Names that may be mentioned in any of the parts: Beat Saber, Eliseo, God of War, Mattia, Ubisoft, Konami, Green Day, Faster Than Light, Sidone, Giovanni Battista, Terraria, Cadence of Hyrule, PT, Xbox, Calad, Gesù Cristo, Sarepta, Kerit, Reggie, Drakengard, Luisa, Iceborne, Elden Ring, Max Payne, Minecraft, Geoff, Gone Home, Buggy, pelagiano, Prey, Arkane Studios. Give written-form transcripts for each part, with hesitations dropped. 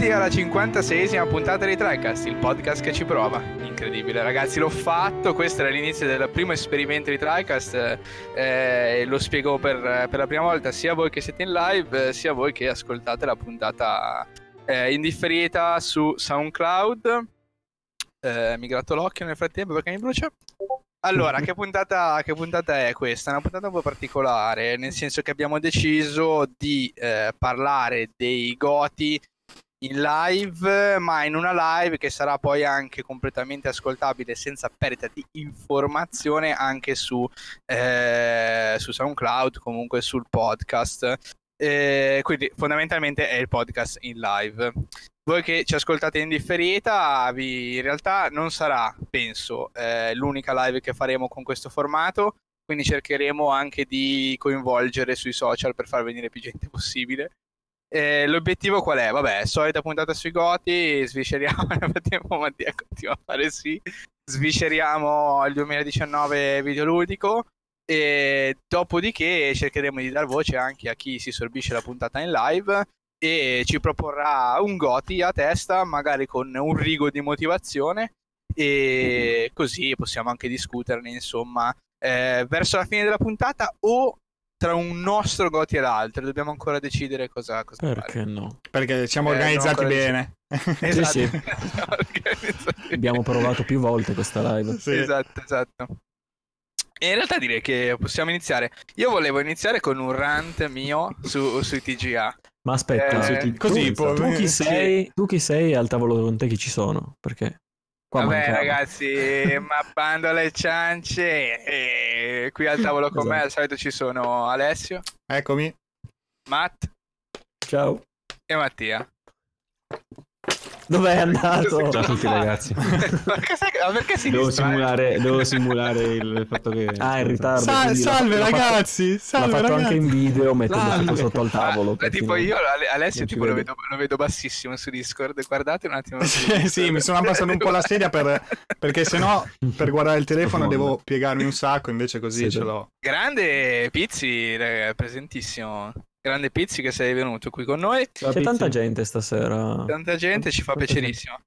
Alla 56esima puntata di TriCast, il podcast che ci prova. Incredibile, ragazzi, l'ho fatto. Questo era l'inizio del primo esperimento di TriCast, lo spiego per la prima volta sia a voi che siete in live, sia a voi che ascoltate la puntata in differita su SoundCloud. Mi gratto l'occhio nel frattempo perché mi brucia. Allora, che puntata è questa? Una puntata un po' particolare, nel senso che abbiamo deciso di parlare dei Goti in live, ma in una live che sarà poi anche completamente ascoltabile senza perdita di informazione anche su SoundCloud, comunque sul podcast, quindi fondamentalmente è il podcast in live. Voi che ci ascoltate in differita, in realtà non sarà, penso, l'unica live che faremo con questo formato, quindi cercheremo anche di coinvolgere sui social per far venire più gente possibile. L'obiettivo qual è? Vabbè, solita puntata sui Goti, svisceriamo nel frattempo Mattia continua a fare sì, svisceriamo il 2019 videoludico e dopodiché cercheremo di dar voce anche a chi si sorbisce la puntata in live e ci proporrà un Goti a testa, magari con un rigo di motivazione, e così possiamo anche discuterne, insomma, verso la fine della puntata o tra un nostro Goti e l'altro. Dobbiamo ancora decidere cosa perché fare. No? Perché siamo organizzati bene. Esatto. Sì. Abbiamo provato più volte questa live. Sì. Esatto. E in realtà direi che possiamo iniziare. Io volevo iniziare con un rant mio sui TGA. Ma aspetta, così tu chi sei? Sì. Tu chi sei al tavolo con te? Chi ci sono? Perché? Qua vabbè mancava. Ragazzi, mappando le ciance, qui al tavolo con me al solito ci sono Alessio, eccomi, Matt, ciao, e Mattia. Dov'è andato? Ciao a tutti ragazzi. Perché si devo simulare il fatto che è in ritardo. Salve ragazzi, salve. L'ha fatto ragazzi. Anche in video, metto sotto al tavolo. Tipo io Alessio tipo lo vedo bassissimo su Discord. Guardate un attimo. Sì, mi sono abbassato un po' la sedia perché sennò per guardare il telefono devo piegarmi un sacco, invece così sì, ce l'ho. Grande Pizzi, presentissimo. Grande Pizzi che sei venuto qui con noi. C'è tanta gente stasera. Tanta gente, ci fa piacerissimo.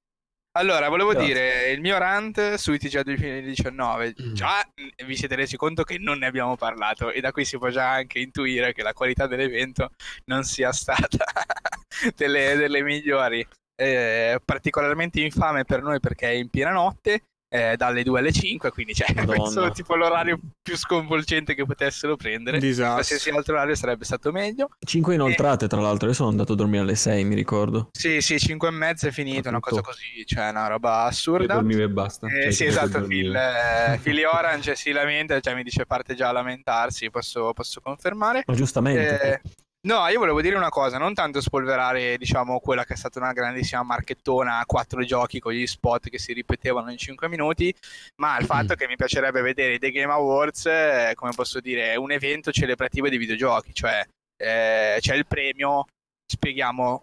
Allora, volevo dire, il mio rant sui TGA 2019. Già vi siete resi conto che non ne abbiamo parlato e da qui si può già anche intuire che la qualità dell'evento non sia stata delle migliori. Particolarmente infame per noi perché è in piena notte, dalle 2 alle 5, quindi cioè, penso tipo l'orario più sconvolgente che potessero prendere. Disastro. Qualsiasi altro orario sarebbe stato meglio. 5 inoltrate, tra l'altro. Io sono andato a dormire alle 6, mi ricordo. Sì, 5 e mezza è finito, una cosa così, cioè una roba assurda. Io dormivo e basta. Sì, esatto, Phil Orange si lamenta, cioè mi dice parte già a lamentarsi, posso confermare. Ma giustamente. No, io volevo dire una cosa, non tanto spolverare, diciamo, quella che è stata una grandissima marchettona a 4 giochi con gli spot che si ripetevano in 5 minuti, ma il fatto che mi piacerebbe vedere The Game Awards, come posso dire, un evento celebrativo dei videogiochi, cioè c'è il premio, spieghiamo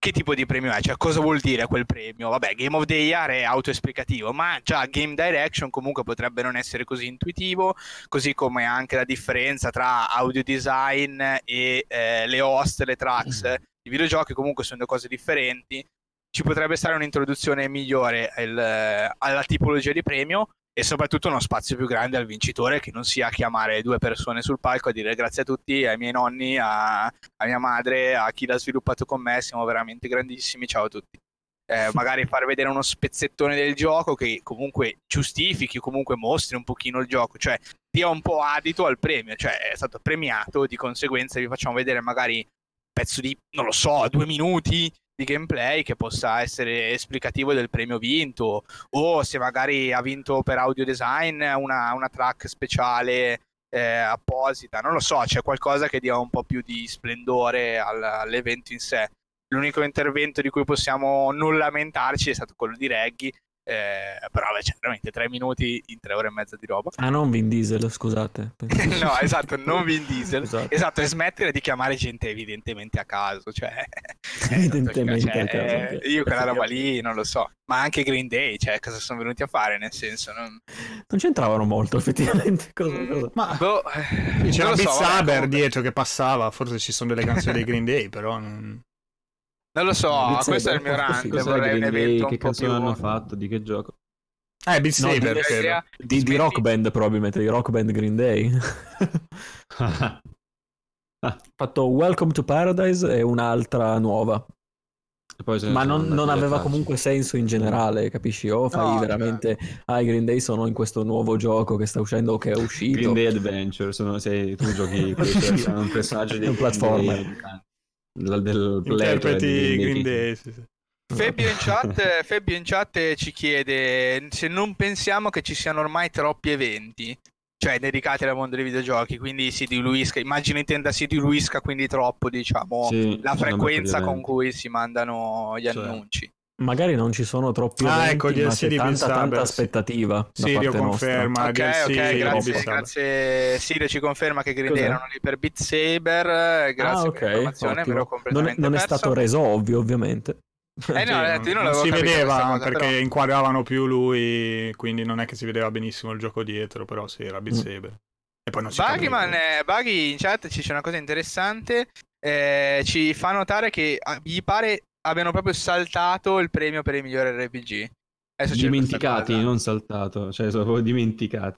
che tipo di premio è, cioè cosa vuol dire quel premio. Vabbè, Game of the Year è autoesplicativo, ma già Game Direction comunque potrebbe non essere così intuitivo, così come anche la differenza tra audio design e le host, le tracks. I videogiochi comunque sono due cose differenti, ci potrebbe stare un'introduzione migliore alla tipologia di premio e soprattutto uno spazio più grande al vincitore, che non sia chiamare 2 persone sul palco a dire grazie a tutti, ai miei nonni, a mia madre, a chi l'ha sviluppato con me, siamo veramente grandissimi, ciao a tutti. Magari far vedere uno spezzettone del gioco che comunque giustifichi, comunque mostri un pochino il gioco, cioè dia un po' adito al premio, cioè è stato premiato, di conseguenza vi facciamo vedere magari un pezzo di, non lo so, 2 minuti di gameplay che possa essere esplicativo del premio vinto, o se magari ha vinto per audio design una track speciale apposita, non lo so, c'è qualcosa che dia un po' più di splendore all'evento in sé. L'unico intervento di cui possiamo non lamentarci è stato quello di Reggie, però cioè, veramente 3 minuti in 3 ore e mezza di roba. Ah, non Vin Diesel, scusate. No, esatto, non Vin Diesel. Scusate. Esatto, e smettere di chiamare gente evidentemente a caso, cioè evidentemente cioè, a caso. Io quella roba lì non lo so, ma anche Green Day, cioè cosa sono venuti a fare, nel senso non c'entravano molto effettivamente cosa. Ma boh, c'era Beat Saber dietro che passava, forse ci sono delle canzoni dei Green Day, però non lo so, Beat questo è il mio rant, vorrei un evento che un po' più hanno fatto, di che gioco? Beat Saber, no, di Rock Band probabilmente, di Rock Band Green Day. Fatto Welcome to Paradise e un'altra nuova. Ma non aveva comunque senso in generale, capisci? O fai veramente i Green Day sono in questo nuovo gioco che sta uscendo o che è uscito. Green Day Adventure, sei tu giochi sono un personaggio di un platformer. Interpreti Green Day. Sì. Fabio in chat ci chiede se non pensiamo che ci siano ormai troppi eventi, cioè dedicati al mondo dei videogiochi, quindi si diluisca, immagino intenda si diluisca quindi troppo, diciamo, sì, la frequenza con cui si mandano gli annunci. Magari non ci sono troppi eventi, ecco, ma c'è tanta aspettativa da Sirio parte conferma nostra. Ok, grazie Sirio ci conferma che Green Day erano lì per Beat Saber, grazie per l'informazione, però completamente non è stato reso ovvio, ovviamente. Non si vedeva cosa, perché però inquadravano più lui, quindi non è che si vedeva benissimo il gioco dietro, però sì, era Beat Saber. E poi non si Buggy in chat ci c'è una cosa interessante, ci fa notare che gli pare abbiano proprio saltato il premio per il migliore RPG. Adesso dimenticati, non saltato, cioè sono proprio dimenticati.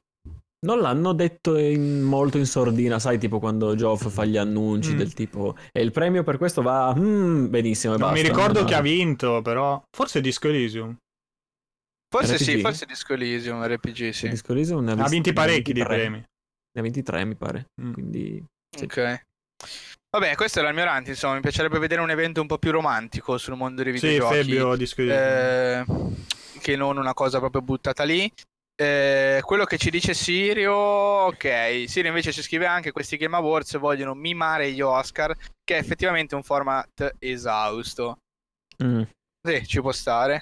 Non l'hanno detto molto in sordina, sai, tipo quando Geoff fa gli annunci del tipo e il premio per questo va benissimo e basta. Non mi ricordo chi ha vinto, però forse Disco Elysium. Forse RPG? Sì, forse Disco Elysium, RPG sì. Disco Elysium ha vinti parecchi di premi. Ne ha vinti 3 mi pare, quindi sì. Ok. Vabbè, questo era il mio rant, insomma, mi piacerebbe vedere un evento un po' più romantico sul mondo dei videogiochi. Sì, Fabio, Disco Elysium. Che non una cosa proprio buttata lì. Quello che ci dice Sirio, ok, Sirio invece ci scrive anche questi Game Awards vogliono mimare gli Oscar, che è effettivamente un format esausto. Sì, ci può stare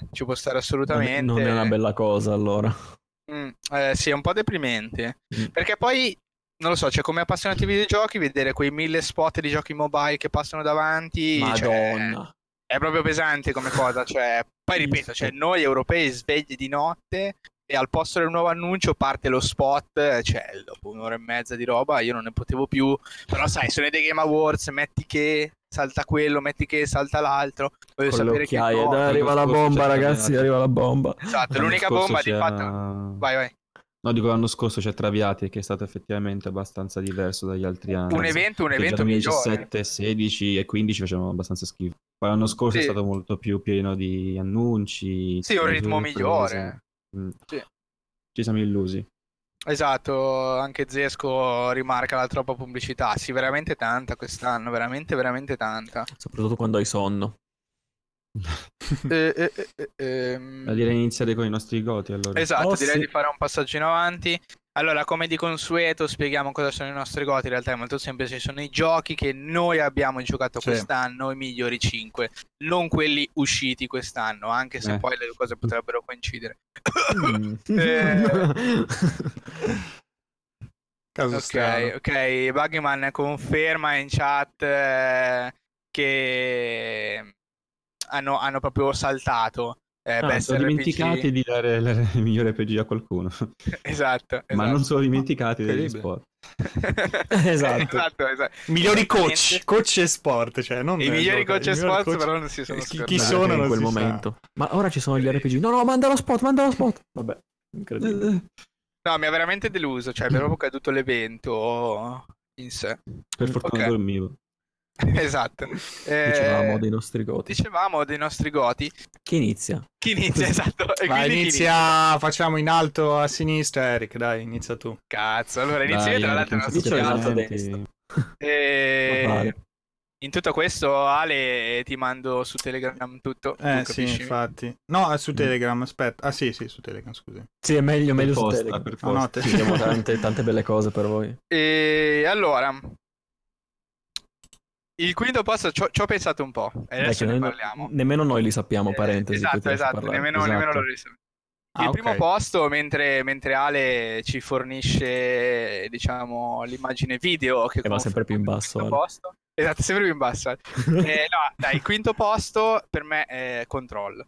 assolutamente. Non è una bella cosa, allora. Sì, è un po' deprimente, perché poi, non lo so, cioè come appassionati di videogiochi, vedere quei 1000 spot di giochi mobile che passano davanti, Madonna, cioè, è proprio pesante come cosa, cioè, poi ripeto, cioè, noi europei svegli di notte e al posto del nuovo annuncio parte lo spot, cioè dopo 1 ora e mezza di roba io non ne potevo più, però sai, sono dei Game Awards, metti che salta quello, metti che salta l'altro, voglio sapere che arriva la bomba, ragazzi, arriva la bomba. Esatto, l'unica bomba di fatto. Vai. No, dico l'anno scorso c'è Traviati, che è stato effettivamente abbastanza diverso dagli altri anni. Un evento migliore. 2017, 16 e 15 facevano abbastanza schifo. Poi l'anno scorso è stato molto più pieno di annunci. Sì, un ritmo migliore. Sì. Ci siamo illusi, esatto, anche Zesco rimarca la troppa pubblicità, sì, veramente tanta quest'anno, veramente tanta, soprattutto quando hai sonno. Direi iniziare con i nostri Goti, allora. Esatto, direi di fare un passaggio in avanti. Allora, come di consueto spieghiamo cosa sono i nostri Goti, in realtà è molto semplice, sono i giochi che noi abbiamo giocato quest'anno, i migliori 5, non quelli usciti quest'anno, anche se poi le cose potrebbero coincidere. Ok, Buggyman conferma in chat che hanno proprio saltato. Sono dimenticati di dare il migliore RPG a qualcuno. Esatto. Ma non sono dimenticati degli sport. esatto. Migliori coach e sport, cioè non i migliori coach e sport, coach, però non si sono scordati chi sono in quel momento. Sa. Ma ora ci sono gli RPG. No, manda lo spot. Vabbè, incredibile. No, mi ha veramente deluso, cioè mi è proprio caduto l'evento in sé. Per fortuna dormivo. Esatto, dicevamo dei nostri Goti. Chi inizia? Esatto. E vai, inizia, facciamo in alto a sinistra. Eric, dai, inizia tu. Cazzo, allora inizia tra l'altro a destra. In tutto questo, Ale, ti mando su Telegram tutto. Sì, infatti. No, su Telegram, aspetta. Ah sì, su Telegram, scusi. Sì, è meglio posta, su Telegram. Ci siamo tante belle cose per voi. E allora, il quinto posto ci ho pensato un po', e adesso ne parliamo. Nemmeno noi li sappiamo, parentesi. Esatto, nemmeno loro li sappiamo. Primo posto, mentre Ale ci fornisce, diciamo, l'immagine video che va sempre più in basso. Posto. Esatto, sempre più in basso. No, dai, quinto posto per me è Control.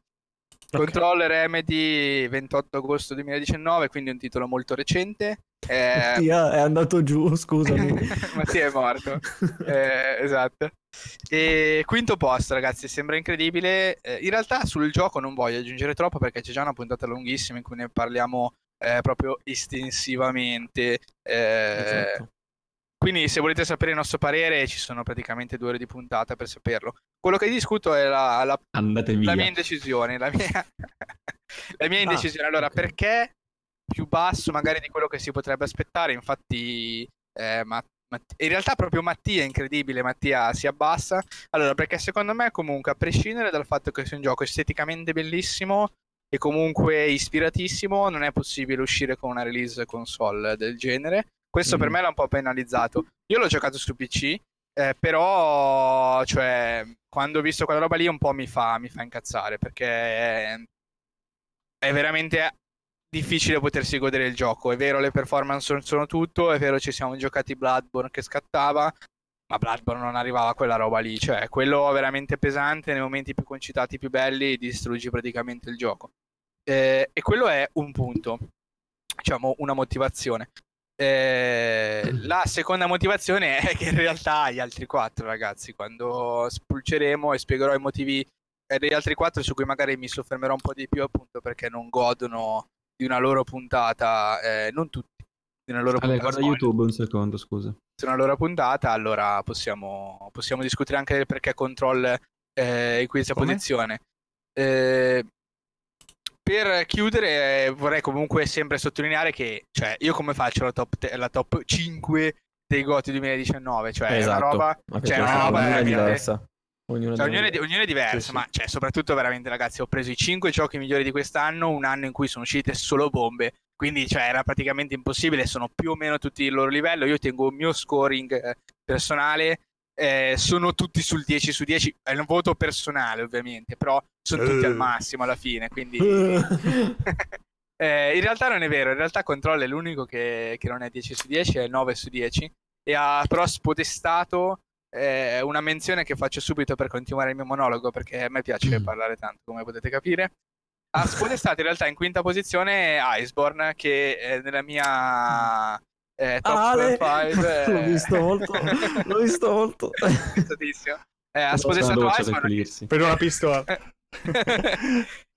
Control, Remedy, 28 agosto 2019, quindi un titolo molto recente. Mattia è andato giù, scusami. Mattia è morto. Esatto. E quinto posto, ragazzi, sembra incredibile. In realtà sul gioco non voglio aggiungere troppo perché c'è già una puntata lunghissima in cui ne parliamo proprio estensivamente. Esatto. Quindi se volete sapere il nostro parere ci sono praticamente 2 ore di puntata per saperlo. Quello che discuto è la mia indecisione. La mia indecisione. Allora, okay, perché più basso magari di quello che si potrebbe aspettare? Infatti in realtà proprio Mattia è incredibile, Mattia si abbassa. Allora, perché secondo me comunque, a prescindere dal fatto che sia un gioco esteticamente bellissimo e comunque ispiratissimo, non è possibile uscire con una release console del genere. Questo per me l'ha un po' penalizzato. Io l'ho giocato su PC, però, cioè, quando ho visto quella roba lì un po' mi fa incazzare, perché è veramente difficile potersi godere il gioco. È vero, le performance non sono tutto, è vero, ci siamo giocati Bloodborne che scattava, ma Bloodborne non arrivava a quella roba lì. Cioè, quello veramente pesante, nei momenti più concitati, più belli, distruggi praticamente il gioco. E quello è un punto, diciamo, una motivazione. La seconda motivazione è che in realtà gli altri 4, ragazzi, quando spulceremo e spiegherò i motivi degli altri 4, su cui magari mi soffermerò un po' di più, appunto perché non godono di una loro puntata, non tutti, di una loro puntata. Guarda YouTube un secondo, scusa. Se una loro puntata, allora possiamo discutere anche del perché Control in questa posizione. Per chiudere, vorrei comunque sempre sottolineare che, cioè, io come faccio la top 5 dei Goti 2019? Cioè, esatto, una roba, cioè, una roba è diversa. Ognuna è diversa, sì, sì. Ma cioè, soprattutto veramente, ragazzi, ho preso i 5 giochi migliori di quest'anno, un anno in cui sono uscite solo bombe, quindi cioè, era praticamente impossibile, sono più o meno tutti il loro livello. Io tengo il mio scoring personale, sono tutti sul 10 su 10, è un voto personale ovviamente, però sono tutti al massimo alla fine, quindi in realtà non è vero, in realtà Control è l'unico che non è 10 su 10, è 9 su 10, e ha però spodestato una menzione che faccio subito per continuare il mio monologo, perché a me piace parlare tanto, come potete capire. Ha spodestato in realtà in quinta posione Iceborne, che è nella mia top 5. L'ho visto molto. Ha spodestato Iceborne per una pistola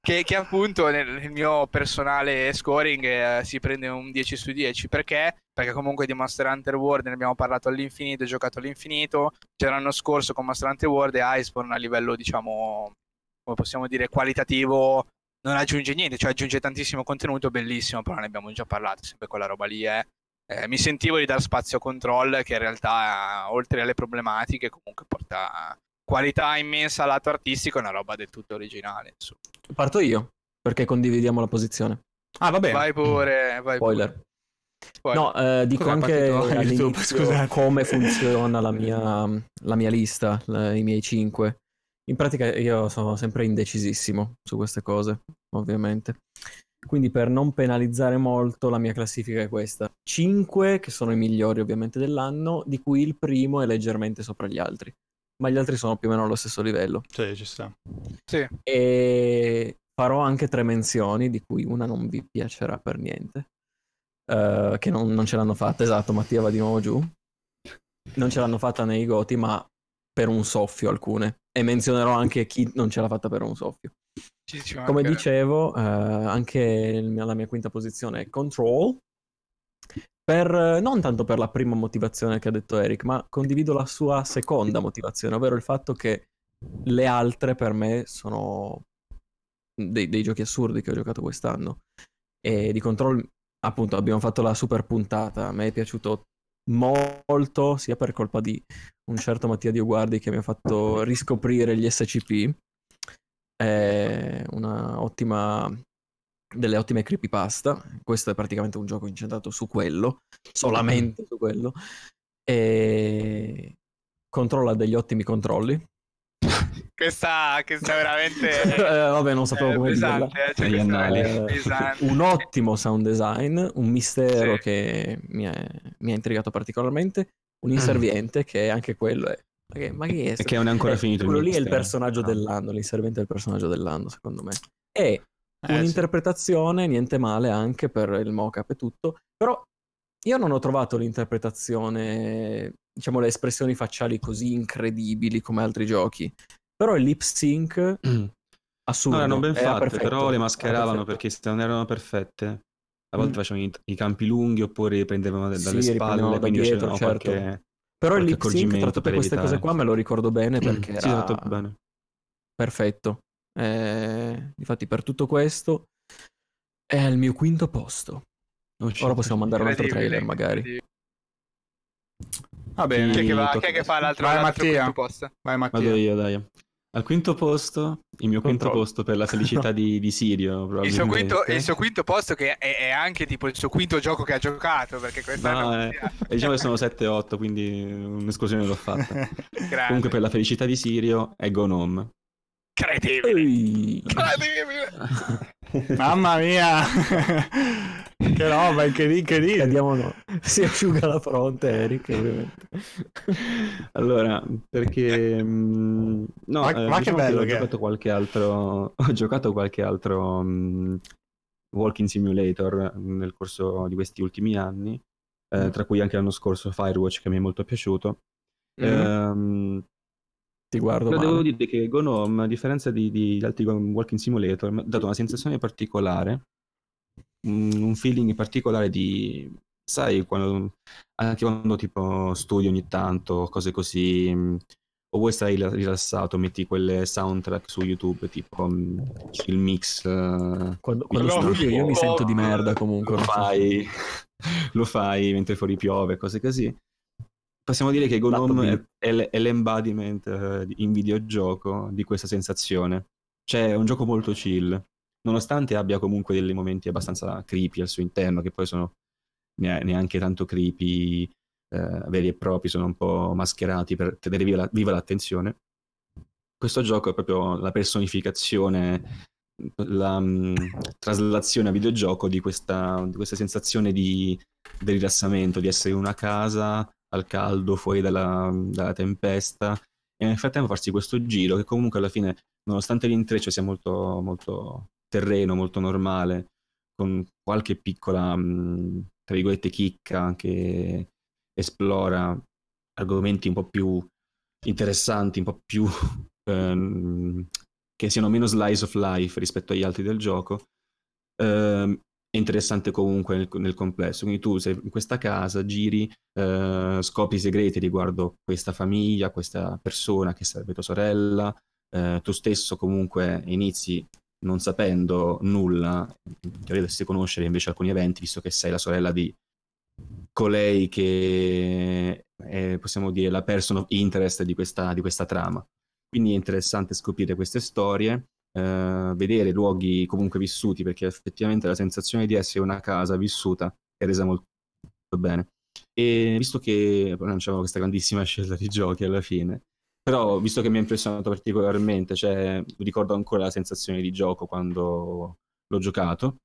che appunto nel mio personale scoring si prende un 10 su 10, perché comunque di Monster Hunter World ne abbiamo parlato all'infinito, ho giocato all'infinito. C'era l'anno scorso con Monster Hunter World, e Iceborne a livello, diciamo, come possiamo dire, qualitativo non aggiunge niente, cioè aggiunge tantissimo contenuto bellissimo, però ne abbiamo già parlato, sempre quella roba lì è mi sentivo di dar spazio a Control, che in realtà, oltre alle problematiche, comunque porta qualità immensa al lato artistico, una roba del tutto originale, insomma. Parto io, perché condividiamo la posizione. Ah, va bene. Vai pure. Spoiler. No, dico anche YouTube, come funziona la mia lista, i miei 5. In pratica io sono sempre indecisissimo su queste cose, ovviamente. Quindi per non penalizzare molto la mia classifica è questa. 5 che sono i migliori ovviamente dell'anno, di cui il primo è leggermente sopra gli altri, ma gli altri sono più o meno allo stesso livello. Sì, ci sta. Sì. E farò anche 3 menzioni, di cui una non vi piacerà per niente, che non ce l'hanno fatta, esatto, Mattia va di nuovo giù. Non ce l'hanno fatta nei Goti, ma per un soffio alcune. E menzionerò anche chi non ce l'ha fatta per un soffio. Come dicevo, anche la mia quinta posizione è Control, non tanto per la prima motivazione che ha detto Eric, ma condivido la sua seconda motivazione, ovvero il fatto che le altre per me sono dei giochi assurdi che ho giocato quest'anno. E di Control, appunto, abbiamo fatto la super puntata, a me è piaciuto molto, sia per colpa di un certo Mattia Dioguardi che mi ha fatto riscoprire gli SCP, è delle ottime creepypasta. Questo è praticamente un gioco incentrato su quello, solamente su quello, e controlla degli ottimi controlli Questa veramente vabbè, non sapevo come pesante, dirla. Un ottimo sound design, un mistero che mi ha intrigato particolarmente, un inserviente che anche quello è ma chi è? Che non è ancora finito quello lì mistero. È il personaggio dell'anno, l'inserviente è il personaggio dell'anno secondo me, e un'interpretazione niente male anche per il mocap e tutto, però io non ho trovato l'interpretazione, diciamo le espressioni facciali così incredibili come altri giochi, però il lip sync assurdo, erano ben fatte, però le mascheravano perché se non erano perfette a volte facevano i campi lunghi oppure prendevano dalle spalle, quindi dietro, certo. Però il lip sync tra tutte queste cose qua me lo ricordo bene perché era fatto bene. Perfetto, infatti per tutto questo è il mio quinto posto. Ora possiamo mandare un altro trailer magari. Va bene, chi è che fa l'altro? Vai Mattia. Vai Mattia. Vado io, dai. Al quinto posto, il mio quinto posto per la felicità di Sirio, probabilmente. Il suo quinto posto che è anche tipo il suo quinto gioco che ha giocato, perché quest'anno... Diciamo che sono 7-8, quindi un'esclusione l'ho fatta. Comunque per la felicità di Sirio è Gone Home. Credibile. Mamma mia. Che roba, che lì andiamo, no. Si asciuga la fronte Eric ovviamente. Allora, perché ma diciamo che bello che ho giocato qualche altro walking simulator nel corso di questi ultimi anni, tra cui anche l'anno scorso Firewatch, che mi è molto piaciuto. Ti guardo. Però devo dire che Gone Home, a differenza di altri walking simulator, mi ha dato una sensazione particolare, un feeling particolare di, sai, quando tipo studi ogni tanto, cose così, o vuoi stare rilassato, metti quelle soundtrack su YouTube, tipo il mix. Quando studio io mi sento di merda comunque. Lo fai mentre fuori piove, cose così. Possiamo dire che Gone Home è l'embodiment in videogioco di questa sensazione. Cioè, è un gioco molto chill, nonostante abbia comunque dei momenti abbastanza creepy al suo interno, che poi sono neanche tanto creepy, veri e propri, sono un po' mascherati per tenere viva l'attenzione. Questo gioco è proprio la personificazione, la traslazione a videogioco di questa sensazione di rilassamento, di essere in una casa... al caldo, fuori dalla tempesta, e nel frattempo farsi questo giro che comunque alla fine, nonostante l'intreccio sia molto, molto terreno, molto normale, con qualche piccola tra virgolette chicca che esplora argomenti un po' più interessanti, un po' più che siano meno slice of life rispetto agli altri del gioco, è interessante comunque nel complesso. Quindi tu sei in questa casa, giri, scopri segreti riguardo questa famiglia, questa persona che sarebbe tua sorella, tu stesso comunque inizi non sapendo nulla, in teoria dovresti conoscere invece alcuni eventi, visto che sei la sorella di colei che è, possiamo dire, la person of interest di questa trama. Quindi è interessante scoprire queste storie, vedere luoghi comunque vissuti, perché effettivamente la sensazione di essere una casa vissuta è resa molto bene. E visto che lanciamo questa grandissima scelta di giochi alla fine, però visto che mi ha impressionato particolarmente, cioè ricordo ancora la sensazione di gioco quando l'ho giocato,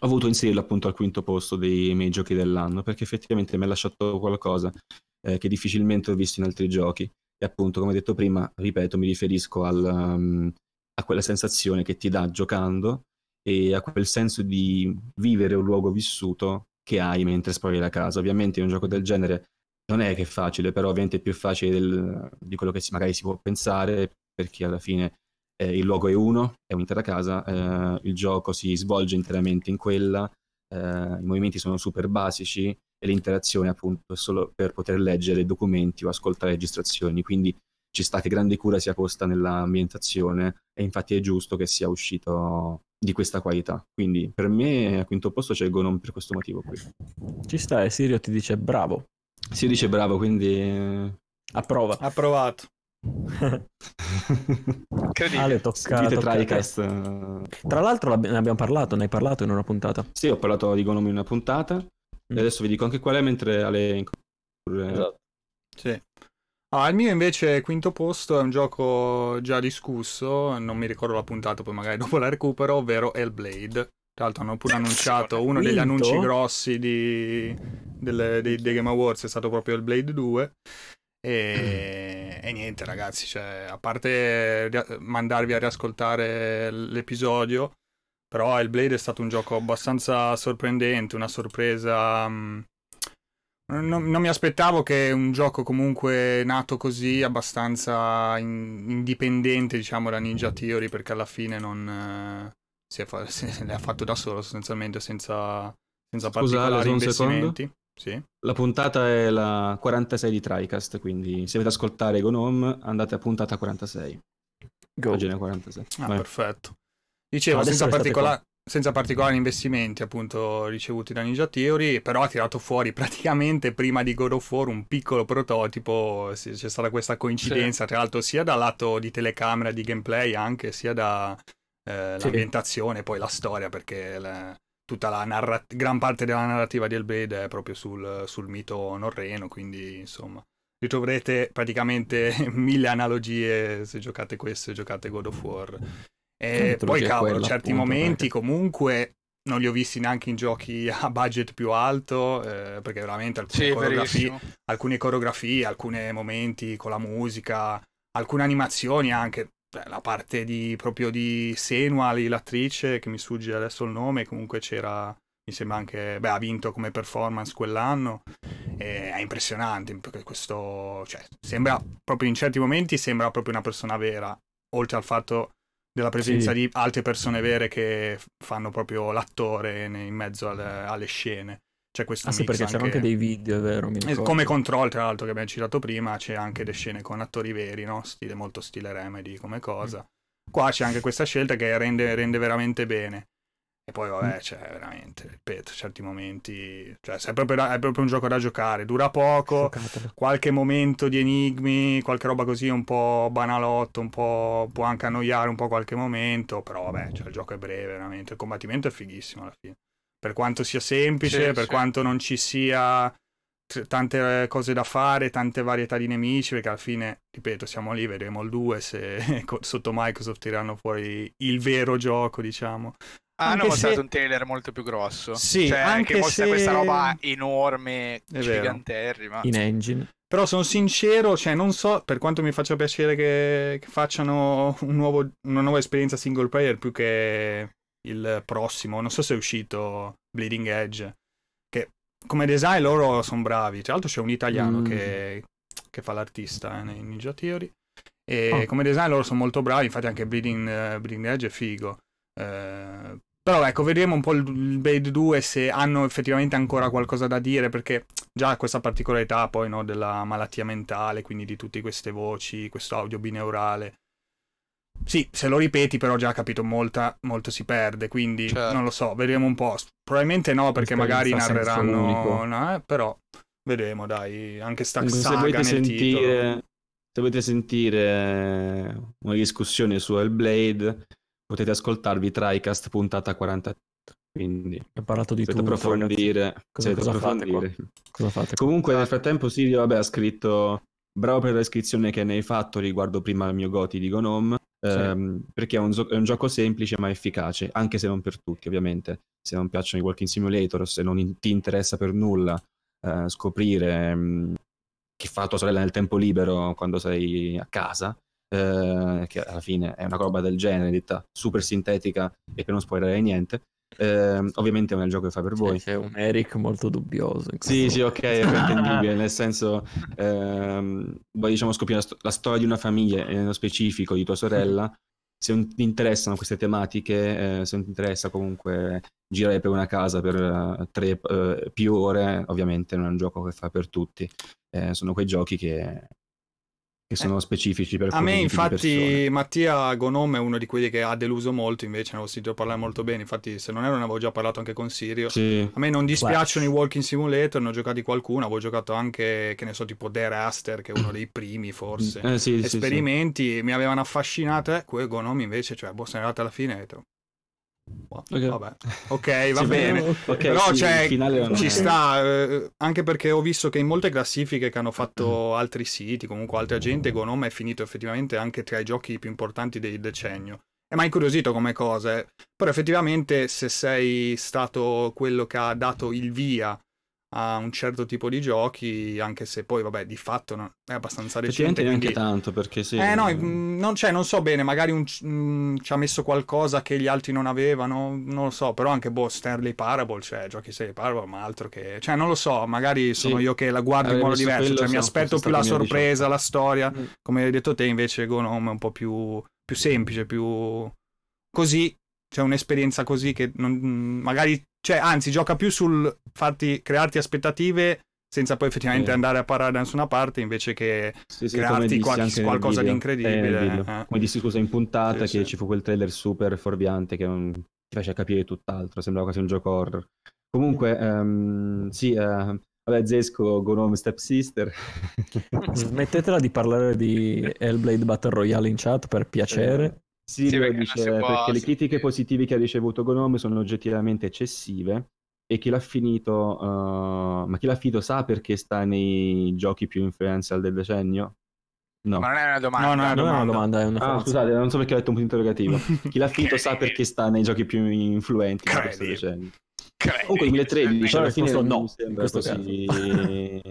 ho voluto inserirlo appunto al quinto posto dei miei giochi dell'anno, perché effettivamente mi ha lasciato qualcosa che difficilmente ho visto in altri giochi. E appunto, come detto prima, ripeto, mi riferisco a quella sensazione che ti dà giocando e a quel senso di vivere un luogo vissuto che hai mentre esplori la casa. Ovviamente in un gioco del genere non è che è facile, però ovviamente è più facile di quello che magari si può pensare, perché alla fine il luogo è uno, è un'intera casa, il gioco si svolge interamente in quella, i movimenti sono super basici e l'interazione appunto è solo per poter leggere documenti o ascoltare registrazioni, quindi ci sta che grande cura sia posta nell'ambientazione, e infatti è giusto che sia uscito di questa qualità. Quindi per me al quinto posto c'è Gone Home per questo motivo qui. Ci sta, e Sirio ti dice bravo. Sirio dice bravo, quindi approva. Approvato. Ale, toccato. Tra l'altro ne abbiamo parlato, ne hai parlato in una puntata. Sì, ho parlato di Gone Home in una puntata, e adesso vi dico anche qual è mentre Ale... Esatto. Sì. Ah, il mio invece quinto posto è un gioco già discusso, non mi ricordo la puntata, poi magari dopo la recupero, ovvero Hellblade. Tra l'altro hanno pure annunciato uno degli annunci grossi dei Game Awards, è stato proprio Hellblade 2. E niente ragazzi, cioè, a parte mandarvi a riascoltare l'episodio, però Hellblade è stato un gioco abbastanza sorprendente, una sorpresa. Non mi aspettavo che un gioco comunque nato così, abbastanza indipendente diciamo da Ninja Theory, perché alla fine non... se l'ha fatto da solo sostanzialmente, senza particolari investimenti. Sì. La puntata è la 46 di TriCast, quindi se avete ascoltare Gone Home andate a puntata 46. Pagina 46. Ah, vai. Perfetto. Dicevo, senza particolari investimenti appunto ricevuti da Ninja Theory, però ha tirato fuori praticamente prima di God of War un piccolo prototipo. C'è stata questa coincidenza, sì, tra l'altro sia dal lato di telecamera, di gameplay, anche sia da... l'ambientazione, poi la storia, perché tutta la gran parte della narrativa di Hellblade è proprio sul mito norreno, quindi insomma ritroverete praticamente 1000 analogie se giocate questo e giocate God of War. E poi cavolo, certi momenti comunque non li ho visti neanche in giochi a budget più alto, perché veramente alcune coreografie, alcuni momenti con la musica, alcune animazioni anche. La parte di Senua, l'attrice, che mi sfugge adesso il nome, comunque c'era, mi sembra anche, ha vinto come performance quell'anno, è impressionante, perché questo, cioè, sembra proprio in certi momenti, sembra proprio una persona vera, oltre al fatto della presenza di altre persone vere che fanno proprio l'attore in mezzo alle scene. C'è questo mix, sì, perché c'erano anche dei video, vero? Come Control, tra l'altro, che abbiamo citato prima, c'è anche le scene con attori veri, no? Molto stile Remedy come cosa. Qua c'è anche questa scelta che rende veramente bene. E poi vabbè, c'è veramente, ripeto, certi momenti... Cioè, è proprio un gioco da giocare, dura poco, qualche momento di enigmi, qualche roba così un po' banalotto, un po' può anche annoiare un po' qualche momento, però vabbè, cioè, il gioco è breve, veramente. Il combattimento è fighissimo alla fine. Per quanto sia semplice, quanto non ci sia tante cose da fare, tante varietà di nemici, perché alla fine, ripeto, siamo lì, vedremo il 2 se sotto Microsoft tirano fuori il vero gioco, diciamo. Mostrato un trailer molto più grosso, sì, cioè anche che mostra questa roba enorme, giganterrima. In engine. Però sono sincero, cioè non so, per quanto mi faccia piacere che facciano una nuova esperienza single player più che... il prossimo, non so se è uscito Bleeding Edge, che come design loro sono bravi, tra l'altro c'è un italiano che fa l'artista nei Ninja Theory, e come design loro sono molto bravi, infatti anche Bleeding Edge è figo, però ecco, vedremo un po' il Blade 2 se hanno effettivamente ancora qualcosa da dire, perché già questa particolarità poi, no, della malattia mentale, quindi di tutte queste voci, questo audio bineurale. Sì, se lo ripeti però già capito molto si perde, quindi non lo so, vedremo un po'. Probabilmente no, perché magari narreranno, no, però vedremo, dai, anche sta saga nel titolo. Se volete sentire una discussione su Hellblade, potete ascoltarvi TriCast puntata 43. Quindi ho parlato di tutto, approfondire. Cosa fate qua? Cosa fate? Comunque nel frattempo Sirio, vabbè, ha scritto bravo per la descrizione che ne hai fatto riguardo prima al mio Goti di Gone Home. Perché è un gioco semplice ma efficace, anche se non per tutti, ovviamente. Se non piacciono i walking simulator, se non ti interessa per nulla scoprire che fa tua sorella nel tempo libero quando sei a casa, che alla fine è una roba del genere, detta super sintetica e che non spoilerei niente. Ovviamente è un gioco che fa per voi. C'è un Eric molto dubbioso. Sì, ok, è pretendibile. Nel senso, vuoi diciamo scoprire la storia di una famiglia, nello specifico di tua sorella. Se non ti interessano queste tematiche, se non ti interessa comunque girare per una casa per più ore, ovviamente non è un gioco che fa per tutti. Sono quei giochi che sono specifici per a me, infatti. Mattia, Gone Home è uno di quelli che ha deluso molto, invece ne avevo sentito parlare molto bene, infatti se non ero ne avevo già parlato anche con Sirio. Sì. A me non dispiacciono i walking simulator, ne ho giocati qualcuno, avevo giocato anche, che ne so, tipo Death Raster, che è uno dei primi forse esperimenti. Mi avevano affascinato, quel Gone Home invece, cioè, boh, sono arrivato alla fine Okay. Vabbè. Ok, va bene. Okay, però sì, cioè, ci sta, anche perché ho visto che in molte classifiche che hanno fatto altri siti, comunque altra gente, Gone Home è finito effettivamente anche tra i giochi più importanti del decennio. Ma incuriosito come cosa, però effettivamente se sei stato quello che ha dato il via a un certo tipo di giochi, anche se poi vabbè di fatto no, è abbastanza recente, neanche quindi... tanto perché sì, no, non c'è, non so bene, magari ci ha messo qualcosa che gli altri non avevano, non lo so, però anche Stanley Parable, cioè giochi Stanley Parable, ma altro che, cioè non lo so, magari sono io che la guardo in modo diverso, quello, cioè mi aspetto più la sorpresa, diciamo, la storia, come hai detto te invece Gone Home è un po' più semplice, più così, cioè un'esperienza così che non, magari, cioè anzi gioca più sul farti crearti aspettative senza poi effettivamente andare a parare da nessuna parte, invece che crearti qualcosa di incredibile. Come dissi, scusa, in puntata che ci fu quel trailer super fuorviante che non ti faceva capire tutt'altro, sembrava quasi un gioco horror. Comunque vabbè, Zesco, Gone Home, Step Sister. Smettetela di parlare di Hellblade Battle Royale in chat, per piacere. Sirio dice, perché le critiche positive che ha ricevuto Gone Home sono oggettivamente eccessive e chi l'ha finito, ma chi l'ha finito sa perché sta nei giochi più influential del decennio? No. Ma non è una domanda. No, non è una domanda. È una scusate, non so perché ho detto un punto interrogativo. Chi l'ha finito sa perché sta nei giochi più influenti di questo decennio. Comunque 2013 alla fine non mi sembra così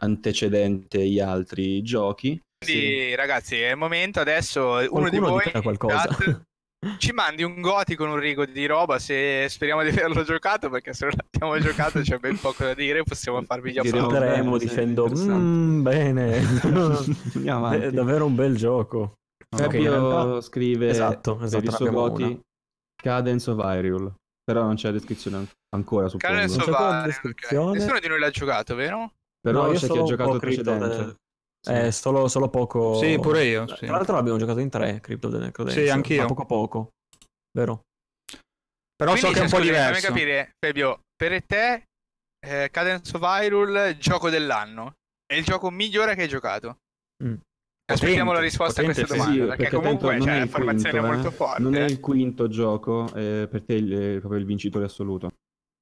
antecedente agli altri giochi. Quindi ragazzi, è il momento adesso, uno di voi ci mandi un Goti con un rigo di roba, se speriamo di averlo giocato, perché se non l'abbiamo giocato c'è ben poco da dire, possiamo farvi gli applausi. Difendo bene. È davvero un bel gioco. Fabio scrive esatto Goti Cadence of Hyrule. Però non c'è la descrizione ancora, suppongo. Non c'è la descrizione. Nessuno di noi l'ha giocato, vero? Però no, c'è chi ha giocato il precedente. Solo poco. Sì, pure io. Sì. Tra l'altro l'abbiamo giocato in tre, Crypto the Necrodancer. Sì, anch'io. Ma poco, vero? Però quindi, so che è un po' diverso. Fammi capire, Fabio, per te Cadence of Hyrule, gioco dell'anno, è il gioco migliore che hai giocato? Aspettiamo la risposta a questa domanda, perché comunque c'è un'informazione molto forte. Non è il quinto gioco, per te è proprio il vincitore assoluto.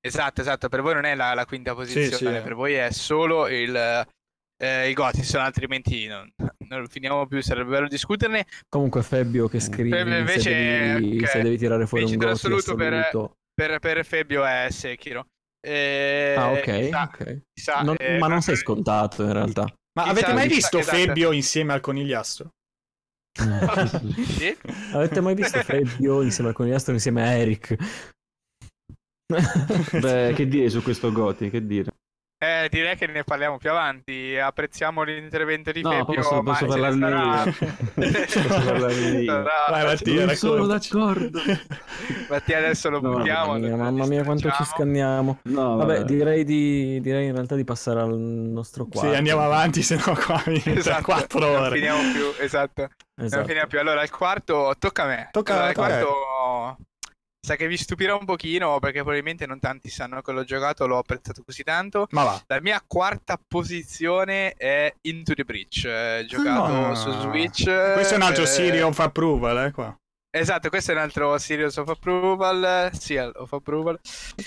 Esatto, per voi non è la quinta posizione, per voi è solo il Goti, se no altrimenti non finiamo più, sarebbe bello discuterne. Comunque Fabio che scrive, invece, se devi tirare fuori un Goti assoluto per Fabio è Sekiro. Ma non sei scontato in realtà. Ma avete mai visto Fabio insieme al conigliastro? Sì? Avete mai visto Fabio insieme al conigliastro insieme a Eric? Beh, che dire su questo Goti? Che dire? Direi che ne parliamo più avanti. Apprezziamo l'intervento di Fabio. Posso parlarne io. Vai, Mattia, sono d'accordo. Mattia, adesso lo buttiamo. Mamma mia, quanto ci scanniamo. No, vabbè. Direi in realtà di passare al nostro quarto. Sì, andiamo avanti, sennò qua tra 4 ore. Non finiamo più, esatto. Non finiamo più. Allora, il quarto tocca a me. Sa che vi stupirà un pochino, perché probabilmente non tanti sanno che l'ho giocato, l'ho apprezzato così tanto. Ma va. La mia quarta posizione è Into the Breach, giocato su Switch. Questo è un altro Sirio of Approval, qua. Esatto, questo è un altro Serious of Approval, Seal of Approval.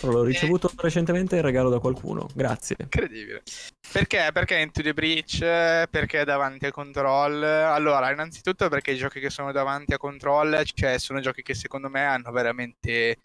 L'ho ricevuto recentemente in regalo da qualcuno, grazie. Incredibile. Perché Into the Breach? Perché davanti a Control? Allora, innanzitutto perché i giochi che sono davanti a Control, cioè sono giochi che secondo me hanno veramente,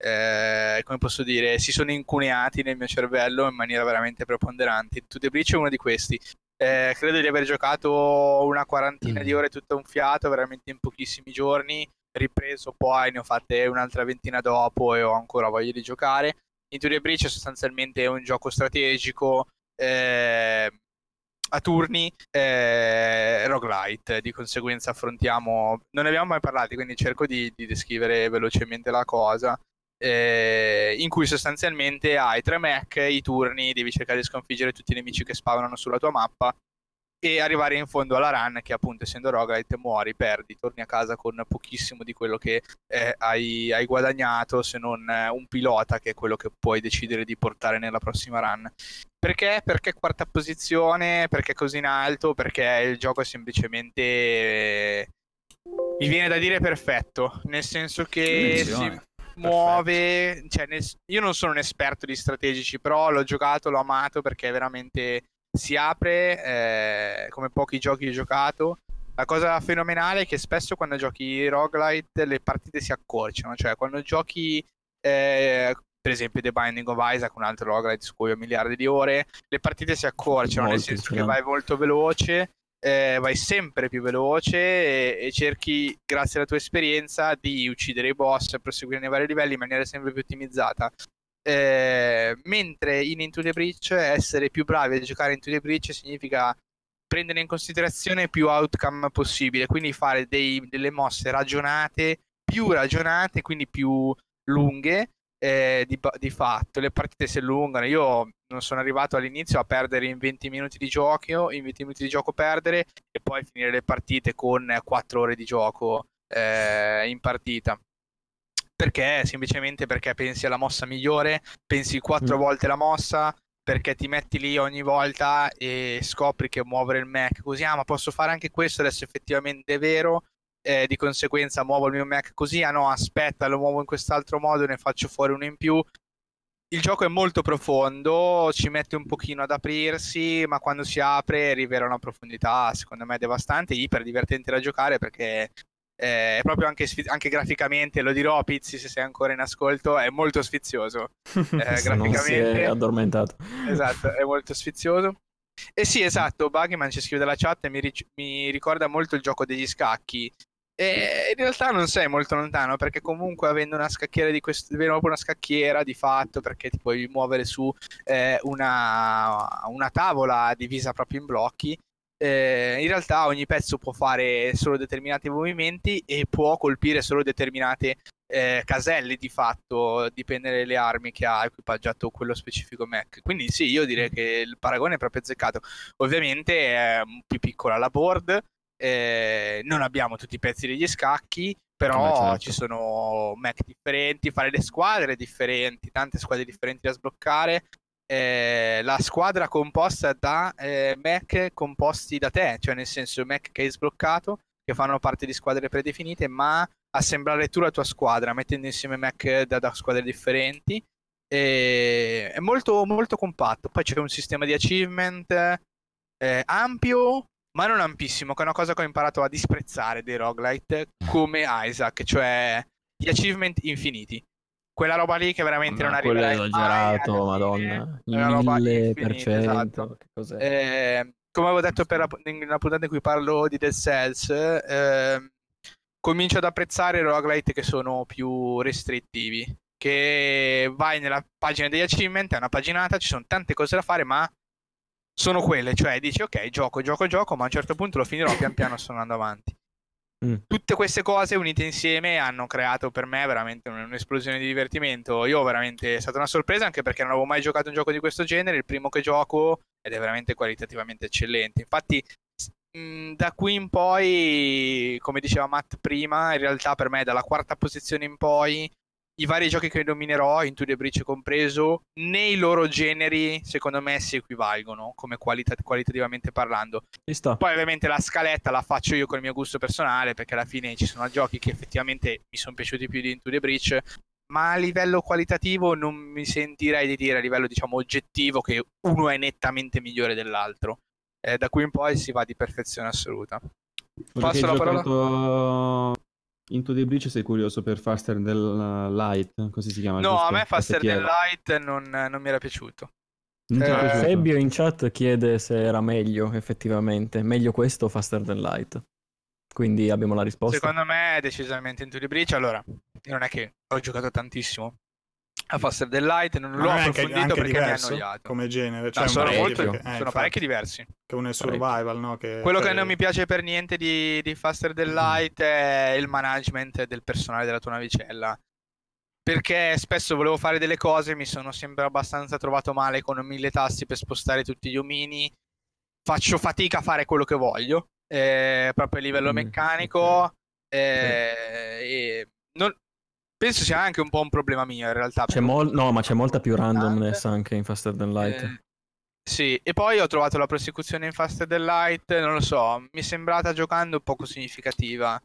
come posso dire, si sono incuneati nel mio cervello in maniera veramente preponderante. Into the Breach è uno di questi. Credo di aver giocato una 40 di ore tutto un fiato, veramente in pochissimi giorni, ripreso poi, ne ho fatte un'altra 20 dopo e ho ancora voglia di giocare. Into the Breach è sostanzialmente un gioco strategico a turni, roguelite, di conseguenza affrontiamo, non ne abbiamo mai parlato, quindi cerco di descrivere velocemente la cosa, in cui sostanzialmente hai tre mech, i turni, devi cercare di sconfiggere tutti i nemici che spawnano sulla tua mappa e arrivare in fondo alla run, che appunto essendo roguelite muori, perdi, torni a casa con pochissimo di quello che hai guadagnato, se non un pilota, che è quello che puoi decidere di portare nella prossima run. Perché quarta posizione? Perché così in alto? Perché il gioco è semplicemente... mi viene da dire perfetto, nel senso che... muove, cioè, io non sono un esperto di strategici, però l'ho giocato, l'ho amato perché veramente si apre come pochi giochi ho giocato. La cosa fenomenale è che spesso quando giochi roguelite le partite si accorciano, cioè quando giochi per esempio The Binding of Isaac, un altro roguelite su cui ho miliardi di ore, le partite si accorciano, nel senso che vai molto veloce, vai sempre più veloce e cerchi, grazie alla tua esperienza, di uccidere i boss, proseguire nei vari livelli in maniera sempre più ottimizzata. Mentre in Into the Breach, essere più bravi a giocare Into the Breach significa prendere in considerazione più outcome possibile, quindi fare delle mosse ragionate, più ragionate, quindi più lunghe. Di fatto le partite si allungano. Io non sono arrivato all'inizio a perdere in 20 minuti di gioco, perdere e poi finire le partite con 4 ore di gioco in partita, perché semplicemente perché pensi alla mossa migliore, pensi 4 volte la mossa, perché ti metti lì ogni volta e scopri che muovere il mech così, ma posso fare anche questo adesso, effettivamente è vero. Di conseguenza muovo il mio mech così, ah no, aspetta, lo muovo in quest'altro modo, ne faccio fuori uno in più. Il gioco è molto profondo, ci mette un pochino ad aprirsi, ma quando si apre rivela una profondità secondo me devastante, iper divertente da giocare, perché è proprio anche graficamente, lo dirò a Pizzi se sei ancora in ascolto, è molto sfizioso. Graficamente si è addormentato. Esatto, è molto sfizioso. E sì, esatto, Buggyman ci scrive dalla chat e mi ricorda molto il gioco degli scacchi. E in realtà non sei molto lontano, perché comunque avendo una scacchiera di questo, una scacchiera di fatto, perché ti puoi muovere su una tavola divisa proprio in blocchi, in realtà ogni pezzo può fare solo determinati movimenti e può colpire solo determinate caselle, di fatto dipende dalle armi che ha equipaggiato quello specifico mech. Quindi sì, io direi che il paragone è proprio azzeccato. Ovviamente è più piccola la board, non abbiamo tutti i pezzi degli scacchi, però certo, ci sono mech differenti, fare le squadre differenti, tante squadre differenti da sbloccare, la squadra composta da mech composti da te, cioè nel senso mech che hai sbloccato, che fanno parte di squadre predefinite, ma assemblare tu la tua squadra mettendo insieme mech da squadre differenti. È molto molto compatto. Poi c'è un sistema di achievement ampio, ma non ampissimo, che è una cosa che ho imparato a disprezzare dei roguelite come Isaac, cioè gli achievement infiniti. Quella roba lì che veramente non arriverà mai. Quello esagerato, madonna. Una roba 1000%. Esatto. Che cos'è? Come avevo detto nella puntata in cui parlo di Dead Cells, comincio ad apprezzare i roguelite che sono più restrittivi, che vai nella pagina degli achievement, è una paginata, ci sono tante cose da fare, ma sono quelle, cioè dici ok, gioco, ma a un certo punto lo finirò pian piano, sto andando avanti. Tutte queste cose unite insieme hanno creato per me veramente un'esplosione di divertimento. Io veramente, è stata una sorpresa, anche perché non avevo mai giocato un gioco di questo genere, il primo che gioco, ed è veramente qualitativamente eccellente. Infatti da qui in poi, come diceva Matt prima, in realtà per me dalla quarta posizione in poi i vari giochi che dominerò, Into the Breach compreso, nei loro generi secondo me si equivalgono come qualitativamente parlando. Poi ovviamente la scaletta la faccio io con il mio gusto personale, perché alla fine ci sono giochi che effettivamente mi sono piaciuti più di Into the Breach, ma a livello qualitativo non mi sentirei di dire, a livello diciamo oggettivo, che uno è nettamente migliore dell'altro. Da qui in poi si va di perfezione assoluta. Passo la parola. Into the Breach, sei curioso per Faster Than Light, così si chiama? No, giusto? A me Faster Than Light non mi era piaciuto. Fabio in chat chiede se era meglio, effettivamente. Meglio questo o Faster Than Light? Quindi abbiamo la risposta. Secondo me è decisamente Into the Breach. Allora, non è che ho giocato tantissimo a Faster Than Light, non l'ho approfondito anche perché mi ha annoiato come genere, cioè no, sono parecchi diversi, che uno è survival, no? Che quello che non mi piace per niente di Faster Than Light è il management del personale della tua navicella, perché spesso volevo fare delle cose, mi sono sempre abbastanza trovato male con 1000 tasti per spostare tutti gli omini, faccio fatica a fare quello che voglio proprio a livello meccanico. E non penso sia anche un po' un problema mio in realtà. C'è molta più randomness anche in Faster Than Light. Sì, e poi ho trovato la prosecuzione in Faster Than Light, non lo so, mi è sembrata giocando poco significativa.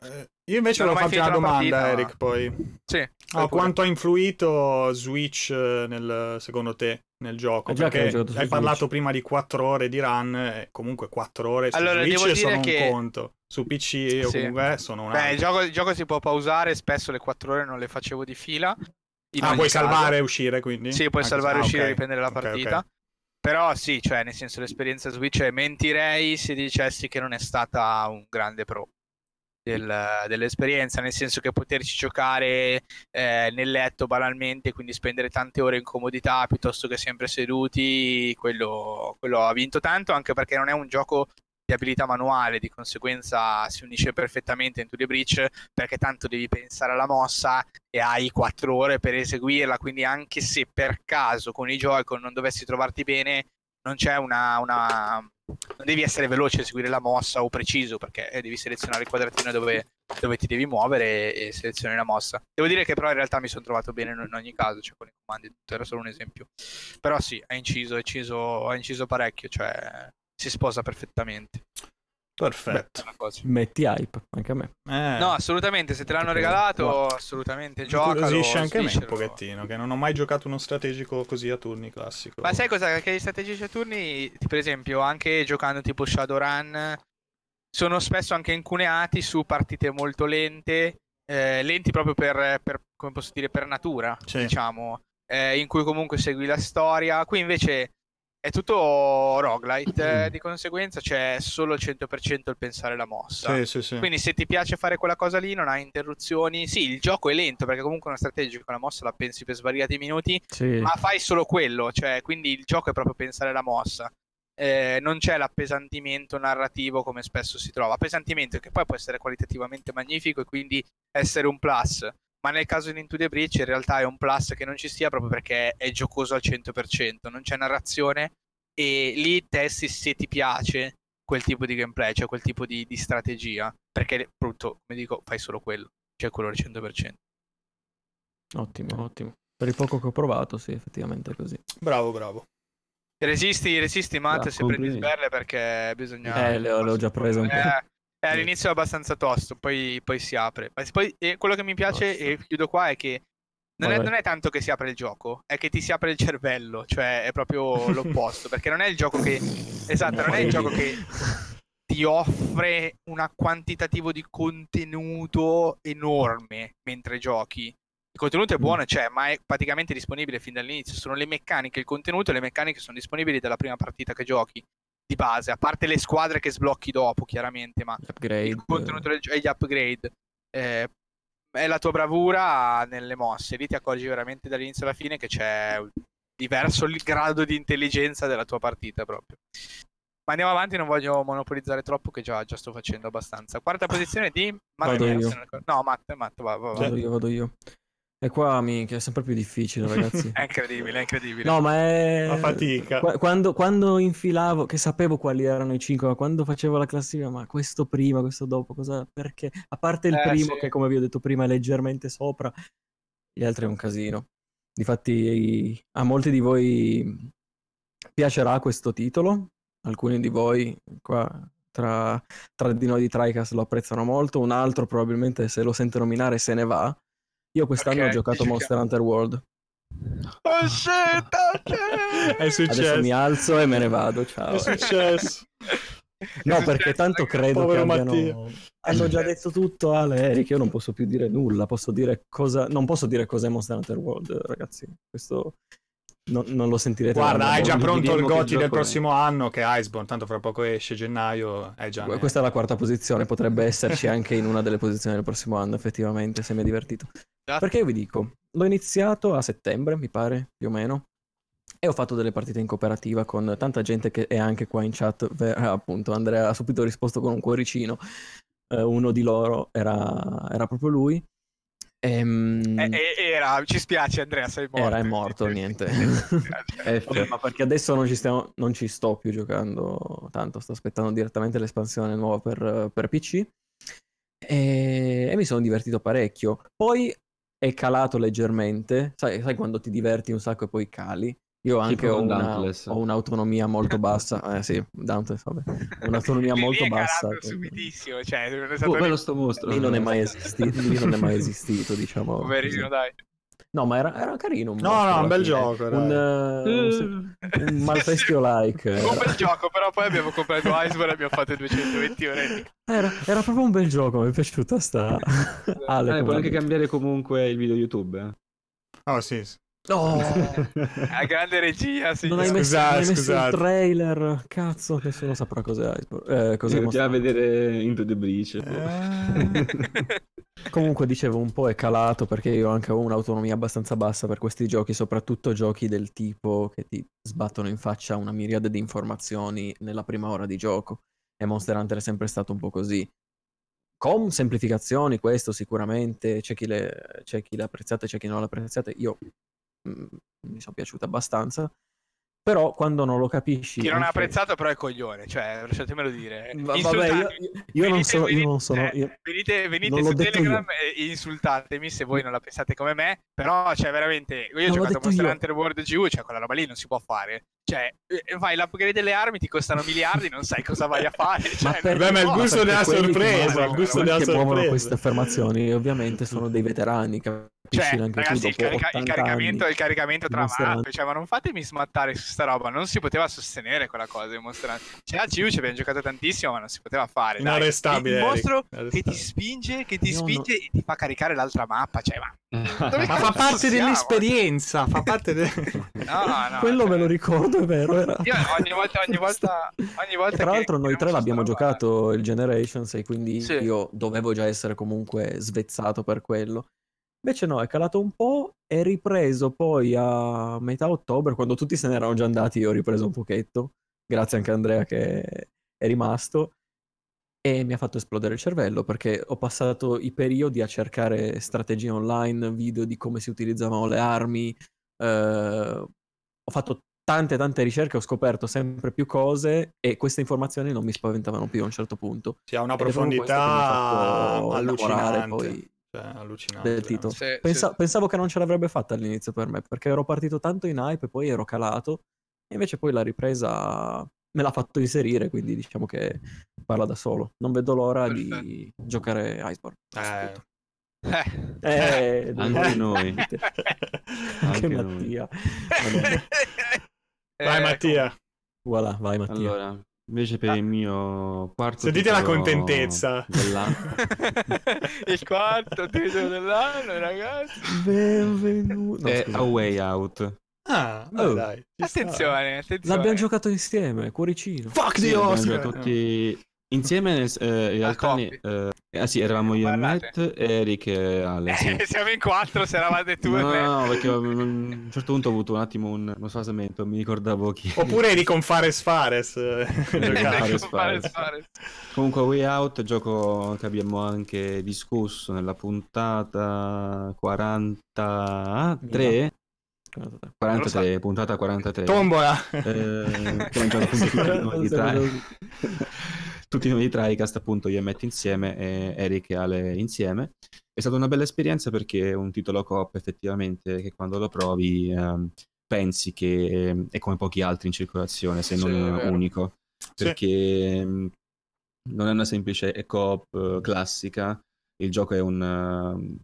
Io invece volevo farti una domanda, partita, Eric, poi. Sì. Oh, quanto ha influito Switch nel, secondo te, nel gioco? Perché hai parlato prima di 4 ore di run, e comunque 4 ore su Switch sono un conto. Su PC io comunque sono un altro. Beh, il gioco si può pausare, spesso le 4 ore non le facevo di fila. Puoi salvare e uscire, quindi? Sì, puoi salvare e uscire e riprendere la partita. Okay. Però sì, cioè, nel senso, l'esperienza Switch, mentirei se dicessi che non è stata un grande pro dell'esperienza, nel senso che poterci giocare nel letto banalmente, quindi spendere tante ore in comodità piuttosto che sempre seduti, quello ha vinto tanto, anche perché non è un gioco di abilità manuale, di conseguenza si unisce perfettamente in Into the Breach, perché tanto devi pensare alla mossa e hai 4 ore per eseguirla, quindi anche se per caso con i Joy-Con non dovessi trovarti bene, non c'è non devi essere veloce a seguire la mossa o preciso, perché devi selezionare il quadratino dove ti devi muovere e selezioni la mossa. Devo dire che però in realtà mi sono trovato bene in ogni caso, cioè con i comandi, tutto, era solo un esempio. Però sì, ha inciso parecchio, cioè si sposa perfettamente. Perfetto. Metti hype anche a me. No, assolutamente, se te l'hanno regalato, assolutamente giocalo. Incuriosisce anche me un pochettino, che non ho mai giocato uno strategico così a turni classico. Ma sai cosa? Che gli strategici a turni, per esempio, anche giocando tipo Shadowrun, sono spesso anche incuneati su partite molto lenti proprio per come posso dire, per natura, sì, diciamo, in cui comunque segui la storia. Qui invece è tutto roguelite, di conseguenza c'è solo il 100% il pensare la mossa. Sì, sì, sì. Quindi se ti piace fare quella cosa lì, non hai interruzioni. Sì, il gioco è lento, perché comunque una strategia con la mossa la pensi per svariati minuti, sì, ma fai solo quello, cioè, quindi il gioco è proprio pensare la mossa. Non c'è l'appesantimento narrativo come spesso si trova. Appesantimento che poi può essere qualitativamente magnifico e quindi essere un plus. Ma nel caso di Into the Breach in realtà è un plus che non ci sia, proprio perché è giocoso al 100%, non c'è narrazione e lì testi se ti piace quel tipo di gameplay, cioè quel tipo di strategia, perché brutto, come dico, fai solo quello, cioè quello al 100%. Ottimo, ottimo. Per il poco che ho provato, sì, effettivamente è così. Bravo, bravo. Resisti Matt, se prendi sberle, perché bisogna... l'ho già preso un po'. All'inizio è abbastanza tosto, poi si apre. Poi, quello che mi piace, e chiudo qua, è che non è tanto che si apre il gioco, è che ti si apre il cervello, cioè è proprio l'opposto, perché non è il gioco che... Esatto, non è il gioco che ti offre un quantitativo di contenuto enorme mentre giochi. Il contenuto è buono, cioè, ma è praticamente disponibile fin dall'inizio. Sono le meccaniche, il contenuto, le meccaniche sono disponibili dalla prima partita che giochi, di base, a parte le squadre che sblocchi dopo chiaramente, ma il contenuto del gioco e gli upgrade, è la tua bravura nelle mosse, lì ti accorgi veramente dall'inizio alla fine che c'è un diverso il grado di intelligenza della tua partita proprio. Ma andiamo avanti, non voglio monopolizzare troppo, che già sto facendo abbastanza. Quarta posizione di Matt. Vado io. E qua, minchia, è sempre più difficile, ragazzi. È incredibile. No, ma è... La fatica. Quando infilavo, che sapevo quali erano i 5, ma quando facevo la classifica, ma questo prima, questo dopo, cosa... Perché, a parte il primo, sì, che come vi ho detto prima è leggermente sopra, gli altri è un casino. Difatti, a molti di voi piacerà questo titolo, alcuni di voi qua... Tra di noi di TriCast lo apprezzano molto, un altro probabilmente se lo sente nominare se ne va. Io quest'anno ho giocato Monster Hunter World. Oh shit, è successo. Adesso mi alzo e me ne vado, ciao. È successo. No, perché tanto credo che hanno già detto tutto, Ale, Eric, io non posso più dire nulla, non posso dire cos'è Monster Hunter World, ragazzi. Questo non lo sentirete. Guarda, hai già pronto il Goti del prossimo anno, che è Iceborne, tanto fra poco esce gennaio, è già... Questa è la quarta posizione, potrebbe esserci anche in una delle posizioni del prossimo anno, effettivamente, se mi è divertito. Perché io vi dico, l'ho iniziato a settembre, mi pare, più o meno, e ho fatto delle partite in cooperativa con tanta gente che è anche qua in chat, appunto Andrea ha subito risposto con un cuoricino, uno di loro era proprio lui. Ci spiace Andrea, sei morto. Era, è morto, niente. Vabbè, ma perché adesso non ci sto più giocando tanto, sto aspettando direttamente l'espansione nuova per PC. E mi sono divertito parecchio. Poi è calato leggermente. Sai quando ti diverti un sacco e poi cali? Io anche ho un'autonomia molto bassa. Sì, Dauntless, vabbè. Un'autonomia molto bassa. È subitissimo, cioè, è stato bello sto mostro. Lì non è mai esistito, diciamo. Poverino, dai. No, ma era carino. Un bel gioco. Un Malfestio-like. Un bel gioco, però poi abbiamo comprato Iceborne e abbiamo fatto 220 ore. Era proprio un bel gioco, mi è piaciuta sta. Puoi anche cambiare comunque il video YouTube. Oh, sì. No, la grande regia. Sì. Non hai messo il trailer. Cazzo, nessuno saprà cos'è Iceborne. Cos'è già a vedere Into the Breach. Comunque dicevo, un po' è calato perché io anche ho un'autonomia abbastanza bassa per questi giochi, soprattutto giochi del tipo che ti sbattono in faccia una miriade di informazioni nella prima ora di gioco, e Monster Hunter è sempre stato un po' così. Con semplificazioni, questo sicuramente, c'è chi l'ha apprezzata e c'è chi non l'ha apprezzata. Io mi sono piaciuta abbastanza, però quando non lo capisci, chi non ha apprezzato però è coglione, cioè lasciatemelo dire. Venite su Telegram e insultatemi se voi non la pensate come me, però cioè veramente io ho giocato a Monster Hunter World GU, cioè quella roba lì non si può fare, cioè fai l'upgrade delle armi, ti costano miliardi, non sai cosa vai a fare, cioè, ma il gusto della sorpresa, il gusto della sorpresa, muovono queste affermazioni ovviamente sono dei veterani, cioè ragazzi, il caricamento tra mappe, cioè ma non fatemi smattare su sta roba, non si poteva sostenere quella cosa dimostrando. Cioè a GU ci abbiamo giocato tantissimo, ma non si poteva fare, inarrestabile, dai. Il mostro che ti spinge e ti fa caricare l'altra mappa, cioè ma fa parte dell'esperienza, fa parte del... no, quello me lo ricordo, è vero, era... Io ogni volta tra l'altro noi tre l'abbiamo giocato il Generations, e quindi sì, io dovevo già essere comunque svezzato per quello. Invece no, è calato un po', è ripreso poi a metà ottobre, quando tutti se ne erano già andati. Io ho ripreso un pochetto, grazie anche a Andrea che è rimasto, e mi ha fatto esplodere il cervello, perché ho passato i periodi a cercare strategie online, video di come si utilizzavano le armi, ho fatto tante ricerche, ho scoperto sempre più cose, e queste informazioni non mi spaventavano più a un certo punto. Sì, ha una profondità allucinante. Poi allucinante del Tito. Sì. Pensavo che non ce l'avrebbe fatta all'inizio per me, perché ero partito tanto in hype e poi ero calato, e invece poi la ripresa me l'ha fatto inserire, quindi diciamo che parla da solo. Non vedo l'ora di giocare Iceborne. Anche noi. Anche Mattia. Vai Mattia. Voilà, vai Mattia. Allora, invece per il mio quarto... Sentite la contentezza dell'anno. Il quarto titolo dell'anno, ragazzi. Benvenuto. È A Way Out. Dai. Attenzione. L'abbiamo giocato insieme, cuoricino. Fuck di Oscar. Tutti insieme in realtà. Sì, eravamo io e Matt, Eric e Ale. Sì. Siamo in quattro, se eravate tu e me. No, perché a un certo punto ho avuto un attimo uno sfasamento, mi ricordavo chi. Oppure eri con Fares. Comunque Way Out, gioco che abbiamo anche discusso nella puntata 43, puntata 43. Tombola! Tutti noi di TriCast, appunto, io e Matt insieme e Eric e Ale insieme. È stata una bella esperienza perché è un titolo co-op effettivamente che quando lo provi pensi che è come pochi altri in circolazione, se non unico, perché non è una semplice co-op classica. Il gioco è un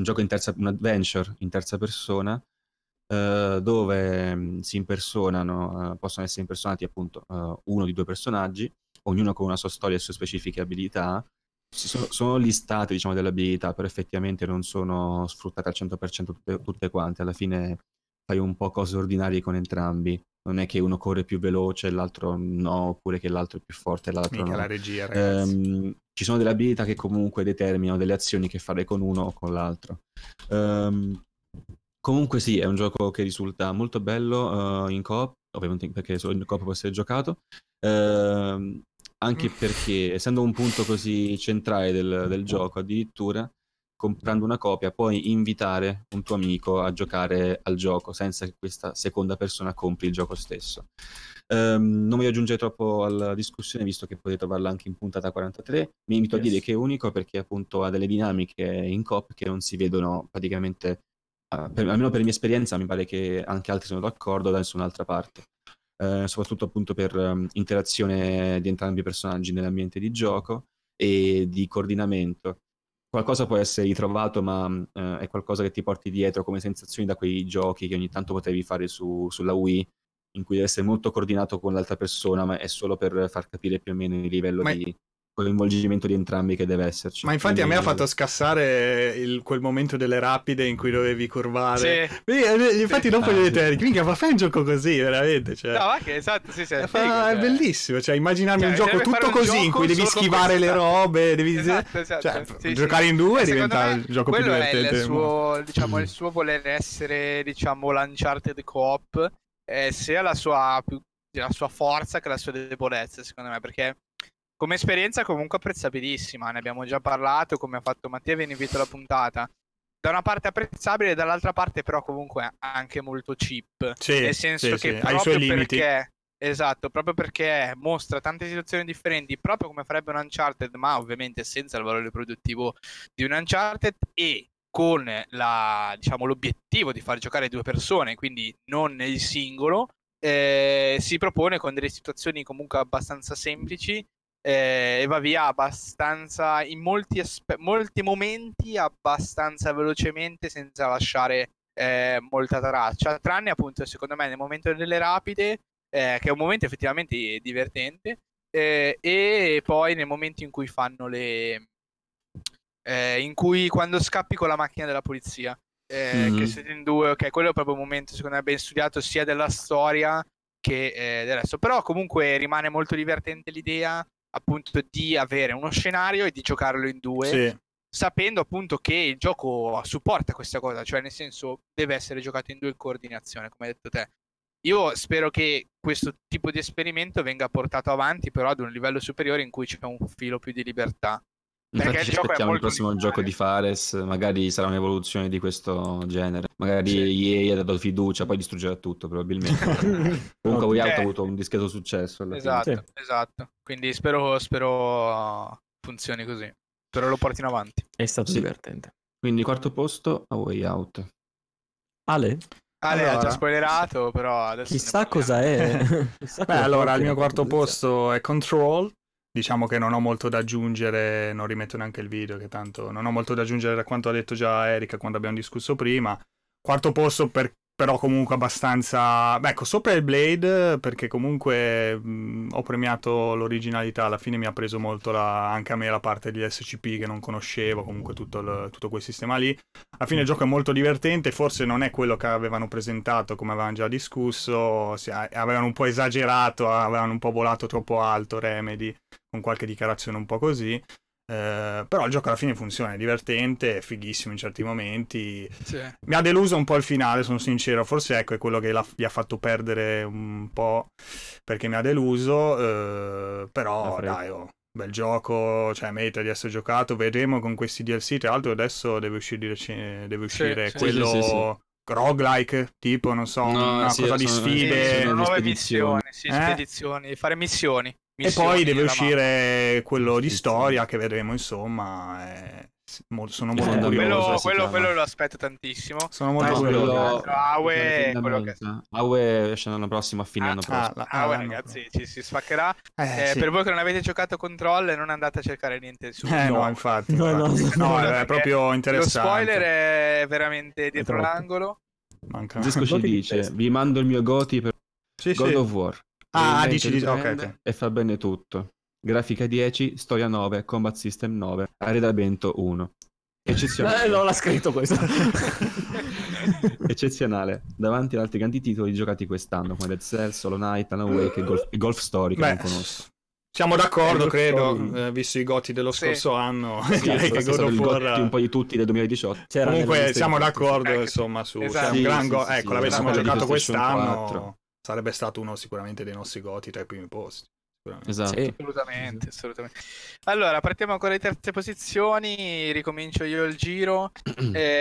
gioco un adventure in terza persona, dove si impersonano, possono essere impersonati appunto uno di due personaggi, ognuno con una sua storia e sue specifiche abilità. Sono listate, diciamo, delle abilità, però effettivamente non sono sfruttate al 100% tutte quante. Alla fine fai un po' cose ordinarie con entrambi. Non è che uno corre più veloce e l'altro no, oppure che l'altro è più forte e l'altro no. La regia, ragazzi. Ci sono delle abilità che comunque determinano delle azioni che fare con uno o con l'altro. Comunque sì, è un gioco che risulta molto bello in co-op, ovviamente, perché solo in co-op può essere giocato. Anche perché, essendo un punto così centrale del gioco, addirittura comprando una copia puoi invitare un tuo amico a giocare al gioco senza che questa seconda persona compri il gioco stesso. Non voglio aggiungere troppo alla discussione, visto che potete trovarla anche in puntata 43. Mi invito a dire che è unico perché appunto ha delle dinamiche in coop che non si vedono praticamente almeno per mia esperienza mi pare che anche altri sono d'accordo da nessun'altra parte, soprattutto appunto per interazione di entrambi i personaggi nell'ambiente di gioco e di coordinamento. Qualcosa può essere ritrovato, ma è qualcosa che ti porti dietro come sensazioni da quei giochi che ogni tanto potevi fare sulla Wii, in cui deve essere molto coordinato con l'altra persona, ma è solo per far capire più o meno il livello di coinvolgimento di entrambi che deve esserci. Ma infatti quindi a me ha fatto scassare quel momento delle rapide in cui dovevi curvare. Sì. Infatti dopo gli ho detto, minchia, ma fai un gioco così, veramente? Cioè. No, anche, esatto, sì, è bellissimo, cioè immaginarmi un gioco tutto così, in cui devi schivare le robe, devi giocare in due diventa un gioco più divertente. Il suo voler essere, l'Uncharted Co-op, sia la sua forza che la sua debolezza, secondo me, perché come esperienza comunque apprezzabilissima, ne abbiamo già parlato, come ha fatto Mattia, vi invito alla puntata. Da una parte apprezzabile, dall'altra parte però comunque anche molto cheap. Sì, nel senso che proprio ai suoi limiti. Esatto, proprio perché mostra tante situazioni differenti, proprio come farebbe un Uncharted, ma ovviamente senza il valore produttivo di un Uncharted e con l'obiettivo di far giocare due persone, quindi non il singolo, si propone con delle situazioni comunque abbastanza semplici, e va via abbastanza in molti momenti abbastanza velocemente senza lasciare molta traccia, tranne appunto secondo me nel momento delle rapide, che è un momento effettivamente divertente, e poi nel momento in cui fanno quando scappi con la macchina della polizia, che siete in due, ok, quello è proprio un momento secondo me ben studiato sia della storia che del resto, però comunque rimane molto divertente l'idea appunto di avere uno scenario e di giocarlo in due, sapendo appunto che il gioco supporta questa cosa, cioè nel senso deve essere giocato in due in coordinazione, come hai detto te. Io spero che questo tipo di esperimento venga portato avanti però ad un livello superiore in cui c'è un filo più di libertà. Infatti perché ci aspettiamo il prossimo gioco di Fares, magari sarà un'evoluzione di questo genere, magari EA ha dato fiducia, poi distruggerà tutto probabilmente. Comunque voi ha avuto un discreto successo alla fine. Esatto, quindi spero funzioni così, spero lo portino avanti. È stato divertente. Quindi quarto posto a Way Out. Ale allora, ha già spoilerato, però adesso chissà cosa è. Allora il mio quarto posto è Control. Diciamo che non ho molto da aggiungere, non rimetto neanche il video, che tanto non ho molto da aggiungere da quanto ha detto già Erika quando abbiamo discusso prima. Quarto posto però comunque abbastanza, sopra il Blade, perché comunque ho premiato l'originalità, alla fine mi ha preso molto anche a me la parte degli SCP che non conoscevo, comunque tutto quel sistema lì. Alla fine il gioco è molto divertente, forse non è quello che avevano presentato, come avevano già discusso, avevano un po' esagerato, avevano un po' volato troppo alto Remedy, con qualche dichiarazione un po' così, però il gioco alla fine funziona, è divertente, è fighissimo in certi momenti. Mi ha deluso un po' il finale, sono sincero, forse ecco è quello che gli ha fatto perdere un po', perché mi ha deluso, però dai, bel gioco, merita di essere giocato, vedremo con questi DLC, tra l'altro adesso deve uscire quello... Sì. Roguelike, tipo, non so, una cosa di sfide, nuove missioni, spedizioni, fare missioni. E poi deve uscire quello di storia che vedremo, insomma. Sono molto curioso. Quello lo aspetto tantissimo. Sono molto curioso. Awe esce l'anno prossimo, a fine anno prossimo. Awe, ragazzi, ci si spaccherà. Per voi che non avete giocato Control, non andate a cercare niente su. No, infatti. No, è proprio interessante. Lo spoiler è veramente dietro l'angolo. Zesco ci dice: vi mando il mio Goti per God of War. Dici di ok. E fa bene tutto. Grafica 10, storia 9, combat system 9, arredamento 1. Eccezionale. Non l'ha scritto questo. Eccezionale. Davanti ad altri grandi titoli giocati quest'anno, come Dead Cells, Hollow Knight, Wake e Golf Story, che non conosco. Siamo d'accordo, credo, visto i Goti dello scorso anno. Direi che God of War un po' di tutti del 2018. Comunque siamo d'accordo, insomma, su un gran Goti. Ecco, l'avessimo giocato quest'anno. Sarebbe stato uno sicuramente dei nostri Goti tra i primi posti. Esatto. Sì, assolutamente. Allora, partiamo ancora di terze posizioni. Ricomincio io il giro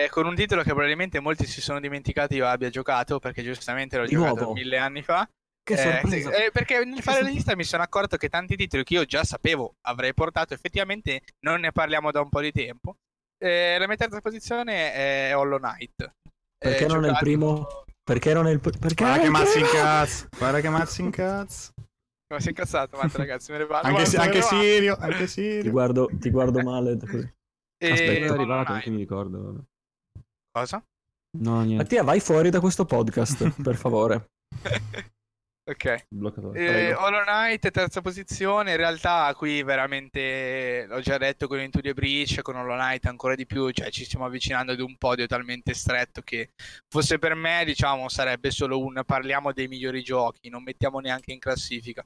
con un titolo che probabilmente molti si sono dimenticati io abbia giocato, perché giustamente l'ho giocato 1000 anni fa. Perché nel fare la lista mi sono accorto che tanti titoli che io già sapevo avrei portato, effettivamente non ne parliamo da un po' di tempo. La mia terza posizione è Hollow Knight. Perché non è il primo? Perché non è il primo? Guarda che mazzi in cazzo! Guarda che mazzi in cazzo! Ma si è incazzato, Matt, ragazzi, me ne vado. Anche Sirio. Ti guardo male. Così. Aspetta, è arrivato, non mi ricordo. Cosa? No, niente. Mattia, vai fuori da questo podcast, per favore. Ok. Hollow Knight è terza posizione. In realtà qui veramente, l'ho già detto con Into the Breach, con Hollow Knight ancora di più, cioè ci stiamo avvicinando ad un podio talmente stretto che forse per me, diciamo, sarebbe solo un parliamo dei migliori giochi, non mettiamo neanche in classifica,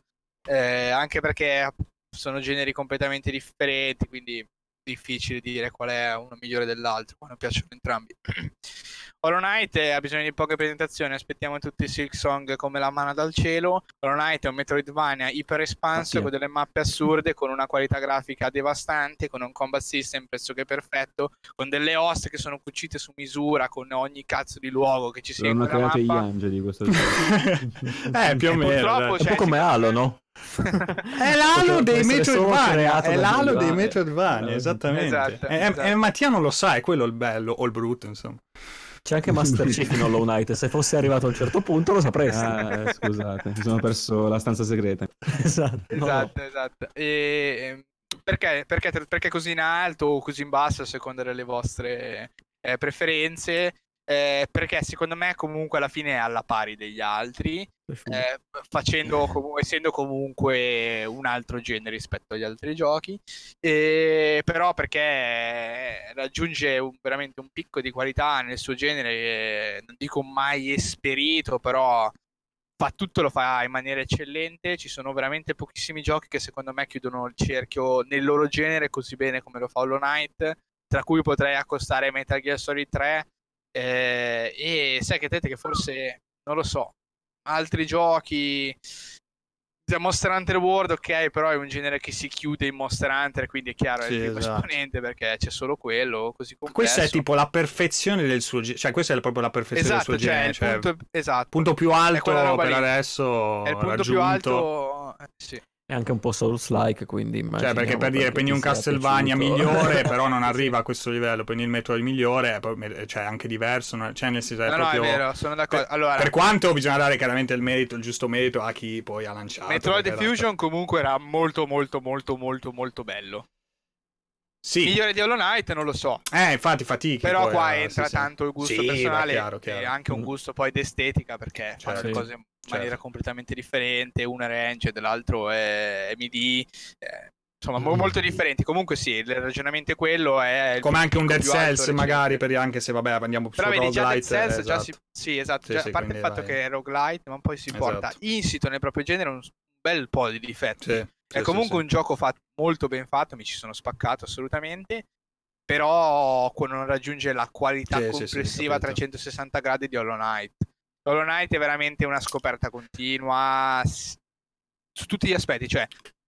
anche perché sono generi completamente differenti, quindi difficile dire qual è uno migliore dell'altro, ma non piacciono entrambi. Hollow Knight ha bisogno di poche presentazioni, aspettiamo tutti i Silksong come la mana dal cielo. Hollow Knight è un Metroidvania iper espanso, con delle mappe assurde, con una qualità grafica devastante, con un combat system pressoché perfetto, con delle host che sono cucite su misura, con ogni cazzo di luogo che ci sia in una mappa. Gli angeli questo più o meno, cioè, un po' come Halo, no? È l'Halo dei Metroidvania, esattamente. Esatto. E Mattia non lo sa, è quello il bello o il brutto, insomma. C'è anche Master Chief in Hollow Knight, se fosse arrivato a un certo punto lo sapresti. Scusate, mi sono perso la stanza segreta. Esatto. E perché così in alto o così in basso a seconda delle vostre preferenze? Perché secondo me comunque alla fine è alla pari degli altri, essendo comunque un altro genere rispetto agli altri giochi, però perché raggiunge veramente un picco di qualità nel suo genere, non dico mai esperito, però lo fa in maniera eccellente. Ci sono veramente pochissimi giochi che secondo me chiudono il cerchio nel loro genere così bene come lo fa Hollow Knight, tra cui potrei accostare Metal Gear Solid 3, e sai che tete che forse non lo so, altri giochi, Monster Hunter World, ok, però è un genere che si chiude in Monster Hunter, quindi è chiaro, è il primo esponente perché c'è solo quello, così complesso. Questa è tipo la perfezione del suo genere, cioè questa è proprio la perfezione del suo genere, cioè punto più alto per adesso, è il punto raggiunto. Più alto, sì. È anche un po' Souls-like, quindi cioè, perché per dire, prendi un Castlevania migliore, però non arriva a questo livello, prendi il Metroid migliore, cioè anche diverso, cioè nel senso proprio... è vero, sono d'accordo. Allora, per quanto bisogna dare chiaramente il giusto merito a chi poi ha lanciato Metroid Fusion, comunque era molto bello. Sì. Migliore di Hollow Knight non lo so. Infatti fatichi. Però poi, qua entra tanto il gusto personale, chiaro. E anche un gusto poi d'estetica, perché fanno le cose in maniera completamente differente. Uno è range, dell'altro è MIDI, insomma molto differenti. Comunque sì, il ragionamento è quello, è come anche un Dead Cells magari, per anche se vabbè andiamo più su Roguelite. Sì, a parte il fatto che è Roguelite, ma poi si porta insito nel proprio genere un bel po' di difetti. È comunque un gioco molto ben fatto, mi ci sono spaccato assolutamente, però non raggiunge la qualità complessiva a 360 gradi di Hollow Knight. Hollow Knight è veramente una scoperta continua su tutti gli aspetti, cioè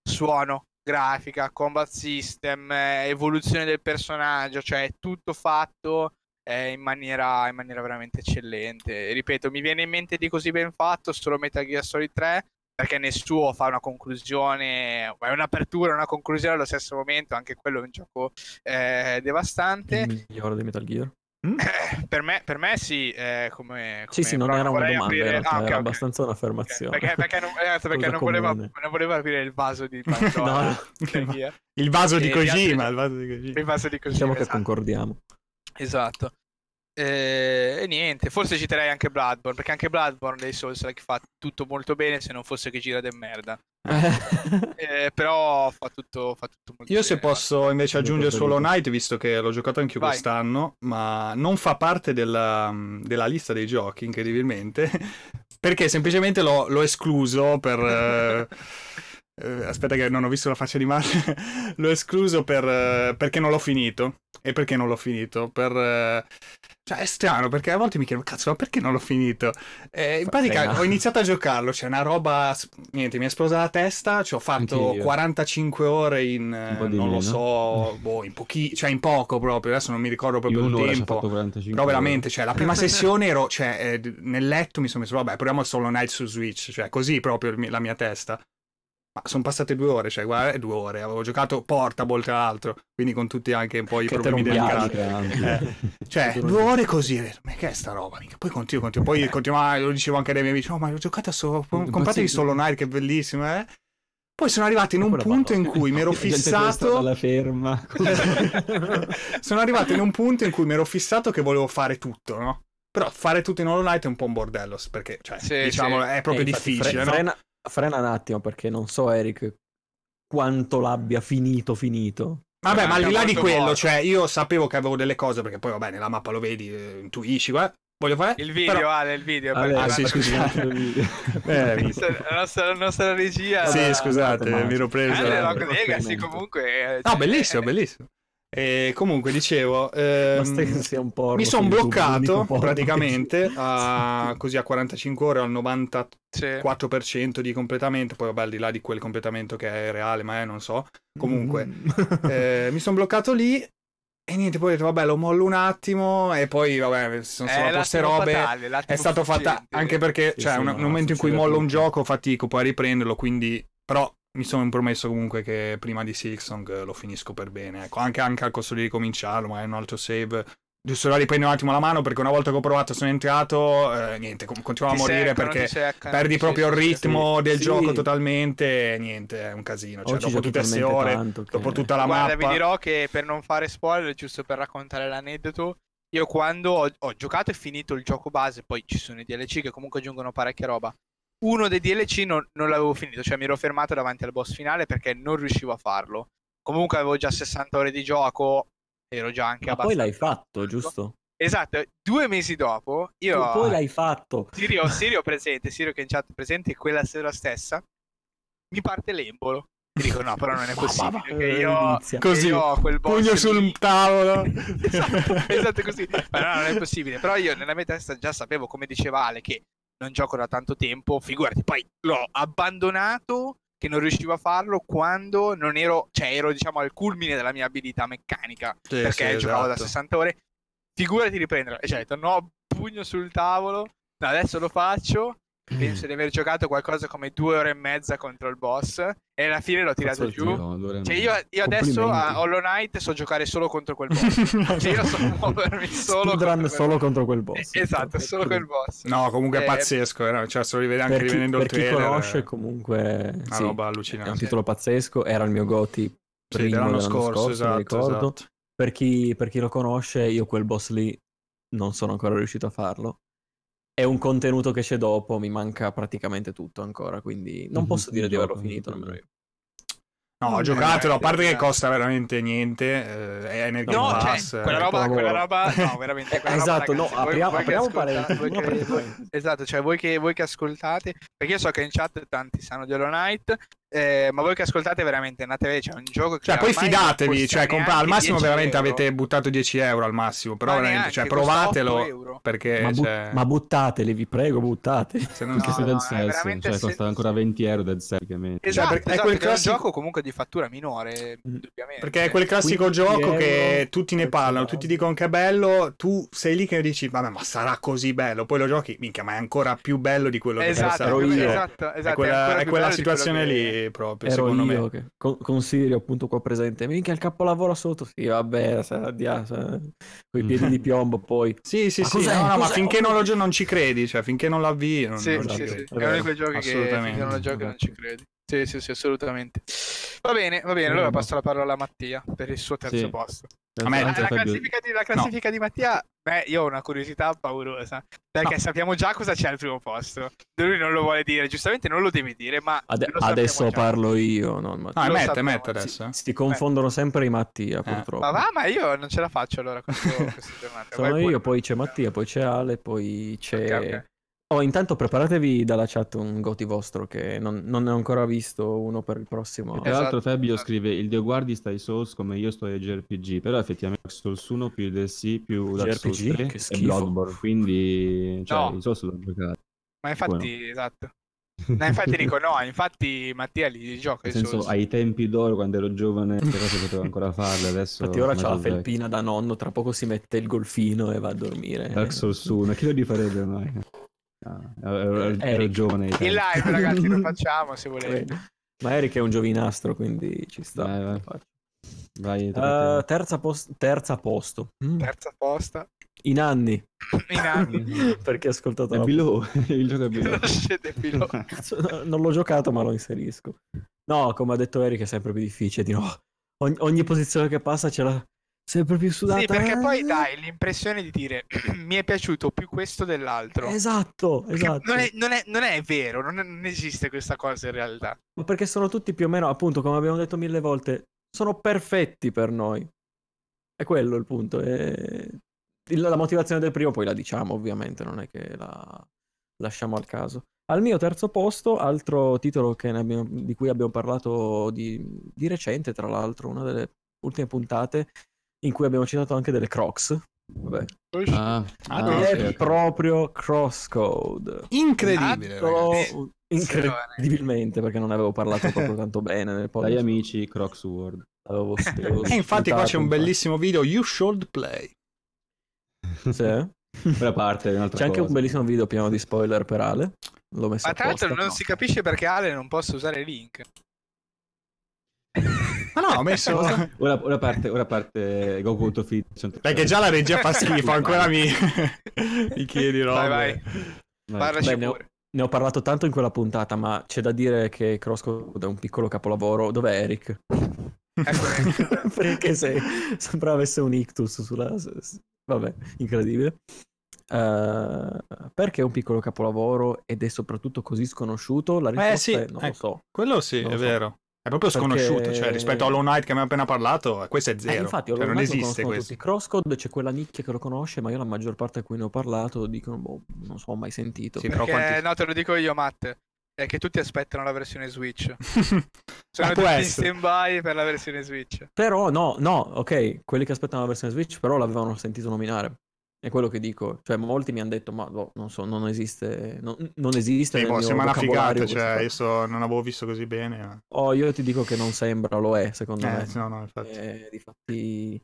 suono, grafica, combat system, evoluzione del personaggio, cioè è tutto fatto in maniera veramente eccellente. Ripeto, mi viene in mente di così ben fatto solo Metal Gear Solid 3, perché nel suo fa una conclusione, è un'apertura e una conclusione allo stesso momento, anche quello è un gioco devastante. Il migliore di Metal Gear? Per me sì, come non era una domanda, aprire... era abbastanza un'affermazione. Perché non voleva aprire il vaso di Pandora, il vaso di Kojima, diciamo che concordiamo. Esatto. E niente, forse citerei anche Bloodborne, perché anche Bloodborne dei Souls-like fa tutto molto bene, se non fosse che gira del merda. Però fa tutto molto bene. Io se posso invece aggiungere solo Hollow Knight, visto che l'ho giocato anch'io quest'anno, ma non fa parte della lista dei giochi, incredibilmente, perché semplicemente l'ho escluso per... aspetta che non ho visto la faccia di Marte. L'ho escluso perché non l'ho finito. E perché non l'ho finito? Cioè è strano, perché a volte mi chiedo, cazzo, ma perché non l'ho finito? In pratica ho iniziato a giocarlo, c'è una roba, niente, mi è esplosa la testa, ci ho fatto 45 ore in, non lo so, in poco proprio, adesso non mi ricordo proprio il tempo, però veramente, cioè la prima sessione ero, cioè nel letto mi sono messo, vabbè proviamo solo Hollow Knight su Switch, cioè così proprio la mia testa. Ma sono passate 2 ore, cioè guarda, 2 ore, avevo giocato Portable tra l'altro, quindi con tutti anche un po' i problemi del carattere. Cioè 2 ore così, ma che è sta roba? Mica? Poi continuavo, lo dicevo anche ai miei amici, no ma l'ho giocata solo, compratevi Hollow Knight che è bellissimo, eh? Poi sono arrivato in un punto in cui mi ero fissato alla ferma. Sono arrivato in un punto in cui mi ero fissato che volevo fare tutto, no? Però fare tutto in Hollow Knight è un po' un bordello, perché cioè, sì, diciamo sì, è proprio difficile, no? Frena un attimo, perché non so Eric quanto l'abbia finito. Vabbè, ma al di là di quello, morto. Cioè io sapevo che avevo delle cose, perché poi vabbè nella mappa lo vedi, intuisci, guarda. Voglio fare il video, però... Ale, il video. Vabbè, per sì, scusate. La nostra regia. Sì, scusate, mi ero preso. Sì, comunque. No, bellissimo. E comunque dicevo, mi sono bloccato praticamente così a 45 ore, al 94% di completamento. Poi vabbè, al di là di quel completamento che è reale, ma non so. Comunque, mi sono bloccato lì. E niente, poi ho detto vabbè lo mollo un attimo, e poi vabbè sono queste robe fatale, è stato fatto anche perché sì, cioè un momento in cui mollo un gioco fatico poi a riprenderlo, quindi però mi sono promesso comunque che prima di Silksong lo finisco per bene, ecco, anche al costo di ricominciarlo, magari un altro save, giusto da riprendere un attimo la mano, perché una volta che ho provato sono entrato, niente, continuavo a morire perché perdi proprio il ritmo del gioco totalmente, niente, è un casino, cioè dopo tutte queste ore, dopo tutta la mappa. Guarda, vi dirò che per non fare spoiler, giusto per raccontare l'aneddoto, io quando ho giocato e finito il gioco base, poi ci sono i DLC che comunque aggiungono parecchia roba, uno dei DLC non l'avevo finito, cioè mi ero fermato davanti al boss finale perché non riuscivo a farlo, comunque avevo già 60 ore di gioco, ero già anche abbastanza. Poi l'hai fatto, giusto? Esatto, 2 mesi dopo io poi l'hai fatto. Sirio presente, Sirio che in chat è presente, quella sera stessa mi parte l'embolo. Ti dico no, però non è possibile che io così, che io quel boss pugno sul tavolo. esatto così. Ma no, non è possibile, però io nella mia testa già sapevo, come diceva Ale, che non gioco da tanto tempo, figurati, poi l'ho abbandonato che non riuscivo a farlo quando non ero, cioè ero diciamo al culmine della mia abilità meccanica, sì, perché sì, giocavo da 60 ore, figurati riprenderla, cioè ho detto no, pugno sul tavolo, no, adesso lo faccio, penso di aver giocato qualcosa come 2 ore e mezza contro il boss e alla fine l'ho tirato giù, cioè io adesso a Hollow Knight so giocare solo contro quel boss, cioè io so muovermi solo contro quel boss, esatto, solo quel boss, no comunque è pazzesco, cioè se lo rivede anche rivedendo il trailer, per chi conosce comunque una roba allucinante, è un titolo pazzesco, era il mio Goti dell'anno scorso, esatto. Per chi lo conosce, io quel boss lì non sono ancora riuscito a farlo. È un contenuto che c'è dopo, mi manca praticamente tutto ancora, quindi non posso dire di averlo finito nemmeno io. No, giocatelo, a parte che costa veramente niente, è nel Game Pass. Cioè, quella roba, no, veramente quella esatto, roba, ragazzi, no, apriamo parere. Esatto, cioè voi che ascoltate, perché io so che in chat tanti sanno di Hollow Knight, ma voi che ascoltate veramente andate a vedere, c'è un gioco che cioè poi fidatevi, cioè al massimo veramente euro. Avete buttato 10 euro al massimo, però ma veramente, cioè provatelo, perché ma buttateli, vi prego, buttateli. Se non no, Dead Cells, cioè costa ancora 20 euro Dead Cells, esatto, è quel classico gioco comunque di fattura minore, perché è quel classico gioco che tutti ne parlano, tutti dicono che è bello, tu sei lì che dici vabbè, ma sarà così bello, poi lo giochi, minchia, ma è ancora più bello di quello che sarò io. Esatto, è quella situazione lì. Proprio ero secondo io, me che, con Sirio appunto qua presente, minchia il capolavoro sotto, sì vabbè coi piedi di piombo, poi sì no, ma finché non ci credi, cioè finché non l'avvii non ci credi. È uno di quei giochi che finché non lo giochi non ci credi, sì assolutamente. Va bene allora passo la parola a Mattia per il suo terzo posto. La classifica di Mattia, beh, io ho una curiosità paurosa, perché sappiamo già cosa c'è al primo posto. Lui non lo vuole dire, giustamente non lo devi dire, ma adesso parlo io. Mette adesso. Si confondono sempre i Mattia, purtroppo. Ma io non ce la faccio allora questa giornata. Sono io, poi c'è Mattia, poi c'è Ale, poi c'è... Okay. Oh, intanto preparatevi dalla chat un Goti vostro che non ne ho ancora visto uno per il prossimo. Tra l'altro Fabio scrive il Dio guardi sta ai Souls come io sto ai JRPG, però effettivamente Souls 1 più DLC più Dark Souls 3 e Bloodborne, quindi cioè i Souls l'ho giocato. Ma infatti esatto. No, infatti dico no, infatti Mattia li gioca nel senso, ai tempi d'oro quando ero giovane le cose potevo ancora farle, adesso infatti ora c'ho la felpina da nonno, tra poco si mette il golfino e va a dormire. Dark Souls 1, chi lo rifarebbe ormai? Ero giovane in live ragazzi, lo facciamo se volete. Ma Eric è un giovinastro, quindi ci sta. Vai. Terza posto. Terza posta. In anni. Perché ho ascoltato il gioco è Below. Non l'ho giocato, ma lo inserisco. No, come ha detto Eric, è sempre più difficile. Di no, ogni posizione che passa ce l'ha sempre più sudata. Sì, perché poi dai l'impressione di dire mi è piaciuto più questo dell'altro. Esatto. Non è vero, non esiste questa cosa in realtà. Ma perché sono tutti più o meno, appunto, come abbiamo detto mille volte, sono perfetti per noi. È quello il punto. La motivazione del primo poi la diciamo, ovviamente, non è che la lasciamo al caso. Al mio terzo posto, altro titolo di cui abbiamo parlato di recente, tra l'altro, una delle ultime puntate in cui abbiamo citato anche delle Crocs. Vabbè. È proprio Crosscode. Incredibile, incredibilmente, perché non ne avevo parlato proprio tanto bene nel podcast. Dai amici, Crocs World. E infatti qua c'è un bellissimo video, You Should Play. Sì. Parte, c'è anche un bellissimo video pieno di spoiler per Ale. L'ho messo ma tra l'altro non si capisce perché Ale non possa usare il link. Ma no, ho messo ora parte go.fit. Perché già la regia fa schifo. Ancora mi chiedi roba. Vai. Parlaci pure. Ne ho parlato tanto in quella puntata, ma c'è da dire che Crosscode è un piccolo capolavoro. Dov'è Eric? Perché sembrava avesse un ictus sulla... Vabbè, incredibile. Perché è un piccolo capolavoro ed è soprattutto così sconosciuto? La risposta è non lo so. Quello sì, non è vero. È proprio sconosciuto, perché... cioè rispetto a Hollow Knight che abbiamo appena parlato, questo è zero. Infatti, cioè, non esiste questo. Crosscode c'è quella nicchia che lo conosce, ma io la maggior parte a cui ne ho parlato dicono non so, ho mai sentito. Sì, perché, no, te lo dico io, Matt, è che tutti aspettano la versione Switch. Sono tutti in stand-by per la versione Switch. Però ok, quelli che aspettano la versione Switch però l'avevano sentito nominare. È quello che dico, cioè molti mi hanno detto ma non so, non esiste sì, sembra una figata, cioè non avevo visto così bene io ti dico che non sembra, lo è secondo me. No, infatti. Difatti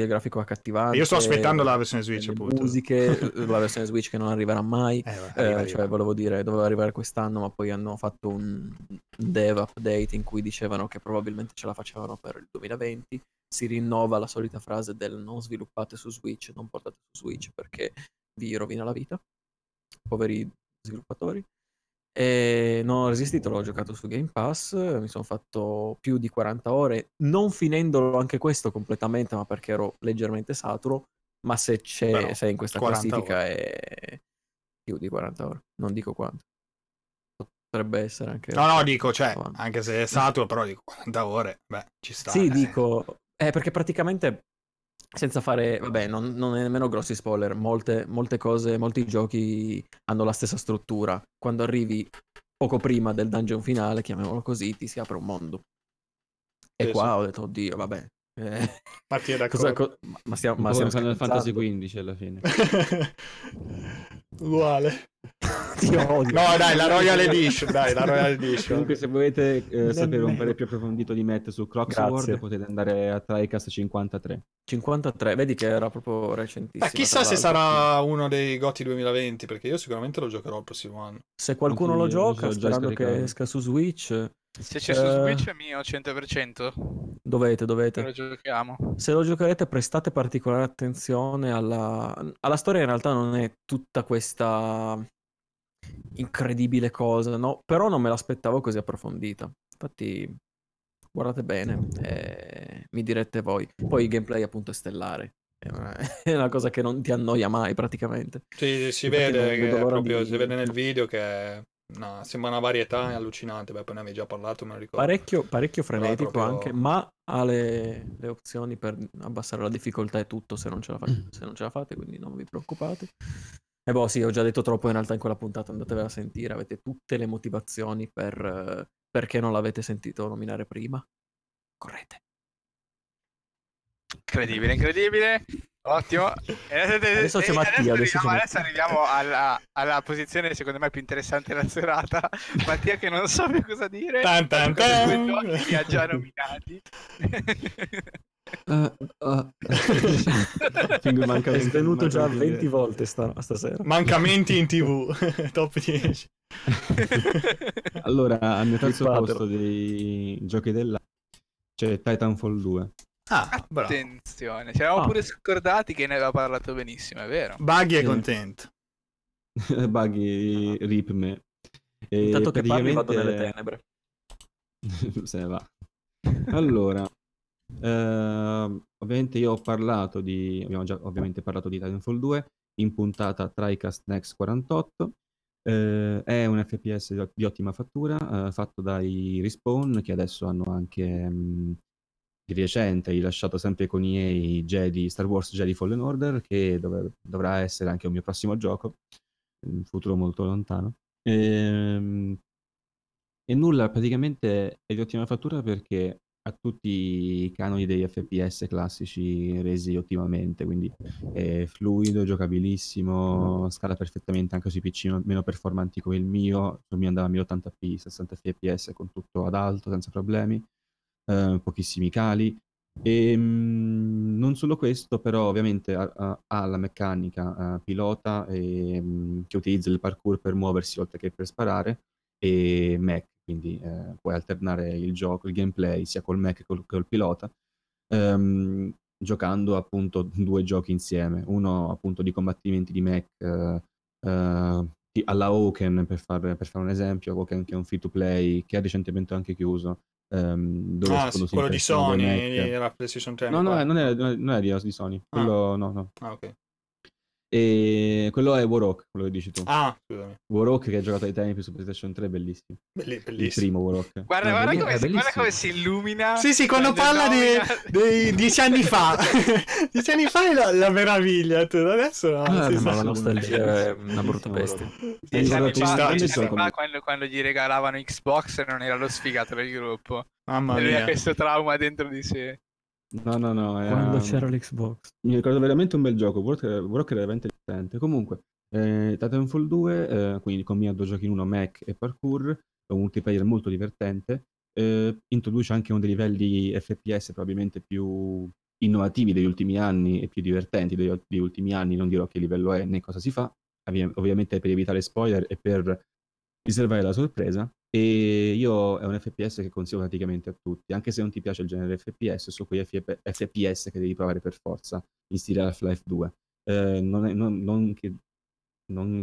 il grafico accattivante. Io sto aspettando la versione Switch, appunto. Le musiche, la versione Switch che non arriverà mai, arriva. Volevo dire, doveva arrivare quest'anno, ma poi hanno fatto un dev update in cui dicevano che probabilmente ce la facevano per il 2020. Si rinnova la solita frase del non sviluppate su Switch, non portate su Switch perché vi rovina la vita, poveri sviluppatori. E non ho resistito, l'ho giocato su Game Pass, mi sono fatto più di 40 ore, non finendolo anche questo completamente, ma perché ero leggermente saturo, ma se è in questa classifica è più di 40 ore, non dico quanto. Potrebbe essere anche... No, dico, cioè, anche se è saturo, però dico 40 ore, beh, ci sta. Sì, dico... perché praticamente, senza fare... Vabbè, non è nemmeno grossi spoiler. Molte cose, molti giochi hanno la stessa struttura. Quando arrivi poco prima del dungeon finale, chiamiamolo così, ti si apre un mondo. E qua ho detto, oddio, vabbè. Ma stiamo nel Fantasy XV alla fine. Uguale. No, dai, la Royal Edition. Comunque, se volete sapere un parere più approfondito di Matt su Crossword, potete andare a TriCast 53. Vedi che era proprio recentissimo. Ma chissà se sarà uno dei Goti 2020, perché io sicuramente lo giocherò il prossimo anno. Se qualcuno lo gioca, sperando che esca su Switch. Se c'è su Switch è mio 100%. Dovete. Lo giochiamo. Se lo giocherete, prestate particolare attenzione alla storia. In realtà non è tutta questa incredibile cosa, no? Però non me l'aspettavo così approfondita. Infatti, guardate bene e mi direte voi. Poi il gameplay appunto è stellare. È una cosa che non ti annoia mai praticamente. Sì, si vede, si vede nel video che... No, sembra una varietà allucinante. Beh, poi ne avevi già parlato, me lo ricordo. Parecchio frenetico proprio... anche, ma ha le opzioni per abbassare la difficoltà e tutto se non ce la fate, quindi non vi preoccupate. E sì, ho già detto troppo in realtà in quella puntata, andatevela a sentire, avete tutte le motivazioni perché non l'avete sentito nominare prima. Correte. Incredibile. Ottimo. Adesso arriviamo alla posizione secondo me più interessante della serata. Mattia che non so più cosa dire. Li ha già nominati. È svenuto già 20 volte stasera. Mancamenti in TV. Top 10. Allora, al mio terzo posto dei giochi dell'anno c'è Titanfall 2. Ah, attenzione, ci eravamo pure scordati che ne aveva parlato benissimo, è vero. Buggy è contento. Buggy, rip me. E intanto che parli vado nelle tenebre. Se ne va. Allora, ovviamente io ho parlato di, abbiamo già ovviamente parlato di Titanfall 2 in puntata TriCast Next 48. È un FPS di ottima fattura, fatto dai Respawn, che adesso hanno anche di recente rilasciato sempre con EA Jedi, Star Wars Jedi Fallen Order, che dovrà essere anche un mio prossimo gioco in un futuro molto lontano. E nulla, praticamente è di ottima fattura perché ha tutti i canoni degli FPS classici resi ottimamente, quindi è fluido, giocabilissimo, scala perfettamente anche sui PC meno performanti come il mio andava a 1080p, 60 fps con tutto ad alto, senza problemi, pochissimi cali. E non solo questo, però ovviamente ha la meccanica pilota che utilizza il parkour per muoversi oltre che per sparare, e mech, quindi puoi alternare il gioco, il gameplay sia col mech che col pilota, giocando appunto due giochi insieme, uno appunto di combattimenti di mech alla Oaken, per fare un esempio. Oaken, che è un free to play che ha recentemente anche chiuso, dove quello di Sony era PlayStation 3. No, non è di Sony quello. Ok. E quello è Warhawk, quello che dici tu. Scusami. Warhawk, che ha giocato ai tempi su PlayStation 3. Bellissimo. Il primo Warhawk. Guarda come si illumina. Sì, quando parla dei 10 anni fa. 10 anni fa è la meraviglia. Adesso no. La nostalgia è una brutta peste. 10 anni fa, quando gli regalavano Xbox, non era lo sfigato del gruppo. Mamma mia. Aveva questo trauma dentro di sé. No, quando c'era l'Xbox. Mi ricordo veramente un bel gioco, Warcraft era veramente divertente. Comunque, Titanfall 2, quindi combina due giochi in uno, mech e parkour, un multiplayer molto divertente, introduce anche uno dei livelli FPS probabilmente più innovativi degli ultimi anni e più divertenti degli ultimi anni, non dirò che livello è né cosa si fa, ovviamente per evitare spoiler e per riservare la sorpresa. E io è un FPS che consiglio praticamente a tutti, anche se non ti piace il genere FPS, su quegli FPS che devi provare per forza in stile Half-Life 2. Non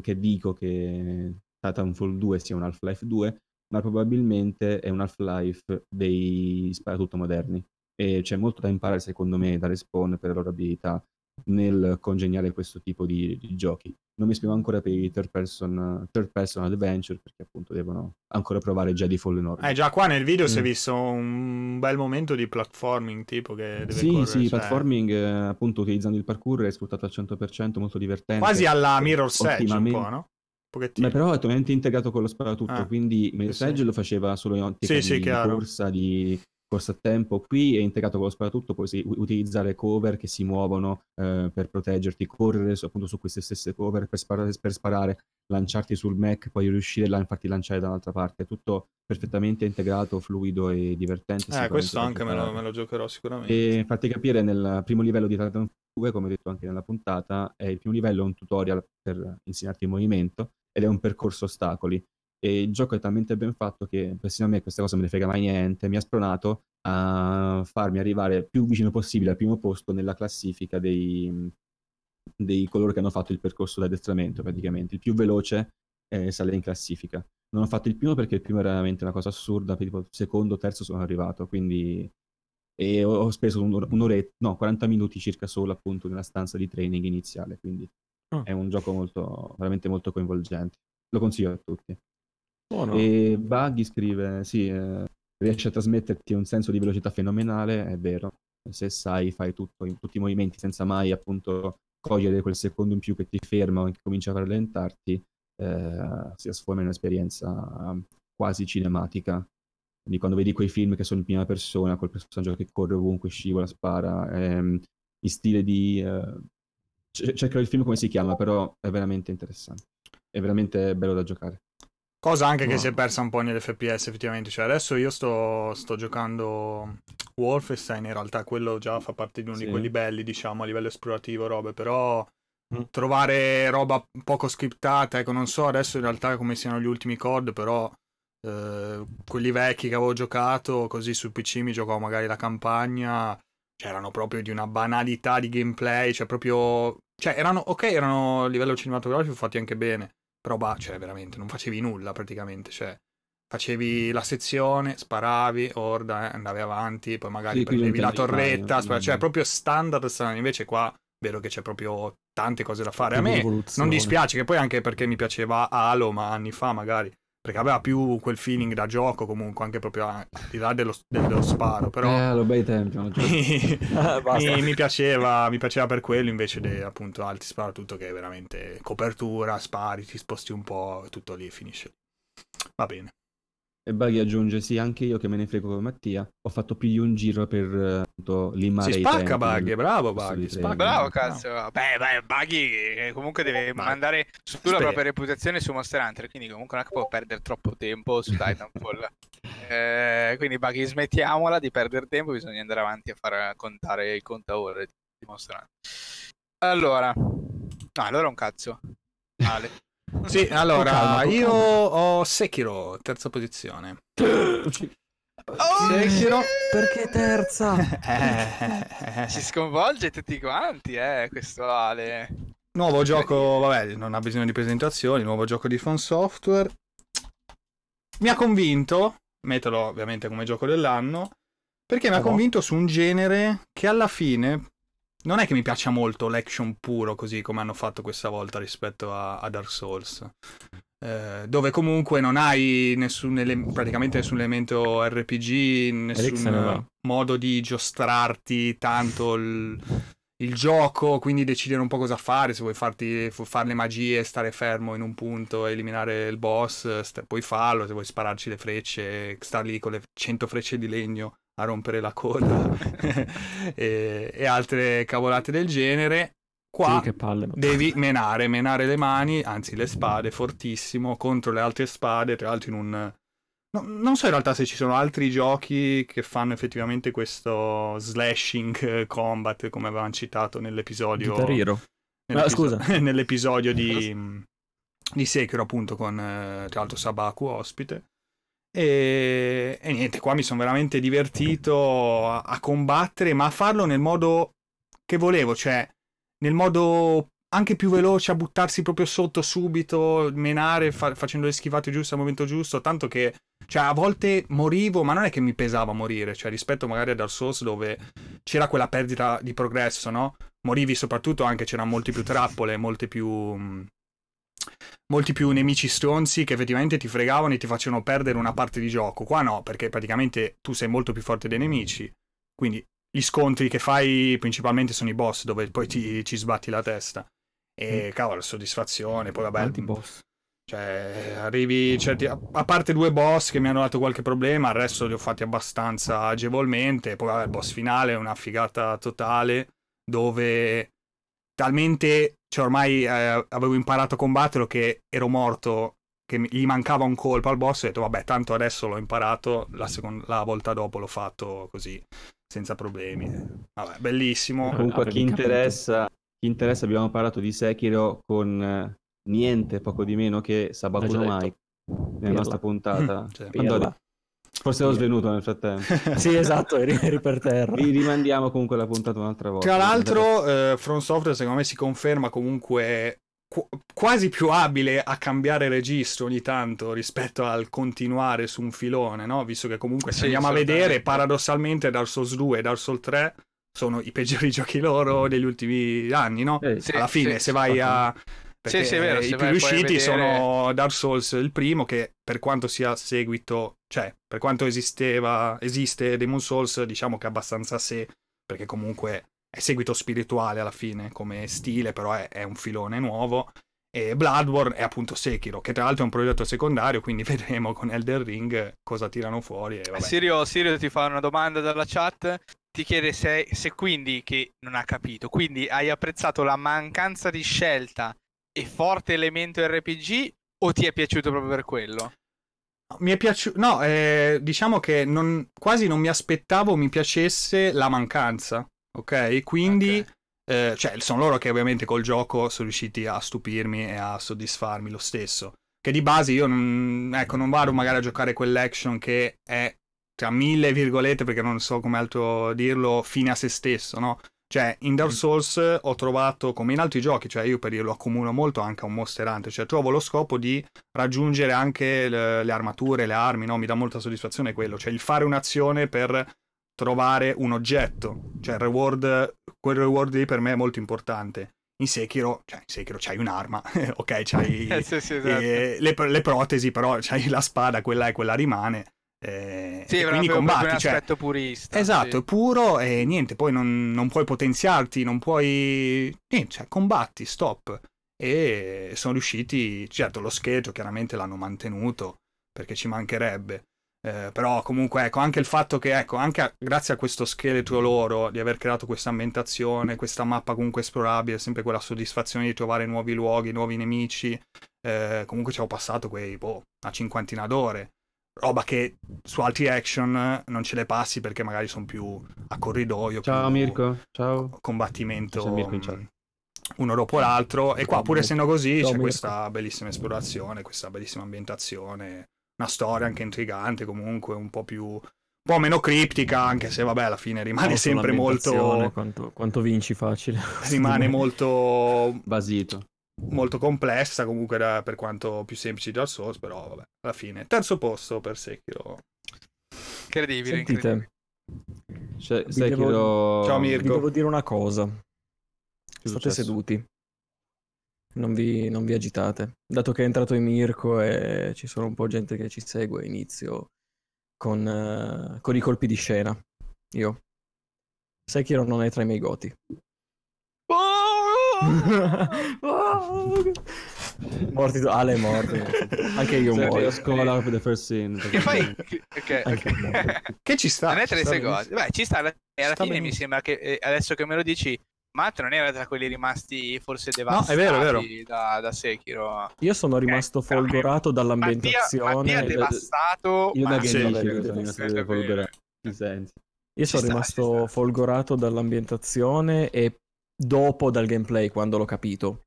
che dico che Titanfall 2 sia un Half-Life 2, ma probabilmente è un Half-Life dei sparatutto moderni, e c'è molto da imparare secondo me da Respawn per le loro abilità nel congegnare questo tipo di giochi. Non mi esprimo ancora per i third person adventure, perché appunto devono ancora provare già di Fallen Order. Già qua nel video si è visto un bel momento di platforming, tipo che deve correre, cioè... platforming, appunto utilizzando il parkour è sfruttato al 100%, molto divertente, quasi alla Mirror's Edge un po', no? Pochettino. Ma però è totalmente integrato con lo sparatutto, quindi Mirror's Edge lo faceva solo in ottica di corsa, di corsa a tempo. Qui è integrato con lo sparatutto, puoi utilizzare cover che si muovono per proteggerti, correre appunto su queste stesse cover per sparare, lanciarti sul mech, poi riuscire a farti lanciare da un'altra parte. È tutto perfettamente integrato, fluido e divertente. Questo anche me lo giocherò sicuramente. E farti capire, nel primo livello di Titanfall 2, come ho detto anche nella puntata, è il primo livello, è un tutorial per insegnarti il movimento ed è un percorso ostacoli. E il gioco è talmente ben fatto che persino a me questa cosa me ne frega mai niente, mi ha spronato a farmi arrivare più vicino possibile al primo posto nella classifica dei coloro che hanno fatto il percorso di addestramento. Praticamente il più veloce sale in classifica. Non ho fatto il primo perché il primo era veramente una cosa assurda, tipo secondo, terzo sono arrivato, quindi ho speso un'oretta, no, 40 minuti circa solo appunto nella stanza di training iniziale, quindi è un gioco molto, veramente molto coinvolgente, lo consiglio a tutti. E Buggy scrive riesce a trasmetterti un senso di velocità fenomenale, è vero, se sai fai tutto in tutti i movimenti senza mai appunto cogliere quel secondo in più che ti ferma o che comincia a rallentarti, si trasforma in un'esperienza quasi cinematica. Quindi quando vedi quei film che sono in prima persona col personaggio che corre ovunque, scivola, spara, in stile di cercherò il film come si chiama, però è veramente interessante, è veramente bello da giocare. Cosa anche che si è persa un po' nell'FPS effettivamente, cioè adesso io sto giocando Wolfenstein, in realtà quello già fa parte di uno di quelli belli, diciamo, a livello esplorativo, robe, però trovare roba poco scriptata, ecco, non so adesso in realtà come siano gli ultimi COD, però quelli vecchi che avevo giocato così sul PC, mi giocavo magari la campagna, c'erano proprio di una banalità di gameplay, cioè proprio, cioè erano ok, erano a livello cinematografico fatti anche bene, però bah, cioè veramente non facevi nulla praticamente, cioè facevi la sezione, sparavi, orda, andavi avanti, poi magari sì, prendevi la torretta, cioè proprio standard, invece qua vedo che c'è proprio tante cose da fare. A me non dispiace, che poi anche perché mi piaceva Halo, ma anni fa magari, perché aveva più quel feeling da gioco comunque, anche proprio al di là dello sparo, però bei tempi, mi piaceva per quello, invece di appunto alti sparo, tutto che è veramente copertura, spari, ti sposti un po', tutto lì finisce. Va bene. E Buggy aggiunge, sì, anche io che me ne frego come Mattia, ho fatto più di un giro per limare i tempi. Si spacca Buggy, bravo Buggy, bravo cazzo. No. Beh, dai, Buggy comunque deve mandare sulla propria reputazione su Monster Hunter, quindi comunque non può perdere troppo tempo su Titanfall. Quindi Buggy, smettiamola di perdere tempo, bisogna andare avanti a far contare il contaore di Monster Hunter. Allora un cazzo. Ale. Sì, allora, io ho Sekiro, terza posizione. Sekiro, perché terza? Ci sconvolge tutti quanti, questo Ale. Nuovo gioco, vabbè, non ha bisogno di presentazioni, nuovo gioco di From Software. Mi ha convinto, metterò ovviamente come gioco dell'anno, perché mi ha convinto su un genere che alla fine... non è che mi piaccia molto l'action puro, così come hanno fatto questa volta rispetto a Dark Souls, dove comunque non hai praticamente nessun elemento RPG, nessun modo di giostrarti tanto il gioco, quindi decidere un po' cosa fare, se vuoi fare le magie, stare fermo in un punto, eliminare il boss, puoi farlo, se vuoi spararci le frecce, star lì con le 100 frecce di legno a rompere la coda e altre cavolate del genere. Qua sì, devi menare le mani, anzi le spade, fortissimo, contro le altre spade, tra l'altro in un... no, non so in realtà se ci sono altri giochi che fanno effettivamente questo slashing combat, come avevamo citato nell'episodio di Sekiro, appunto, con tra l'altro Sabaku ospite. E niente, qua mi sono veramente divertito a combattere, ma a farlo nel modo che volevo, cioè nel modo anche più veloce, a buttarsi proprio sotto subito, menare facendo le schivate giuste al momento giusto, tanto che, cioè, a volte morivo, ma non è che mi pesava morire, cioè rispetto magari a Dark Souls dove c'era quella perdita di progresso, no? Morivi soprattutto, anche c'erano molte più trappole, molti più nemici stronzi che effettivamente ti fregavano e ti facevano perdere una parte di gioco. Qua no, perché praticamente tu sei molto più forte dei nemici, quindi gli scontri che fai principalmente sono i boss, dove poi ci sbatti la testa e cavolo, soddisfazione. Poi vabbè, boss, cioè arrivi certi, a parte due boss che mi hanno dato qualche problema, il resto li ho fatti abbastanza agevolmente. Poi vabbè, il boss finale è una figata totale, dove talmente, cioè ormai avevo imparato a combatterlo che ero morto, che gli mancava un colpo al boss, e ho detto vabbè, tanto adesso l'ho imparato, la volta dopo l'ho fatto così, senza problemi. Vabbè, bellissimo. Comunque a chi interessa abbiamo parlato di Sekiro con niente poco di meno che Sabaku Mai nella nostra puntata. Forse l'ho svenuto nel frattempo. Sì, esatto, eri per terra. Vi rimandiamo comunque la puntata un'altra volta. Tra l'altro, From Software secondo me si conferma comunque quasi più abile a cambiare registro ogni tanto rispetto al continuare su un filone, no? Visto che comunque se andiamo a vedere, paradossalmente Dark Souls 2 e Dark Souls 3 sono i peggiori giochi loro degli ultimi anni, no? Alla fine, se vai a... perché sì, è vero, i più riusciti sono Dark Souls, il primo, che per quanto sia seguito, cioè per quanto esiste Demon Souls, diciamo che è abbastanza sé, perché comunque è seguito spirituale alla fine come stile, però è un filone nuovo. E Bloodborne è appunto Sekiro, che tra l'altro è un progetto secondario, quindi vedremo con Elden Ring cosa tirano fuori. E vabbè. Sirio ti fa una domanda dalla chat, ti chiede se quindi, che non ha capito, quindi hai apprezzato la mancanza di scelta e forte elemento RPG, o ti è piaciuto proprio per quello? Mi è piaciuto, no, diciamo che quasi non mi aspettavo mi piacesse la mancanza, ok? Quindi cioè sono loro che ovviamente col gioco sono riusciti a stupirmi e a soddisfarmi lo stesso, che di base io non vado magari a giocare quell'action che è tra mille virgolette, perché non so come altro dirlo, fine a se stesso, no? Cioè in Dark Souls ho trovato, come in altri giochi, cioè io per dirlo accumulo molto anche a un Monster Hunter, cioè trovo lo scopo di raggiungere anche le armature, le armi, no? Mi dà molta soddisfazione quello, cioè il fare un'azione per trovare un oggetto, cioè il reward, quel reward lì per me è molto importante. In Sekiro c'hai un'arma, ok, c'hai esatto. le protesi, però c'hai la spada, quella rimane. Sì, quindi combatti, un aspetto purista, esatto, sì. È puro e niente, poi non puoi potenziarti, non puoi niente, cioè combatti, stop. E sono riusciti, certo lo scheletro chiaramente l'hanno mantenuto perché ci mancherebbe, però comunque ecco anche il fatto che ecco anche grazie a questo scheletro loro di aver creato questa ambientazione, questa mappa comunque esplorabile, sempre quella soddisfazione di trovare nuovi luoghi, nuovi nemici, comunque ci ho passato quei una cinquantina d'ore, roba che su altri action non ce le passi perché magari sono più a corridoio, ciao più Mirko, ciao, combattimento, ciao Mirko, ciao. Uno dopo l'altro, e qua pur essendo così ciao, c'è Mirko. Questa bellissima esplorazione, questa bellissima ambientazione, una storia anche intrigante, comunque un po' meno criptica, anche se vabbè alla fine rimane sempre molto quanto vinci facile, rimane molto basito, molto complessa comunque per quanto più semplice di Dark Souls, però vabbè alla fine terzo posto per Sekiro, incredibile. Sentite, cioè, Sekiro... Ciao Mirko, vi devo dire una cosa, state seduti, non vi agitate, dato che è entrato in Mirko e ci sono un po' gente che ci segue, inizio con i colpi di scena. Io Sekiro non è tra i miei goti. Morti, Ale è morto. Anche io muoio. Scola per the first scene. Che fai? Okay. Che ci sta? Non è tra i secondi. Beh, ci sta. E alla fine mi sembra che adesso che me lo dici, Matt non era tra quelli rimasti forse devastati. No, è vero. Da Sekiro. Io sono rimasto folgorato dall'ambientazione. Mattia devastato. Io sono rimasto folgorato dall'ambientazione e dopo dal gameplay, quando l'ho capito,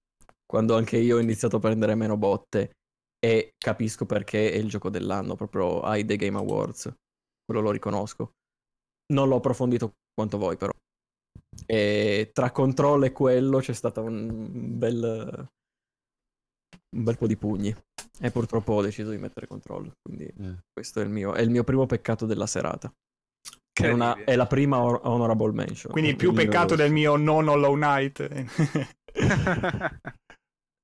quando anche io ho iniziato a prendere meno botte, e capisco perché è il gioco dell'anno proprio ai The Game Awards, quello lo riconosco. Non l'ho approfondito quanto voi, però, e tra Control e quello c'è stato un bel po' di pugni, e purtroppo ho deciso di mettere Control, quindi questo è il mio primo peccato della serata. È la prima honorable mention. Quindi il più peccato del mio non Hollow Knight.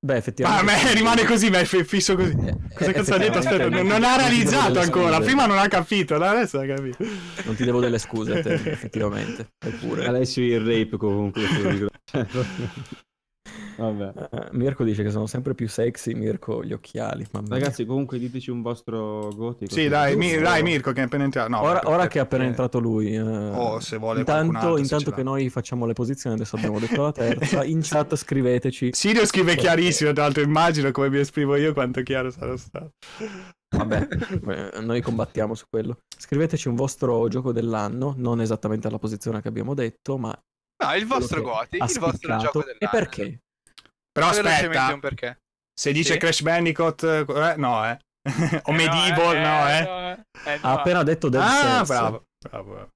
Beh, effettivamente. Ma rimane così, beh, fisso così. Cosa cazzo ha detto? Aspetta, non ha realizzato ancora. Prima non ha capito, adesso ha capito. Non ti devo delle scuse a te, effettivamente. Eppure. Alessio il rape comunque. Vabbè. Mirko dice che sono sempre più sexy. Mirko, gli occhiali. Ragazzi, comunque diteci un vostro gotico. Sì, dai Mirko che è appena entrato. No, ora che è appena entrato lui. Se vuole intanto che noi facciamo le posizioni, adesso abbiamo detto la terza. In chat scriveteci. Sirio scrive chiarissimo, tra l'altro immagino come mi esprimo io quanto chiaro sarà stato. Vabbè, noi combattiamo su quello. Scriveteci un vostro gioco dell'anno, non esattamente alla posizione che abbiamo detto, ma il vostro Goti, il vostro gioco dell'anno. E perché? Però aspetta, un perché. Se dice sì? Crash Bandicut, no. O Medieval, no. Ha appena detto Dead Cells. Bravo.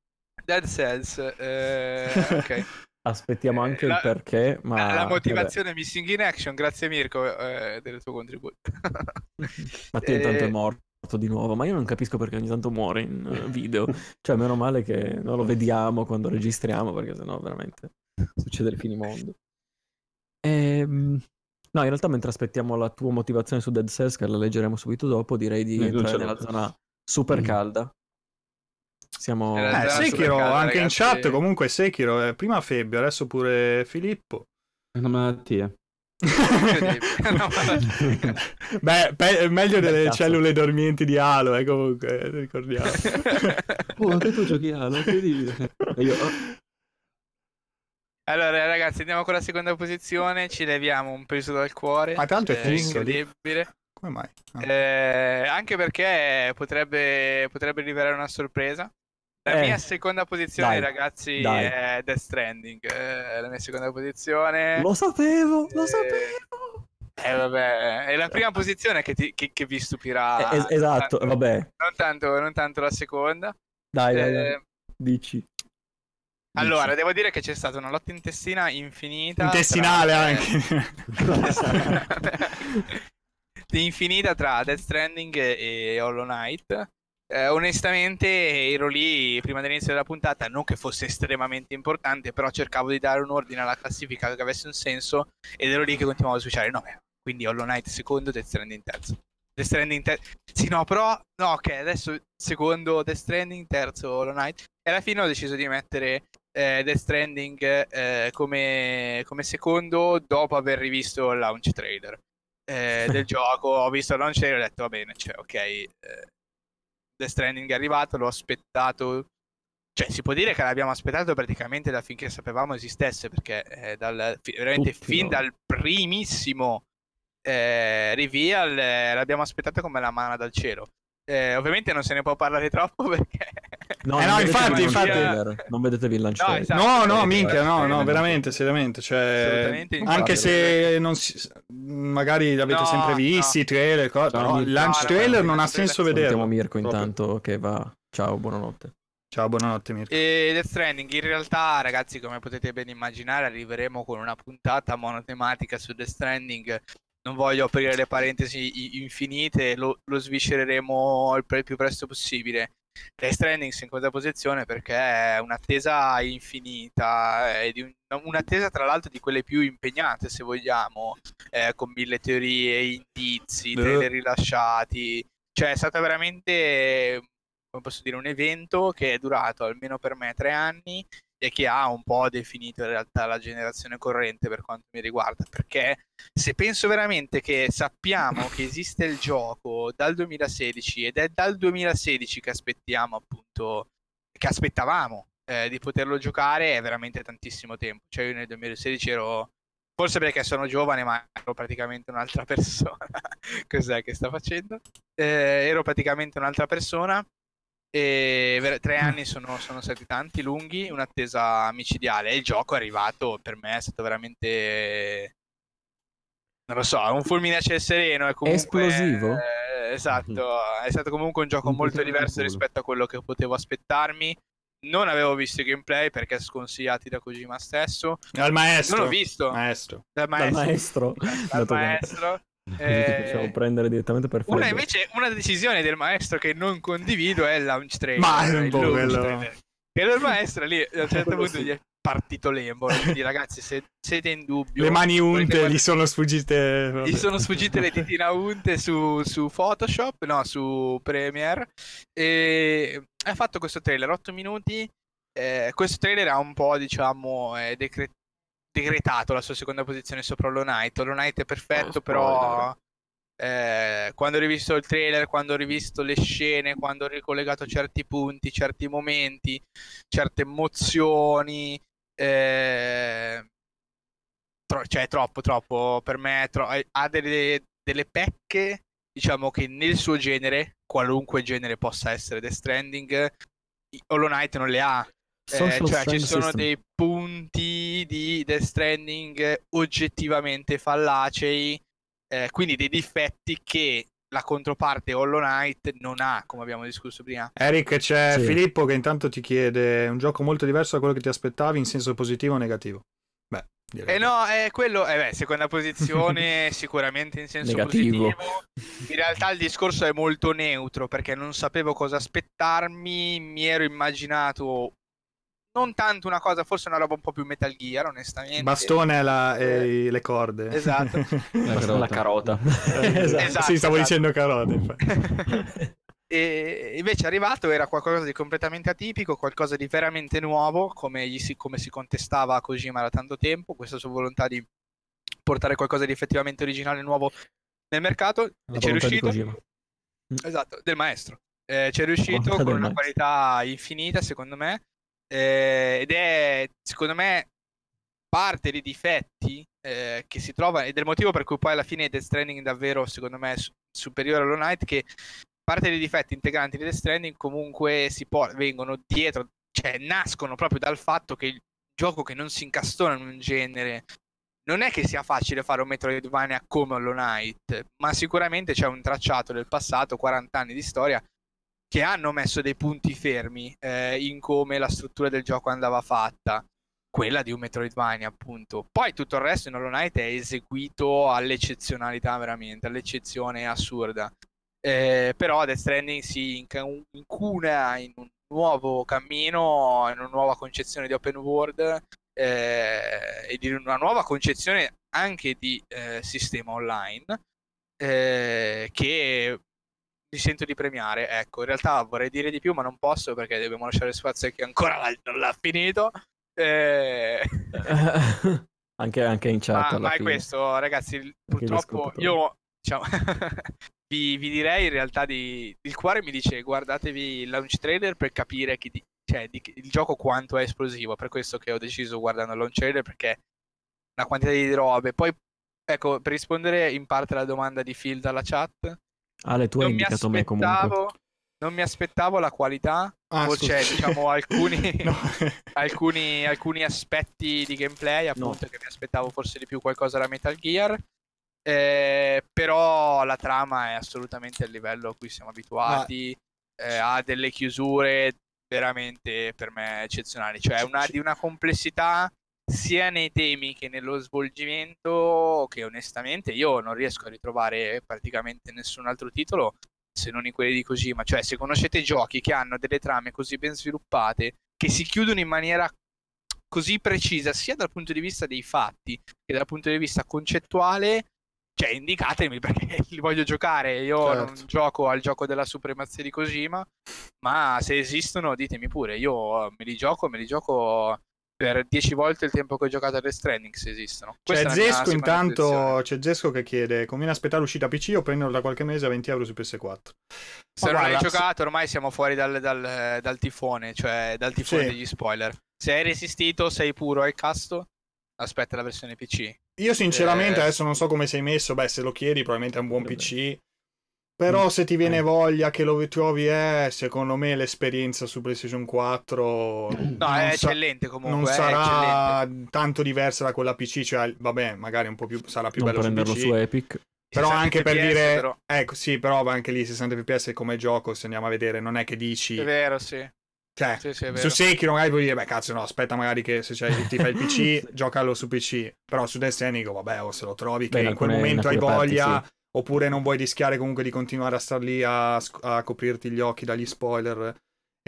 Dead Cells, ok. Aspettiamo anche il perché, ma... La motivazione Missing in Action, grazie Mirko del tuo contributo. Mattia intanto è morto di nuovo, ma io non capisco perché ogni tanto muore in video, cioè meno male che non lo vediamo quando registriamo, perché sennò veramente succede il finimondo. No, in realtà mentre aspettiamo la tua motivazione su Dead Cells, che la leggeremo subito dopo, direi di entrare nella zona super calda. Siamo Sekiro, calda, anche ragazzi. In chat comunque Sekiro, prima Fabio, adesso pure Filippo. È una malattia. Beh, meglio delle cellule dormienti di Halo, comunque ricordiamo. Anche tu giochi Halo, incredibile. Allora ragazzi, andiamo con la seconda posizione, ci leviamo un peso dal cuore. Ma tanto è fisso, incredibile. Come mai? Anche perché potrebbe rivelare una sorpresa. La mia seconda posizione, dai, ragazzi, dai, è Death Stranding. La mia seconda posizione. Lo sapevo. Vabbè, è la prima posizione che vi stupirà. Esatto, non tanto, vabbè. Non tanto la seconda. Dai. Dici. Allora, devo dire che c'è stata una lotta intestina infinita. Intestinale anche. Infinita tra Death Stranding e Hollow Knight. Onestamente ero lì prima dell'inizio della puntata, non che fosse estremamente importante, però cercavo di dare un ordine alla classifica che avesse un senso, ed ero lì che continuavo a switchare. No, quindi Hollow Knight secondo, Death Stranding terzo. Sì, no, però no, ok, adesso secondo Death Stranding, terzo Hollow Knight. E alla fine ho deciso di mettere Death Stranding come secondo, dopo aver rivisto il launch trailer del gioco. Ho visto il launch trailer e ho detto va bene, cioè ok, Death Stranding è arrivato, l'ho aspettato, cioè si può dire che l'abbiamo aspettato praticamente da finché sapevamo esistesse, perché veramente tutti, fin dal primissimo reveal l'abbiamo aspettato come la manna dal cielo. Ovviamente non se ne può parlare troppo perché infatti non vedetevi il lancio. Veramente, cioè, anche se non si, magari l'avete sempre visti trailer, il lancio trailer non ha senso vederlo. Salutiamo Mirko intanto che va. Ciao, buonanotte Mirko. E Death Stranding, in realtà, ragazzi, come potete ben immaginare, arriveremo con una puntata monotematica su Death Stranding. Non voglio aprire le parentesi infinite, lo sviscereremo il più presto possibile. Death Stranding in questa posizione perché è un'attesa infinita, è di un'attesa tra l'altro di quelle più impegnate, se vogliamo, con mille teorie, indizi, trailer rilasciati. Cioè è stato veramente, come posso dire, un evento che è durato almeno per me 3 anni e che ha un po' definito in realtà la generazione corrente per quanto mi riguarda, perché se penso veramente che sappiamo che esiste il gioco dal 2016 ed è dal 2016 che aspettiamo, appunto, che aspettavamo di poterlo giocare, è veramente tantissimo tempo. Cioè io nel 2016 ero, forse perché sono giovane, ma ero praticamente un'altra persona. Cos'è che sta facendo? Ero praticamente un'altra persona. E 3 anni sono stati tanti, lunghi, un'attesa micidiale. E il gioco è arrivato, per me è stato veramente, non lo so, un fulmine a ciel sereno. È comunque esplosivo. Esatto, è stato comunque un gioco molto diverso rispetto a quello che potevo aspettarmi. Non avevo visto i gameplay perché sconsigliati da Kojima stesso. Dal maestro. Non l'ho visto. Dal maestro. Possiamo prendere direttamente per freddo. Una decisione del maestro che non condivido è il launch trailer. Ma è un po' quello. E il maestro lì a un certo punto gli è partito l'embolo. Quindi ragazzi, se siete in dubbio, le mani unte gli sono sfuggite le titina unte su Photoshop, no, su Premiere. E ha fatto questo trailer 8 minuti. Questo trailer ha un po', diciamo, decretato la sua seconda posizione sopra Hollow Knight. Hollow Knight è perfetto, però quando ho rivisto il trailer, quando ho rivisto le scene, quando ho ricollegato certi punti, certi momenti, certe emozioni, troppo per me. Ha delle pecche, diciamo, che nel suo genere, qualunque genere possa essere Death Stranding, Hollow Knight non le ha. Cioè ci sono dei punti di Death Stranding oggettivamente fallacei, quindi dei difetti che la controparte Hollow Knight non ha, come abbiamo discusso prima. Eric, c'è Filippo che intanto ti chiede: un gioco molto diverso da quello che ti aspettavi, in senso positivo o negativo? Seconda posizione sicuramente in senso negativo. Positivo. In realtà il discorso è molto neutro, perché non sapevo cosa aspettarmi, mi ero immaginato non tanto una cosa, forse una roba un po' più Metal Gear, onestamente. Bastone e le corde. Esatto. La carota. Esatto. Sì, stavo dicendo carote. E invece è arrivato, era qualcosa di completamente atipico, qualcosa di veramente nuovo, come si contestava a Kojima da tanto tempo, questa sua volontà di portare qualcosa di effettivamente originale e nuovo nel mercato. Ci è riuscito. Esatto, del maestro. Ci è riuscito con una qualità infinita, secondo me. Ed è, secondo me, parte dei difetti che si trova, ed è il motivo per cui poi alla fine Death Stranding davvero, secondo me, è superiore a Hollow Knight, che parte dei difetti integranti di Death Stranding comunque vengono dietro, cioè nascono proprio dal fatto che il gioco che non si incastona in un genere, non è che sia facile fare un Metroidvania come Hollow Knight, ma sicuramente c'è un tracciato del passato, 40 anni di storia, che hanno messo dei punti fermi in come la struttura del gioco andava fatta, quella di un Metroidvania appunto. Poi tutto il resto in Hollow Knight è eseguito all'eccezionalità veramente, all'eccezione assurda. Però Death Stranding si incuna in un nuovo cammino, in una nuova concezione di open world e di una nuova concezione anche di sistema online che mi sento di premiare, ecco. In realtà vorrei dire di più ma non posso perché dobbiamo lasciare spazio a chi ancora non l'ha finito anche in chat ma è questo, ragazzi, purtroppo io diciamo, vi direi in realtà il cuore mi dice guardatevi il launch trailer per capire il gioco quanto è esplosivo, per questo che ho deciso guardando il launch trailer, perché la quantità di robe. Poi ecco, per rispondere in parte alla domanda di Phil dalla chat, Ale, tu hai indicato me comunque. Non mi aspettavo la qualità, c'è diciamo alcuni aspetti di gameplay appunto che mi aspettavo forse di più qualcosa da Metal Gear, però la trama è assolutamente al livello a cui siamo abituati, ha delle chiusure veramente per me eccezionali, cioè di una complessità sia nei temi che nello svolgimento che onestamente io non riesco a ritrovare praticamente nessun altro titolo se non in quelli di Kojima. Cioè se conoscete giochi che hanno delle trame così ben sviluppate che si chiudono in maniera così precisa sia dal punto di vista dei fatti che dal punto di vista concettuale, cioè indicatemi perché li voglio giocare. Io non gioco al gioco della supremazia di Kojima, ma se esistono ditemi pure, io me li gioco per 10 volte il tempo che ho giocato a Death Stranding, se esistono. C'è Zesco intanto, c'è Zesco che chiede: conviene aspettare l'uscita PC o prenderlo da qualche mese a €20 su PS4? Se non hai giocato, ormai siamo fuori dal tifone, cioè dal tifone degli spoiler. Se hai resistito, sei puro al casto, aspetta la versione PC. Io sinceramente adesso non so come sei messo, se lo chiedi probabilmente è un buon PC. Però se ti viene voglia che lo trovi secondo me l'esperienza su PlayStation 4 è eccellente comunque. Non sarà tanto diversa da quella PC, cioè vabbè, magari un po' più sarà più bello su PC. Non prenderlo su Epic. Però anche per dire ecco, sì, però anche lì 60 fps come gioco, se andiamo a vedere, non è che dici. È vero, sì. Cioè, sì, è vero. Su Sekiro magari puoi dire aspetta magari che se ti fai il PC, giocalo su PC. Però su Death Stranding se lo trovi che in quel momento hai voglia oppure non vuoi rischiare comunque di continuare a star lì a coprirti gli occhi dagli spoiler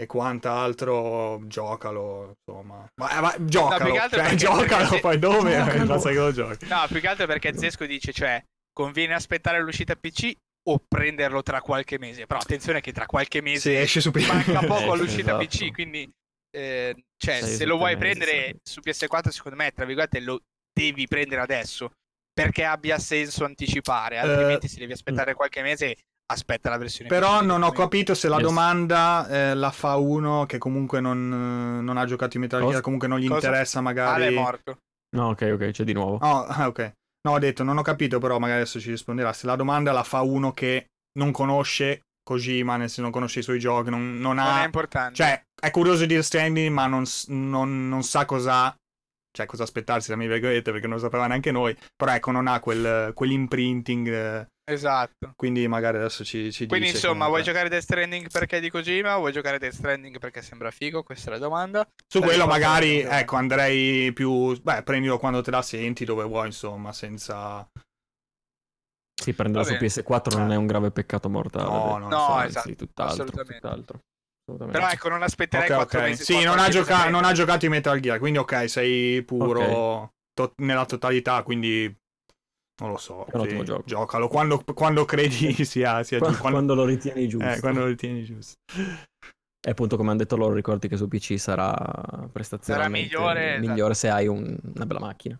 e quant'altro, giocalo, insomma. Ma giocalo, no, giocalo, poi dove? Non sai che lo giochi. No, più che altro perché Zesco dice, conviene aspettare l'uscita PC o prenderlo tra qualche mese. Però attenzione che tra qualche mese esce su PC. Manca poco all'uscita PC, quindi se lo vuoi prendere su PS4, secondo me, tra virgolette, lo devi prendere adesso, perché abbia senso anticipare, altrimenti se devi aspettare qualche mese aspetta la versione. Però non ho capito se la domanda la fa uno che comunque non ha giocato in Metal Gear, comunque non gli interessa magari. Ah, è morto. No, ok, c'è di nuovo. Ok. No, ho detto, non ho capito, però magari adesso ci risponderà. Se la domanda la fa uno che non conosce Kojima, non conosce i suoi giochi, non è importante. Cioè, è curioso di Death Stranding, ma non sa cosa aspettarsi, tra virgolette, perché non lo sapeva neanche noi, però non ha quell'imprinting esatto, quindi magari adesso ci quindi dice insomma comunque. Vuoi giocare Death Stranding perché di Kojima o vuoi giocare Death Stranding perché sembra figo? Questa è la domanda. Su quello magari andrei più prendilo quando te la senti, dove vuoi, insomma, senza prenderla su PS4 non è un grave peccato mortale. Esatto, sì, tutt'altro. Però ecco, non aspetterei 4 mesi. Sì, non ha giocato in Metal Gear, quindi sei puro nella totalità, quindi non lo so, giocalo quando credi sia giusto. Quando lo ritieni giusto. Quando lo ritieni giusto. E appunto, come hanno detto loro, ricordi che su PC sarà prestazionalmente migliore se hai una bella macchina.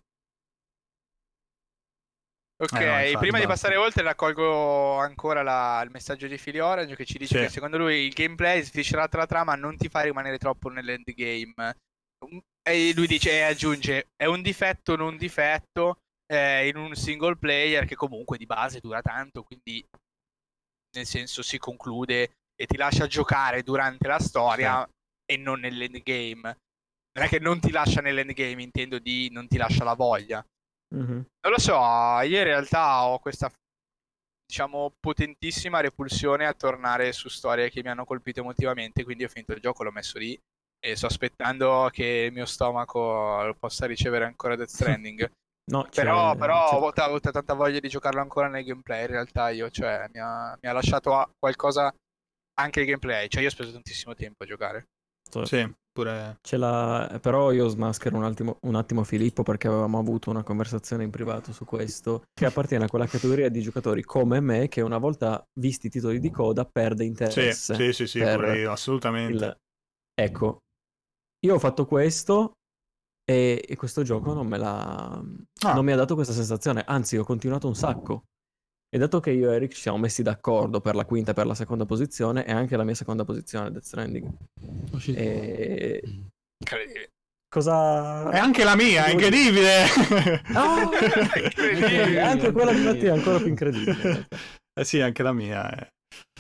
Ok, prima di passare oltre raccolgo ancora il messaggio di Fili Orange che ci dice che secondo lui il gameplay sviscerà la trama, non ti fa rimanere troppo nell'endgame. E lui dice aggiunge, è un difetto non difetto in un single player che comunque di base dura tanto, quindi nel senso si conclude e ti lascia giocare durante la storia e non nell'endgame. Non è che non ti lascia nell'endgame, intendo di non ti lascia la voglia. Non lo so, io in realtà ho questa, diciamo, potentissima repulsione a tornare su storie che mi hanno colpito emotivamente, quindi ho finito il gioco, l'ho messo lì e sto aspettando che il mio stomaco lo possa ricevere ancora Death Stranding. No, però ho avuto tanta voglia di giocarlo ancora nel gameplay, in realtà io, cioè, mi ha lasciato qualcosa anche il gameplay, cioè io ho speso tantissimo tempo a giocare. Sì, pure però io smaschero un attimo Filippo, perché avevamo avuto una conversazione in privato su questo, che appartiene a quella categoria di giocatori come me che una volta visti i titoli di coda perde interesse. Sì, pure io, assolutamente. Ecco, io ho fatto questo e questo gioco non mi ha dato questa sensazione, anzi ho continuato un sacco. E dato che io e Eric ci siamo messi d'accordo per la quinta e per la seconda posizione, e anche la mia seconda posizione, Death Stranding. Cosa? È anche la mia, è incredibile! Oh, è incredibile. Anche quella di Mattia è ancora più incredibile. Sì, anche la mia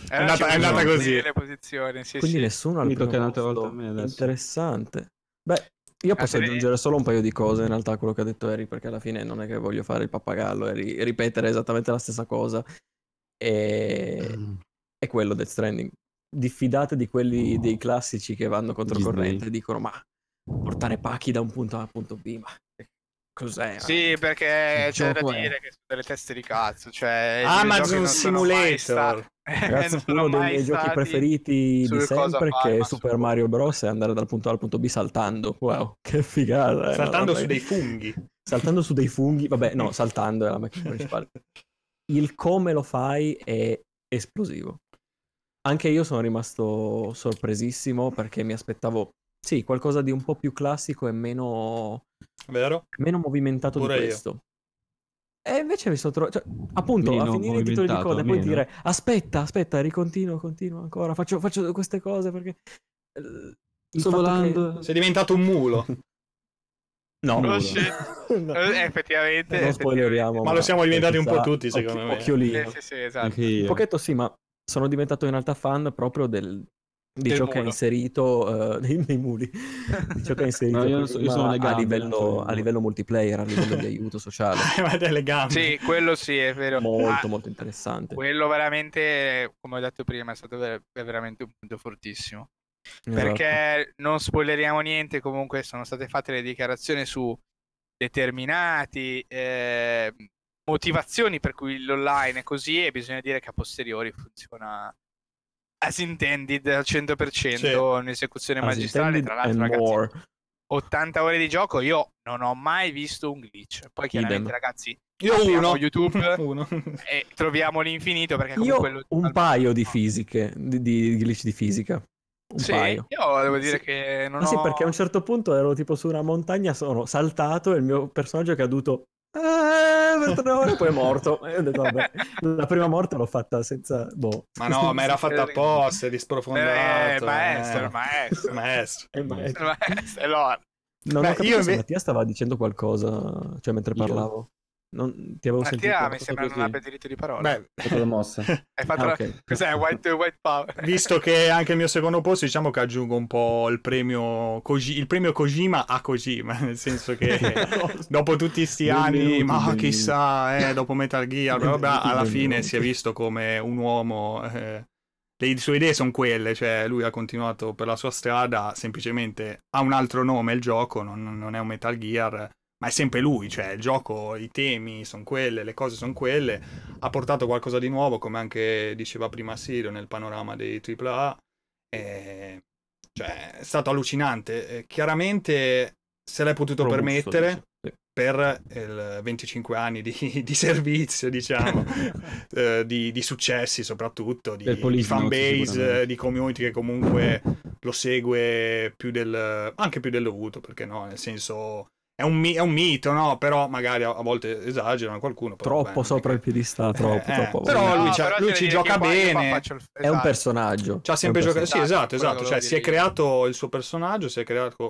è andata così. Le posizioni, sì, quindi sì. Nessuno ha il interessante. Beh, io posso aggiungere solo un paio di cose in realtà a quello che ha detto Eri, perché alla fine non è che voglio fare il pappagallo e ripetere esattamente la stessa cosa. È quello Death Stranding. Diffidate di quelli dei classici che vanno controcorrente e dicono ma portare pacchi da un punto A a un punto B, ma cos'è? Sì, perché c'è da dire che sono delle teste di cazzo, cioè Amazon Simulator. Ragazzi, uno dei miei giochi preferiti di sempre, che è Super Mario Bros, è andare dal punto A al punto B saltando. Wow, che figata! Saltando su dei funghi. Saltando su dei funghi, vabbè, no, saltando è la meccanica principale. Il come lo fai è esplosivo. Anche io sono rimasto sorpresissimo, perché mi aspettavo qualcosa di un po' più classico e meno meno movimentato di questo. E invece mi sono trovato, appunto, a finire i titoli di coda e poi dire aspetta, ricontinuo ancora, faccio queste cose perché sto volando. Sei diventato un mulo. No, mulo. Effettivamente non spoileriamo, ma lo siamo diventati un po' tutti, secondo me. Occhiolino. Sì, esatto. Un pochetto sì, ma sono diventato in realtà fan proprio di ciò che ha inserito nei muli, di ciò che ha inserito a livello multiplayer, a livello di aiuto sociale. Ma delle gambe. Sì, quello sì, è vero. Molto interessante. Quello veramente, come ho detto prima, è stato veramente un punto fortissimo. Perché non spoileriamo niente, comunque sono state fatte le dichiarazioni su determinati motivazioni per cui l'online è così, e bisogna dire che a posteriori funziona as intended al 100%, un'esecuzione magistrale. Tra l'altro, ragazzi, 80 ore di gioco, io non ho mai visto un glitch. Poi chiaramente, ragazzi, apriamo YouTube e troviamo l'infinito, perché comunque un paio di fisiche, di glitch di fisica. Un paio. Io devo dire che non ho... Sì, perché a un certo punto ero tipo su una montagna, sono saltato e il mio personaggio è caduto per 3 ore, poi è morto. E ho detto, vabbè, la prima morte l'ho fatta senza ma era fatta apposta, di sprofondare. Maestro. Non ho capito se Mattia stava dicendo qualcosa, cioè mentre parlavo. Ti avevo sentito. Mattia mi sembra non abbia diritto di parola. Beh, è fatto la mossa. Cos'è? White Power. Visto che anche il mio secondo posto, diciamo che aggiungo un po' il premio Kojima a Kojima, nel senso che dopo tutti sti anni, ma chissà, dopo Metal Gear, alla fine si è visto come un uomo. Le sue idee sono quelle, cioè lui ha continuato per la sua strada, semplicemente ha un altro nome il gioco, non è un Metal Gear, ma è sempre lui, cioè il gioco, i temi sono quelle, le cose sono quelle, ha portato qualcosa di nuovo, come anche diceva prima Sirio, nel panorama dei AAA, cioè è stato allucinante, chiaramente se l'hai potuto permettere, per 25 anni di servizio, diciamo, di successi soprattutto, di fanbase, di community che comunque lo segue anche più del dovuto, perché no, nel senso... È un mito, no? Però magari a volte esagerano qualcuno. Troppo sopra il piedistallo, troppo. Però lui ci gioca bene. È un personaggio. Ci ha sempre giocato. Sì, esatto. Cioè, si è creato il suo personaggio,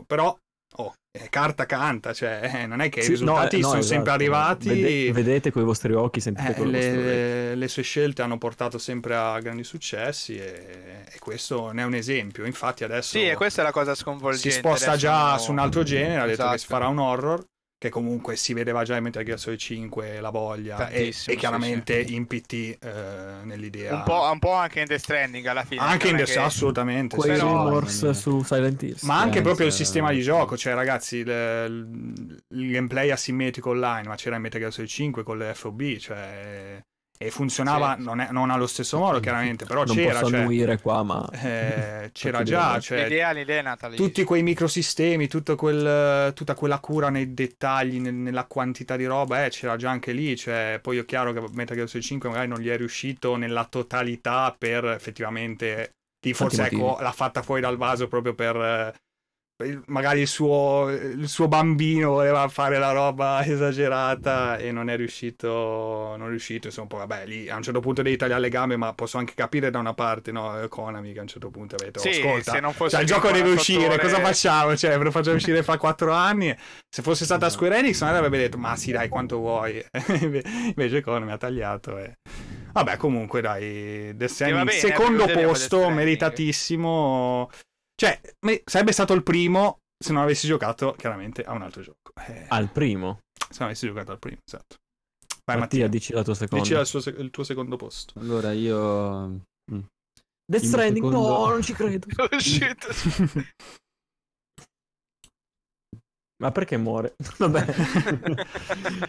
però oh, carta canta, cioè non è che i risultati sono esatto, sempre arrivati. Vedete con i vostri occhi, sentite con le vostre... Le sue scelte hanno portato sempre a grandi successi e questo ne è un esempio. Infatti adesso sì, e questa è la cosa sconvolgente, si sposta già su un altro genere, ha detto esatto, che si farà un horror, che comunque si vedeva già in Metal Gear Solid 5 la voglia e chiaramente sì. In PT nell'idea un po' anche in Death Stranding alla fine, anche in Death, assolutamente quei rumors su Silent Hill, ma anche proprio il sistema di gioco, cioè ragazzi il gameplay asimmetrico online, ma c'era in Metal Gear Solid 5 con le FOB, cioè e funzionava sì. non allo stesso modo chiaramente, però non c'era, posso annuire qua, ma c'era già, cioè, l'idea è nata lì. Tutti quei microsistemi, tutta quella cura nei dettagli, nella quantità di roba, c'era già anche lì, cioè poi è chiaro che Metal Gear Solid 5 magari non gli è riuscito nella totalità per effettivamente lì forse l'ha fatta fuori dal vaso proprio per magari il suo bambino voleva fare la roba esagerata e non è riuscito insomma, poi vabbè lì a un certo punto devi tagliare le gambe, ma posso anche capire da una parte, no, Konami, che a un certo punto avete ascolta, se non fosse cioè, il gioco deve uscire, cosa facciamo, cioè ve lo facciamo uscire fra 4 anni, se fosse stata Square Enix non avrebbe detto ma sì dai quanto vuoi invece Konami ha tagliato vabbè comunque dai, Death Stranding, bene, secondo posto meritatissimo. Cioè, sarebbe stato il primo se non avessi giocato, chiaramente, a un altro gioco. Al primo? Se non avessi giocato al primo, esatto. Vai Mattia, dici la tua seconda. Dici il tuo secondo posto. Allora, io... Death Stranding, secondo... no, non ci credo. Oh, shit. Ma perché muore? Vabbè.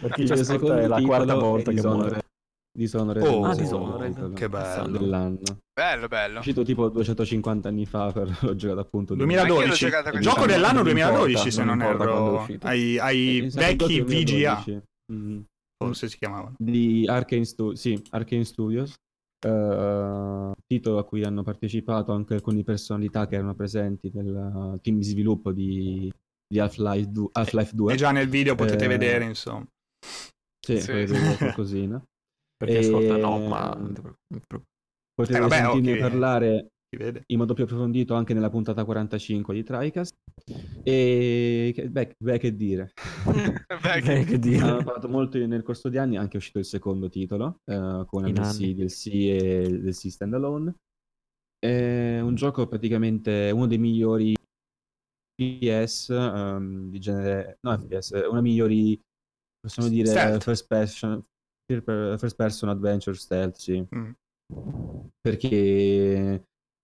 Perché il secondo è la quarta volta che muore. Dishonored, che bello dell'anno. Bello uscito tipo 250 anni fa, però l'ho giocato appunto 2012, gioco dell'anno 2012 se non erro, ai vecchi VGA forse si chiamavano, di Arkane Studios, titolo a cui hanno partecipato anche alcune personalità che erano presenti nel team di sviluppo di Half-Life 2, e già nel video potete vedere insomma sì. Qualcosina perché ascolta potete sentirne parlare in modo più approfondito anche nella puntata 45 di TriCast. E beh che dire, hanno parlato molto nel corso di anni, è anche uscito il secondo titolo con DLC, e DLC standalone. È un gioco praticamente uno dei migliori FPS di genere, no FPS, una migliori possiamo dire first person adventure stealth, sì. Perché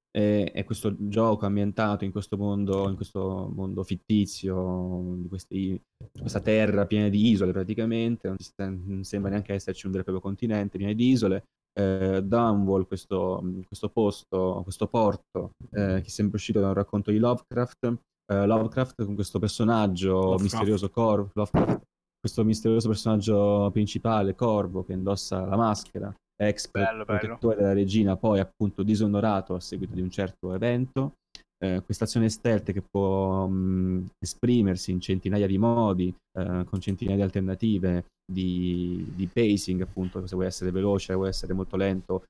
è questo gioco ambientato in questo mondo fittizio, questa terra piena di isole praticamente, non sembra neanche esserci un vero e proprio continente, piena di isole. Dunwall, questo porto che sembra uscito da un racconto di Lovecraft con questo personaggio misterioso questo misterioso personaggio principale, Corvo, che indossa la maschera, ex protettore della regina, poi appunto disonorato a seguito di un certo evento. Questa azione stealth che può esprimersi in centinaia di modi, con centinaia di alternative di pacing, appunto, se vuoi essere veloce, vuoi essere molto lento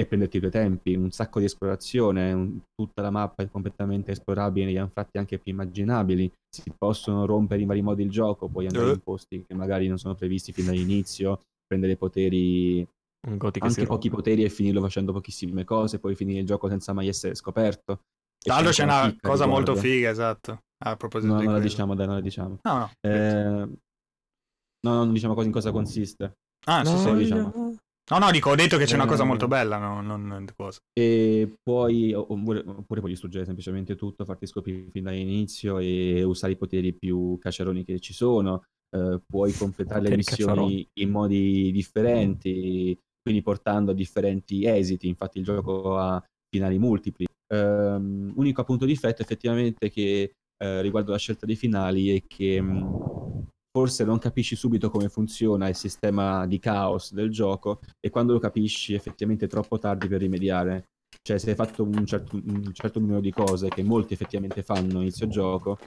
e prenderti i tuoi tempi, un sacco di esplorazione, tutta la mappa è completamente esplorabile negli anfratti anche più immaginabili, si possono rompere in vari modi il gioco, puoi andare in posti che magari non sono previsti fin dall'inizio, prendere poteri, anche pochi poteri, e finirlo facendo pochissime cose, poi finire il gioco senza mai essere scoperto. Tra l'altro c'è una cosa molto figa, esatto, a proposito di quello. Non la diciamo. No. Non diciamo in cosa consiste. Dico, ho detto che c'è una cosa molto bella, non cosa. E poi, oppure puoi distruggere semplicemente tutto, farti scoprire fin dall'inizio e usare i poteri più caciaroni che ci sono, puoi completare le missioni in modi differenti, quindi portando a differenti esiti, infatti il gioco ha finali multipli. Unico appunto difetto effettivamente che riguardo la scelta dei finali è che forse non capisci subito come funziona il sistema di caos del gioco, e quando lo capisci effettivamente è troppo tardi per rimediare. Cioè, se hai fatto un certo numero di cose che molti effettivamente fanno all'inizio gioco,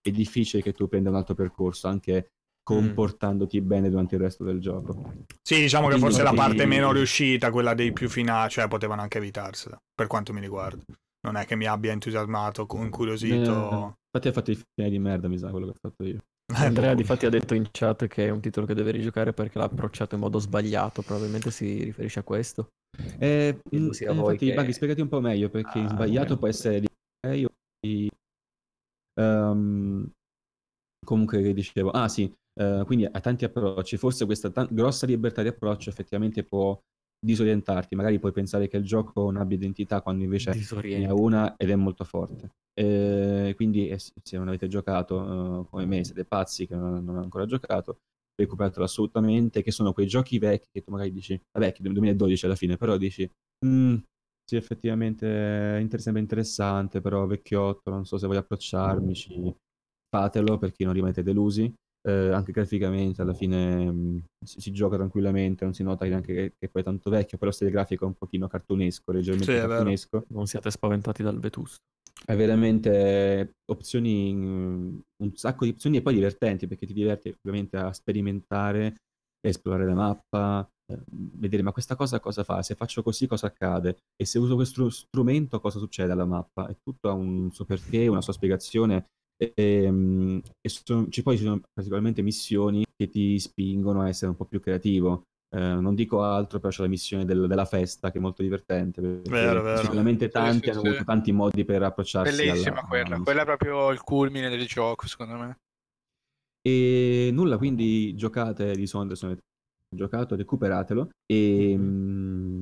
è difficile che tu prenda un altro percorso, anche comportandoti bene durante il resto del gioco. Sì, diciamo che forse la parte meno riuscita, quella dei più finali, cioè potevano anche evitarsela, per quanto mi riguarda. Non è che mi abbia entusiasmato, incuriosito... Infatti ha fatto i fine di merda, mi sa, quello che ho fatto io. Andrea difatti ha detto in chat che è un titolo che deve rigiocare perché l'ha approcciato in modo sbagliato, probabilmente si riferisce a questo. Infatti, che... Buggy, spiegati un po' meglio, perché sbagliato può essere di comunque dicevo, quindi ha tanti approcci, forse questa grossa libertà di approccio effettivamente può disorientarti, magari puoi pensare che il gioco non abbia identità quando invece ne ha una ed è molto forte. Quindi se non avete giocato, come me, siete pazzi che non hanno ancora giocato, recuperatelo assolutamente, che sono quei giochi vecchi che tu magari dici, vabbè, 2012 alla fine, però dici sì, effettivamente sembra interessante, però vecchiotto, non so se voglio approcciarmi. Fatelo perché non rimanete delusi. Anche graficamente alla fine si gioca tranquillamente, non si nota neanche che poi è tanto vecchio, però stile grafico è un pochino cartunesco, leggermente cartunesco. Non siate spaventati dal vetusto. È veramente opzioni, un sacco di opzioni, e poi divertenti, perché ti diverti ovviamente a sperimentare, esplorare la mappa, vedere ma questa cosa cosa fa, se faccio così cosa accade, e se uso questo strumento cosa succede alla mappa. È tutto ha un suo perché, una sua spiegazione. Poi ci sono particolarmente missioni che ti spingono a essere un po' più creativo, non dico altro, però c'è la missione della festa che è molto divertente, vero. Sicuramente tanti hanno avuto tanti modi per approcciarsi, bellissima quella è proprio il culmine del gioco, secondo me. E nulla, quindi giocate di Sonda, sono giocato, recuperatelo. E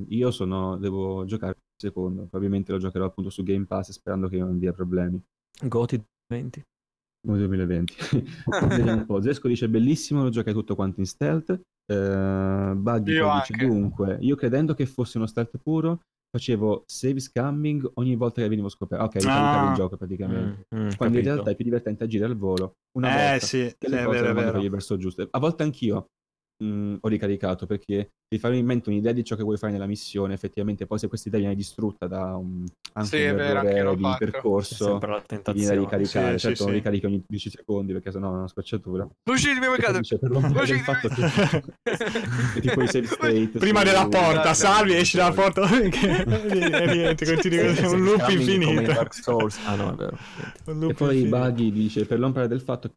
io devo giocare il secondo, probabilmente lo giocherò appunto su Game Pass, sperando che non dia problemi. Goti 2020. Vediamo un po'. Zesco dice bellissimo, lo giocai tutto quanto in stealth. Buggy dice dunque, io credendo che fosse uno stealth puro facevo save scamming ogni volta che venivo scoperto. Ok, ricaricavo il gioco praticamente. Quando in realtà è più divertente agire al volo. Volta che le cose non vanno verso giusto. A volte anch'io ho ricaricato, perché ti fai in mente un'idea di ciò che vuoi fare nella missione, effettivamente poi se questa idea viene distrutta da un errore di percorso, viene a ricaricare, non ricarichi ogni 10 secondi perché sennò è una scocciatura. Prima della porta, salvi, esci dalla porta e niente, continui così, un loop infinito. Dark Souls. No, è vero. E poi Buggy dice per l'ombra del fatto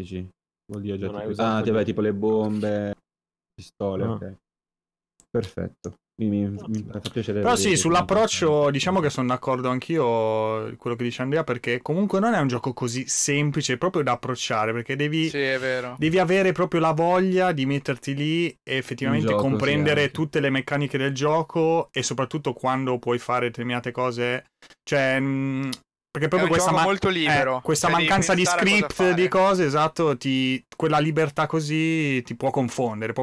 che vuol dire tipo le bombe, pistole, ok. Perfetto. Mi fa piacere. Però sì, sull'approccio diciamo che sono d'accordo anch'io, quello che dice Andrea, perché comunque non è un gioco così semplice proprio da approcciare, perché devi avere proprio la voglia di metterti lì e effettivamente comprendere tutte le meccaniche del gioco, e soprattutto quando puoi fare determinate cose, cioè perché proprio questa mancanza di script, di cose, esatto, quella libertà così ti può confondere,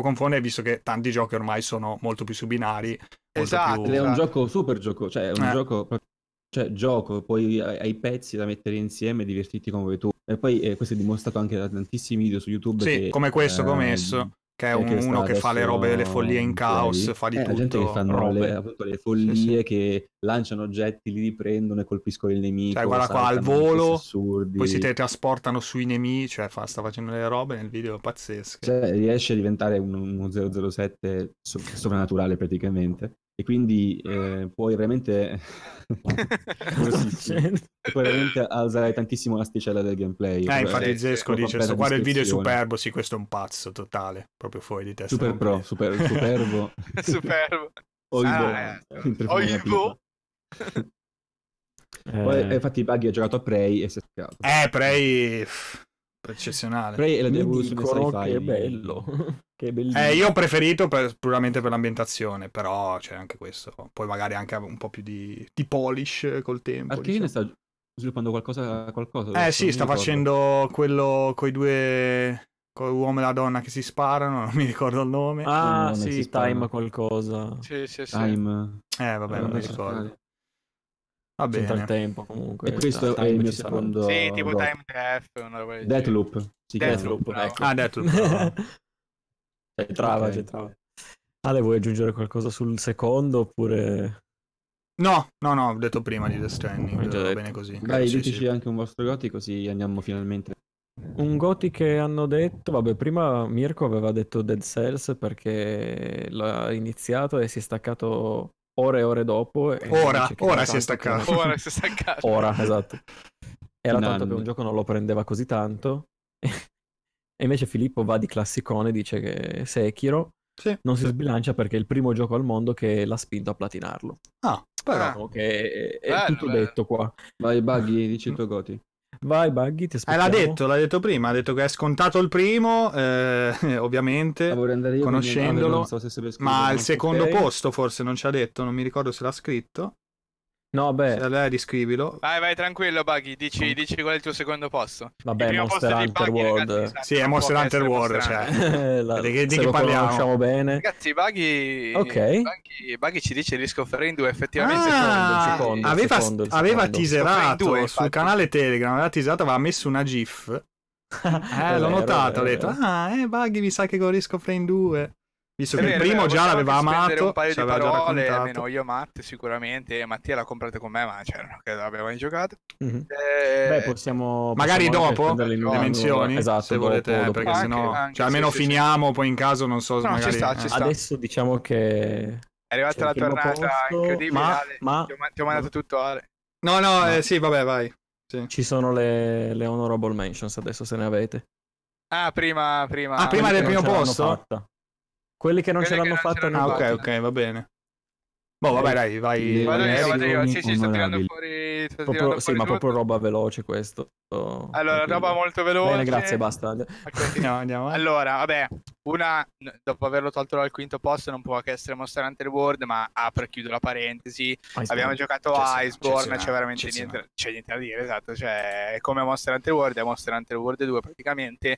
visto che tanti giochi ormai sono molto più su binari. Esatto, è un gioco super gioco, cioè è un gioco, poi hai pezzi da mettere insieme e divertirti come vuoi tu. E poi questo è dimostrato anche da tantissimi video su YouTube. Sì, come questo che ho messo. Che è uno che fa le robe, le follie in caos, fa di tutto. Gente che fanno le follie, che lanciano oggetti, li riprendono e colpiscono il nemico. Cioè, guarda qua, al volo, poi si teletrasportano sui nemici, cioè sta facendo le robe nel video pazzesche. Cioè, riesce a diventare uno 007 sovrannaturale praticamente. E quindi puoi veramente alzare tantissimo l'asticella del gameplay. Infatti Zesco dice, guarda il video è superbo, sì, questo è un pazzo totale, proprio fuori di testa. Super pro, superbo. Superbo. Poi infatti Buggy ha giocato a Prey e si è scappato. Prey... eccezionale. Prey è la devoluzione sci-fi, è bello. Che bellissimo. Io ho preferito puramente per l'ambientazione, però c'è anche questo. Poi magari anche un po' più di polish col tempo. Archivine sta sviluppando qualcosa? Sì, sta facendo quello coi due, con l'uomo e la donna che si sparano, non mi ricordo il nome. Sì, Time qualcosa. Sì. Time. Vabbè, non mi ricordo. Va bene. C'entra il tempo comunque. E questo è il mio secondo... Sì, tipo Time Death. Deathloop. Deathloop. C'è trava. Ale, vuoi aggiungere qualcosa sul secondo oppure... No, ho detto prima di Death Stranding, va bene così. Dai, diteci anche un vostro Goti, così andiamo finalmente. Un Goti che hanno detto, vabbè, prima Mirko aveva detto Dead Cells perché l'ha iniziato e si è staccato ore e ore dopo. Ora si è staccato. Ora, esatto. Era tanto che un gioco non lo prendeva così tanto. E invece Filippo va di classicone, dice che Sekiro non si sbilancia perché è il primo gioco al mondo che l'ha spinto a platinarlo. Ah, però che è tutto detto qua. Vai Buggy, dici il tuo Goti. Vai Buggy, ti aspettiamo. L'ha detto prima, ha detto che è scontato il primo, ovviamente, io, conoscendolo, non so se ma al secondo posto forse non ci ha detto, non mi ricordo se l'ha scritto. No, beh. Se l'hai, riscrivilo. Vai tranquillo Buggy, dici qual è il tuo secondo posto. Vabbè, il primo Monster posto Hunter Buggy, World. Ragazzi, sì, è Monster Hunter World, cioè. Di chi parliamo bene. Ragazzi, Buggy, okay. Buggy ci dice Risk of Rain 2 effettivamente aveva teaserato 2, sul canale Telegram, aveva messo una GIF. L'ho notato, ho detto Buggy, mi sa che con Risk of Rain 2, visto che il primo già l'aveva amato, un paio di parole, almeno io, Matt sicuramente, Mattia l'ha comprato con me, ma c'erano che l'avevano giocato. Mm-hmm. Beh, possiamo magari dopo le dimensioni, esatto, se volete, perché sennò anche, almeno finiamo, poi in caso non so, no, magari ci sta. Adesso diciamo che è arrivata la tornata incredibile, ma ti ho mandato tutto Ale. No. Sì, vabbè, vai. Sì. Ci sono le honorable mentions, adesso se ne avete. Prima del primo posto. Quelli che non ce l'hanno fatta, no. Ok, va bene. Boh, vabbè, dai, vai. Vado io. Sì, sto tirando fuori. Sì, ma proprio roba veloce questo. Allora, roba molto veloce. Bene, grazie, basta. Okay. No, andiamo. Allora, vabbè, dopo averlo tolto dal quinto posto, non può che essere Monster Hunter World, ma apro e chiudo la parentesi. Abbiamo giocato a Iceborne, c'è veramente niente da dire, esatto. Cioè, come Monster Hunter World, è Monster Hunter World 2 praticamente.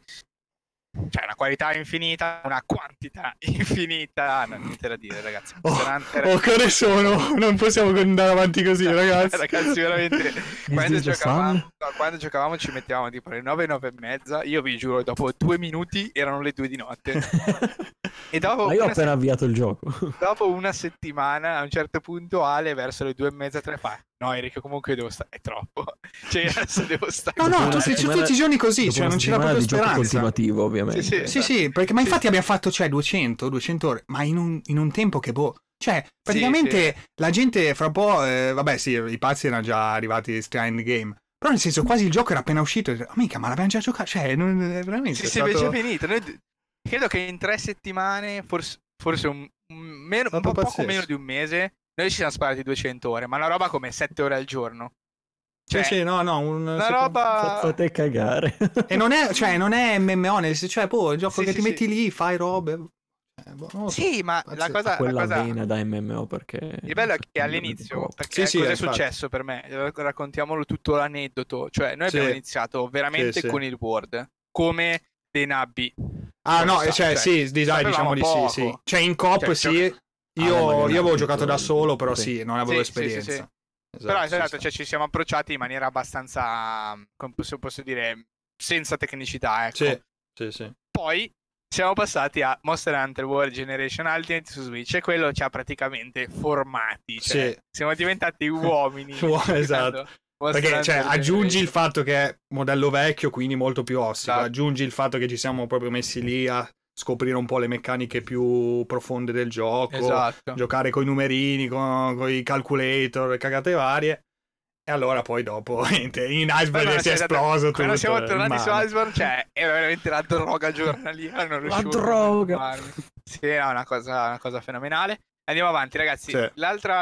C'è una qualità infinita, una quantità infinita, non niente da dire, ragazzi. Che ne sono? Non possiamo andare avanti così, ragazzi. Ragazzi, veramente. Quando giocavamo ci mettevamo tipo alle 9:30. Io vi giuro, dopo 2 minuti erano le 2 di notte. E dopo io ho appena avviato il gioco. Dopo una settimana, a un certo punto, Ale verso le 2:30, 3 fa. No, Enrico, comunque devo stare. È troppo. Cioè, adesso devo stare. No, tu sei tutti i giorni così. Cioè, non c'era proprio speranza. È continuativo, ovviamente. Sì, perché, ma infatti abbiamo fatto, 200 ore. Ma in un tempo che boh. Cioè, praticamente la gente fra un po'. Vabbè, sì, i pazzi erano già arrivati in game. Però, nel senso, quasi il gioco era appena uscito. Mica, ma l'abbiamo già giocato. Cioè, non è veramente. Sì, è già finito. Noi, credo che in 3 settimane, forse poco meno di un mese. Noi ci siamo sparati 200 ore, ma una roba come 7 ore al giorno. Cioè, una roba. Fate cagare. E non è MMO, cioè, il gioco che ti metti lì, fai robe. Ma la cosa viene da MMO perché. Il bello è che all'inizio, perché cosa è successo per me? Raccontiamolo tutto l'aneddoto. Cioè, noi abbiamo iniziato veramente con il Word, come dei nabbi. Diciamo di sì. Cioè, in coop Io avevo giocato da solo, però non avevo esperienza. Esatto, però cioè, ci siamo approcciati in maniera abbastanza, come posso dire, senza tecnicità, ecco. Sì. Poi siamo passati a Monster Hunter World Generation Ultimate su Switch e quello ci ha praticamente formati, siamo diventati uomini. Esatto. Perché aggiungi il fatto che è modello vecchio, quindi molto più ossico, aggiungi il fatto che ci siamo proprio messi lì a scoprire un po' le meccaniche più profonde del gioco, giocare coi numerini, coi calculator, cagate varie. E allora poi dopo in Iceborne si è esploso tutto. Quando siamo tornati su Iceborne, è veramente la droga giornaliera, non riuscivo a è una cosa fenomenale. Andiamo avanti, ragazzi. L'altra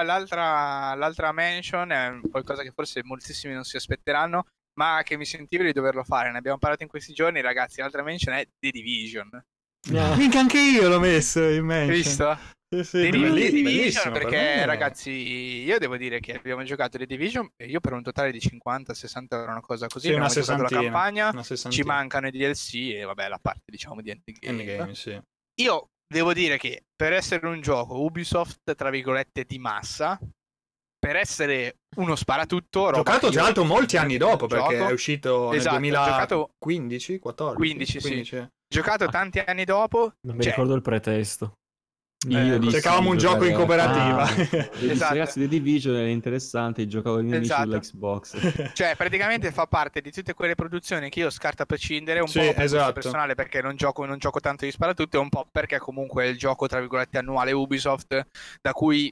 mention è qualcosa che forse moltissimi non si aspetteranno, ma che mi sentivo di doverlo fare. Ne abbiamo parlato in questi giorni, ragazzi. L'altra mention è The Division. Minchia, anche io l'ho messo in mente. Visto? Sì, The Division, perché ragazzi, io devo dire che abbiamo giocato The Division e io per un totale di 50-60 euro, una cosa così, abbiamo giocato la campagna, ci mancano i DLC e vabbè la parte diciamo di endgame. Sì. Io devo dire che per essere un gioco Ubisoft tra virgolette di massa, per essere uno sparatutto, giocato tra l'altro molti anni dopo perché è uscito nel 2015, 14, 15 sì. Giocato tanti anni dopo. Non mi ricordo il pretesto. Cercavamo un gioco in cooperativa. Ragazzi, The Division era interessante. Giocavo con i miei amici sull'Xbox. Cioè, praticamente fa parte di tutte quelle produzioni che io scarto a prescindere. Un po' per personale, perché non gioco tanto di sparatutto, e un po' perché comunque è il gioco tra virgolette annuale Ubisoft, da cui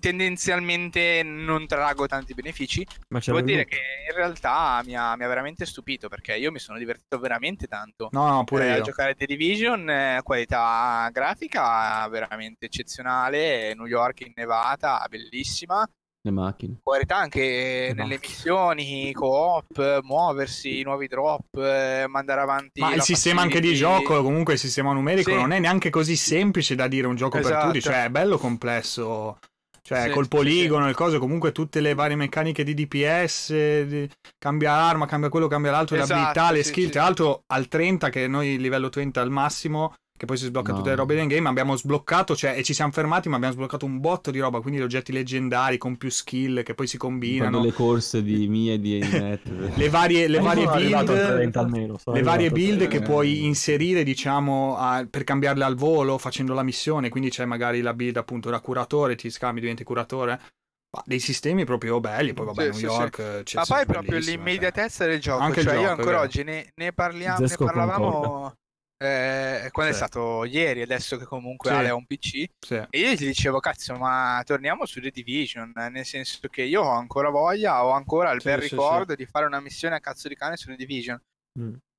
tendenzialmente non trago tanti benefici. Ma vuol dire che in realtà mi ha veramente stupito, perché io mi sono divertito veramente tanto. No, pure io. A giocare a The Division, qualità grafica veramente eccezionale, New York innevata, bellissima. Le macchine. Qualità anche le nelle missioni, co-op, muoversi, nuovi drop, mandare avanti. Ma il sistema anche di gioco, comunque il sistema numerico, sì, non è neanche così semplice da dire un gioco, esatto, per tutti, cioè è bello complesso, cioè sì, col poligono, sì, il coso, comunque tutte le varie meccaniche di DPS, cambia arma, cambia quello, cambia l'altro, esatto, le abilità, le skill, sì, tra l'altro al 30, che noi livello 30 al massimo, che poi si sblocca, no, tutte le robe del game, abbiamo sbloccato, cioè, e ci siamo fermati, ma abbiamo sbloccato un botto di roba, quindi gli oggetti leggendari con più skill che poi si combinano, le corse di mie di net, le varie build che puoi inserire, diciamo, per cambiarle al volo facendo la missione, quindi c'è magari la build appunto da curatore, ti scambi, diventi curatore. Dei sistemi proprio belli, poi vabbè, sì, New York, sì. Ma poi proprio l'immediatezza del gioco, anche cioè, gioco, io ancora oggi ne parlavamo quando, sì, è stato ieri, adesso che comunque, sì, Ale ha un PC, sì, e io gli dicevo, cazzo, ma torniamo su The Division, nel senso che io ho ancora voglia, ho ancora il, sì, bel, sì, ricordo, sì, di fare una missione a cazzo di cane su The Division,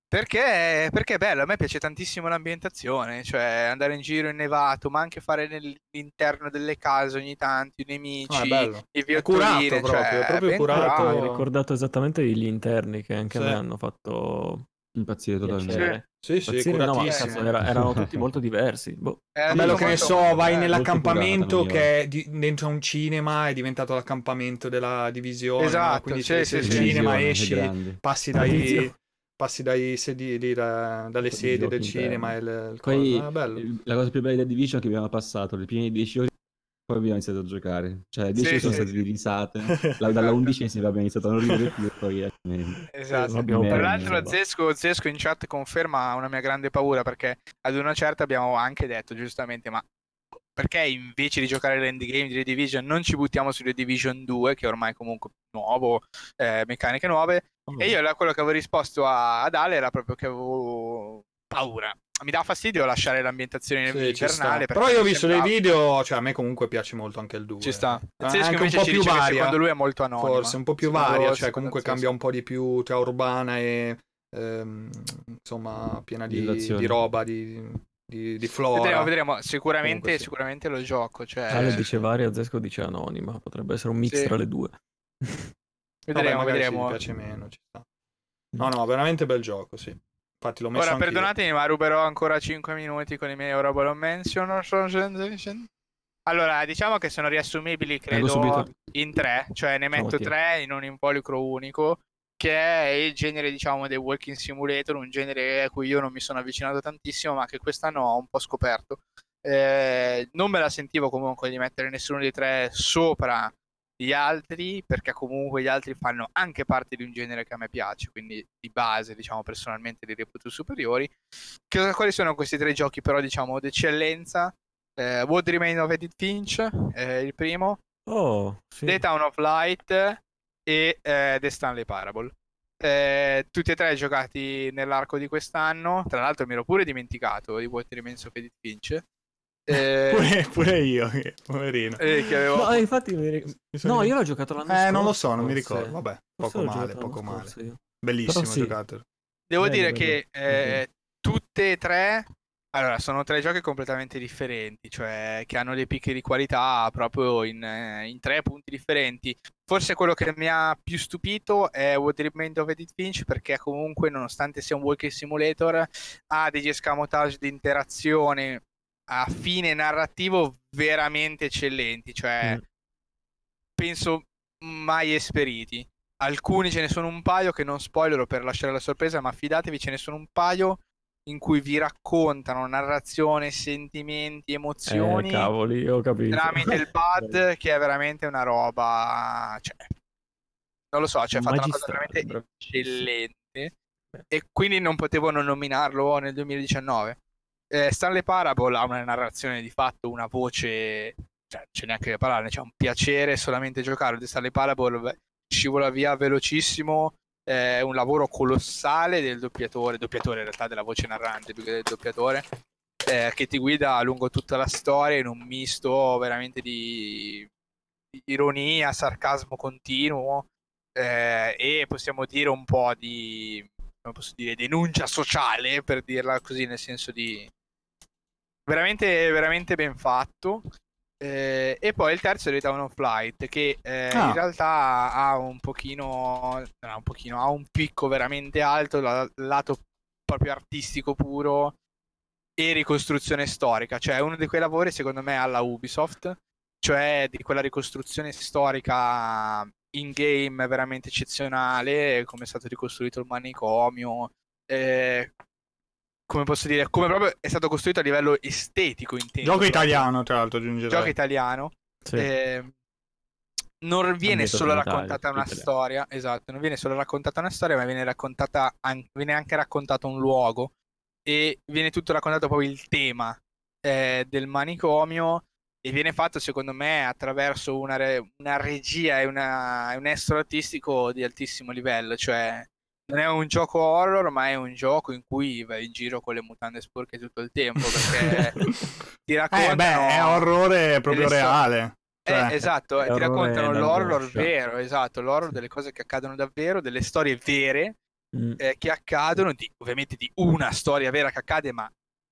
perché è bello, a me piace tantissimo l'ambientazione, cioè andare in giro innevato, ma anche fare all'interno delle case ogni tanto i nemici, i viottolini, cioè, proprio curato. Hai ricordato esattamente gli interni, che anche, sì, a me hanno fatto impazzire totalmente. Sì, no, erano tutti molto diversi. Boh. Bello, che ne so, vai nell'accampamento che è dentro un cinema, è diventato l'accampamento della divisione. Esatto, no? Quindi c'è il cinema, esci, passi dai sedili, dalle sedi del cinema. La cosa più bella di The Division è che abbiamo passato le prime 10 ore. Poi abbiamo iniziato a giocare, cioè 10 sono state risate, dalla 11esima abbiamo iniziato a non ridere più, poi esatto. Tra l'altro Zesco in chat conferma una mia grande paura, perché ad una certa abbiamo anche detto giustamente, ma perché invece di giocare l'endgame di The Division non ci buttiamo su The Division 2, che ormai comunque è nuovo, meccaniche nuove, e io quello che avevo risposto ad Ale era proprio che avevo paura. Mi dà fastidio lasciare l'ambientazione, sì, invernale. Però io ho visto dei video, cioè a me comunque piace molto anche il 2. Ci sta. Anche un po' più varia. Secondo lui è molto anonimo. Forse un po' più varia, cioè comunque cambia un po' di più tra urbana e insomma piena di roba, di flora. Vedremo. Sicuramente, sì, sicuramente lo gioco. Cioè... Ale dice varia, Zesco dice anonima. Potrebbe essere un mix, sì, tra le due. Vedremo. Mi piace meno, ci sta. No, veramente bel gioco, sì. Infatti l'ho messo ora, perdonatemi, io, ma ruberò ancora 5 minuti con i miei Honorable Mention. Allora, diciamo che sono riassumibili, credo, in 3. Cioè ne metto 3 in un involucro unico, che è il genere, diciamo, dei walking simulator, un genere a cui io non mi sono avvicinato tantissimo, ma che quest'anno ho un po' scoperto. Non me la sentivo comunque di mettere nessuno dei 3 sopra gli altri, perché comunque gli altri fanno anche parte di un genere che a me piace, quindi di base, diciamo, personalmente li reputo superiori. Quali sono questi 3 giochi però, diciamo, d'eccellenza? What Remains of Edith Finch, il primo, sì, The Town of Light e The Stanley Parable. Tutti e 3 giocati nell'arco di quest'anno. Tra l'altro mi ero pure dimenticato di What Remains of Edith Finch. Pure io, poverino, che avevo... No, infatti io l'ho giocato l'anno scorso, non lo so, non mi ricordo, vabbè, poco male bellissimo, sì, giocatore. Devo dire che tutte e 3, allora, sono 3 giochi completamente differenti, cioè che hanno dei picchi di qualità proprio in 3 punti differenti. Forse quello che mi ha più stupito è What Remains of Edith Finch, perché comunque, nonostante sia un walking simulator, ha degli escamotage di interazione a fine narrativo veramente eccellenti, cioè penso mai esperiti. Alcuni, ce ne sono un paio che non spoilero per lasciare la sorpresa, ma fidatevi, ce ne sono un paio in cui vi raccontano narrazione, sentimenti, emozioni, cavoli, ho capito, tramite il pad, che è veramente una roba, cioè non lo so, cioè fatta una cosa veramente eccellente, e quindi non potevo non nominarlo nel 2019. Stanley Parable ha una narrazione di fatto, una voce, cioè non c'è neanche da parlare, c'è un piacere solamente giocare. Stanley Parable scivola via velocissimo, è un lavoro colossale del doppiatore in realtà, della voce narrante più che del doppiatore, che ti guida lungo tutta la storia in un misto veramente di ironia, sarcasmo continuo, e possiamo dire un po' di, come posso dire, denuncia sociale, per dirla così, nel senso di veramente ben fatto. E poi il terzo è Return of Light, che in realtà ha un picco veramente alto dal lato proprio artistico puro e ricostruzione storica, cioè uno di quei lavori secondo me alla Ubisoft, cioè di quella ricostruzione storica in game veramente eccezionale, come è stato ricostruito il manicomio, come posso dire, come proprio è stato costruito a livello estetico, intendo. Gioco italiano, tra l'altro, aggiungerei. Gioco italiano. Sì. Non viene solo raccontata una storia, esatto, non viene solo raccontata una storia, ma viene anche raccontato un luogo, e viene tutto raccontato proprio il tema del manicomio, e viene fatto secondo me attraverso una regia e un estro artistico di altissimo livello, cioè non è un gioco horror, ma è un gioco in cui vai in giro con le mutande sporche tutto il tempo, perché ti raccontano è orrore proprio reale, cioè, esatto, ti raccontano l'horror vero, esatto, l'horror delle cose che accadono davvero, delle storie vere che accadono, ovviamente di una storia vera che accade, ma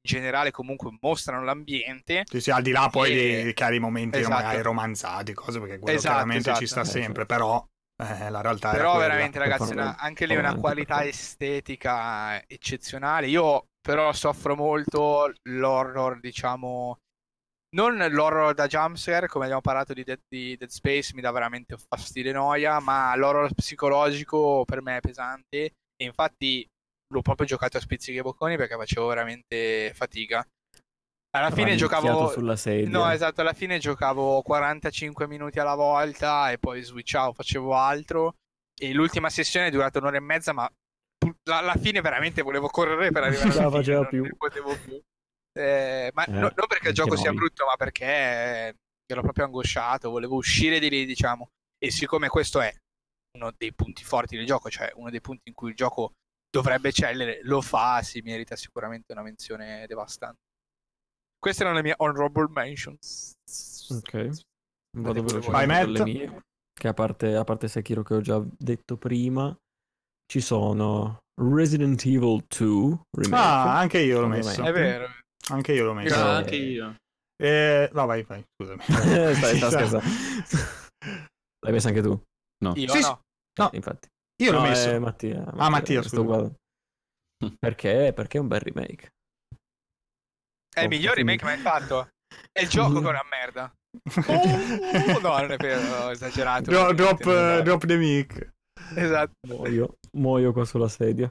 in generale comunque mostrano l'ambiente. Sì, al di là poi dei chiari momenti, esatto, magari romanzati, cose, perché quello chiaramente ci sta sempre, però la realtà però veramente, ragazzi, anche lì una qualità estetica eccezionale. Io però soffro molto l'horror, diciamo, non l'horror da jumpscare, come abbiamo parlato di Dead Space, mi dà veramente fastidio e noia, ma l'horror psicologico per me è pesante, e infatti l'ho proprio giocato a spizzichi e bocconi perché facevo veramente fatica. Alla fine giocavo sulla sedia. No, esatto, alla fine giocavo 45 minuti alla volta e poi switchavo, facevo altro, e l'ultima sessione è durata 1 ora e mezza, ma alla fine veramente volevo correre per arrivare alla fine, non potevo più. Non perché il gioco sia brutto, ma perché ero proprio angosciato, volevo uscire di lì, diciamo. E siccome questo è uno dei punti forti del gioco, cioè uno dei punti in cui il gioco dovrebbe eccellere, lo fa, si merita sicuramente una menzione devastante. Queste erano le mie honorable mentions. Ok, vado velocemente con le mie, che a parte Sekiro, che ho già detto prima, ci sono Resident Evil 2 remake. Anche io l'ho messo. È vero. Anche io l'ho messo. Anche io. No, vai, scusami. Sta scherzando. L'hai messo anche tu? No. Io sì, no. Infatti. Io l'ho messo. Mattia. Mattia, scusa. Perché è un bel remake. È il miglior remake mai fatto. È il gioco che è una merda. No, non è vero, ho esagerato. Drop the mic. Esatto. Muoio qua sulla sedia.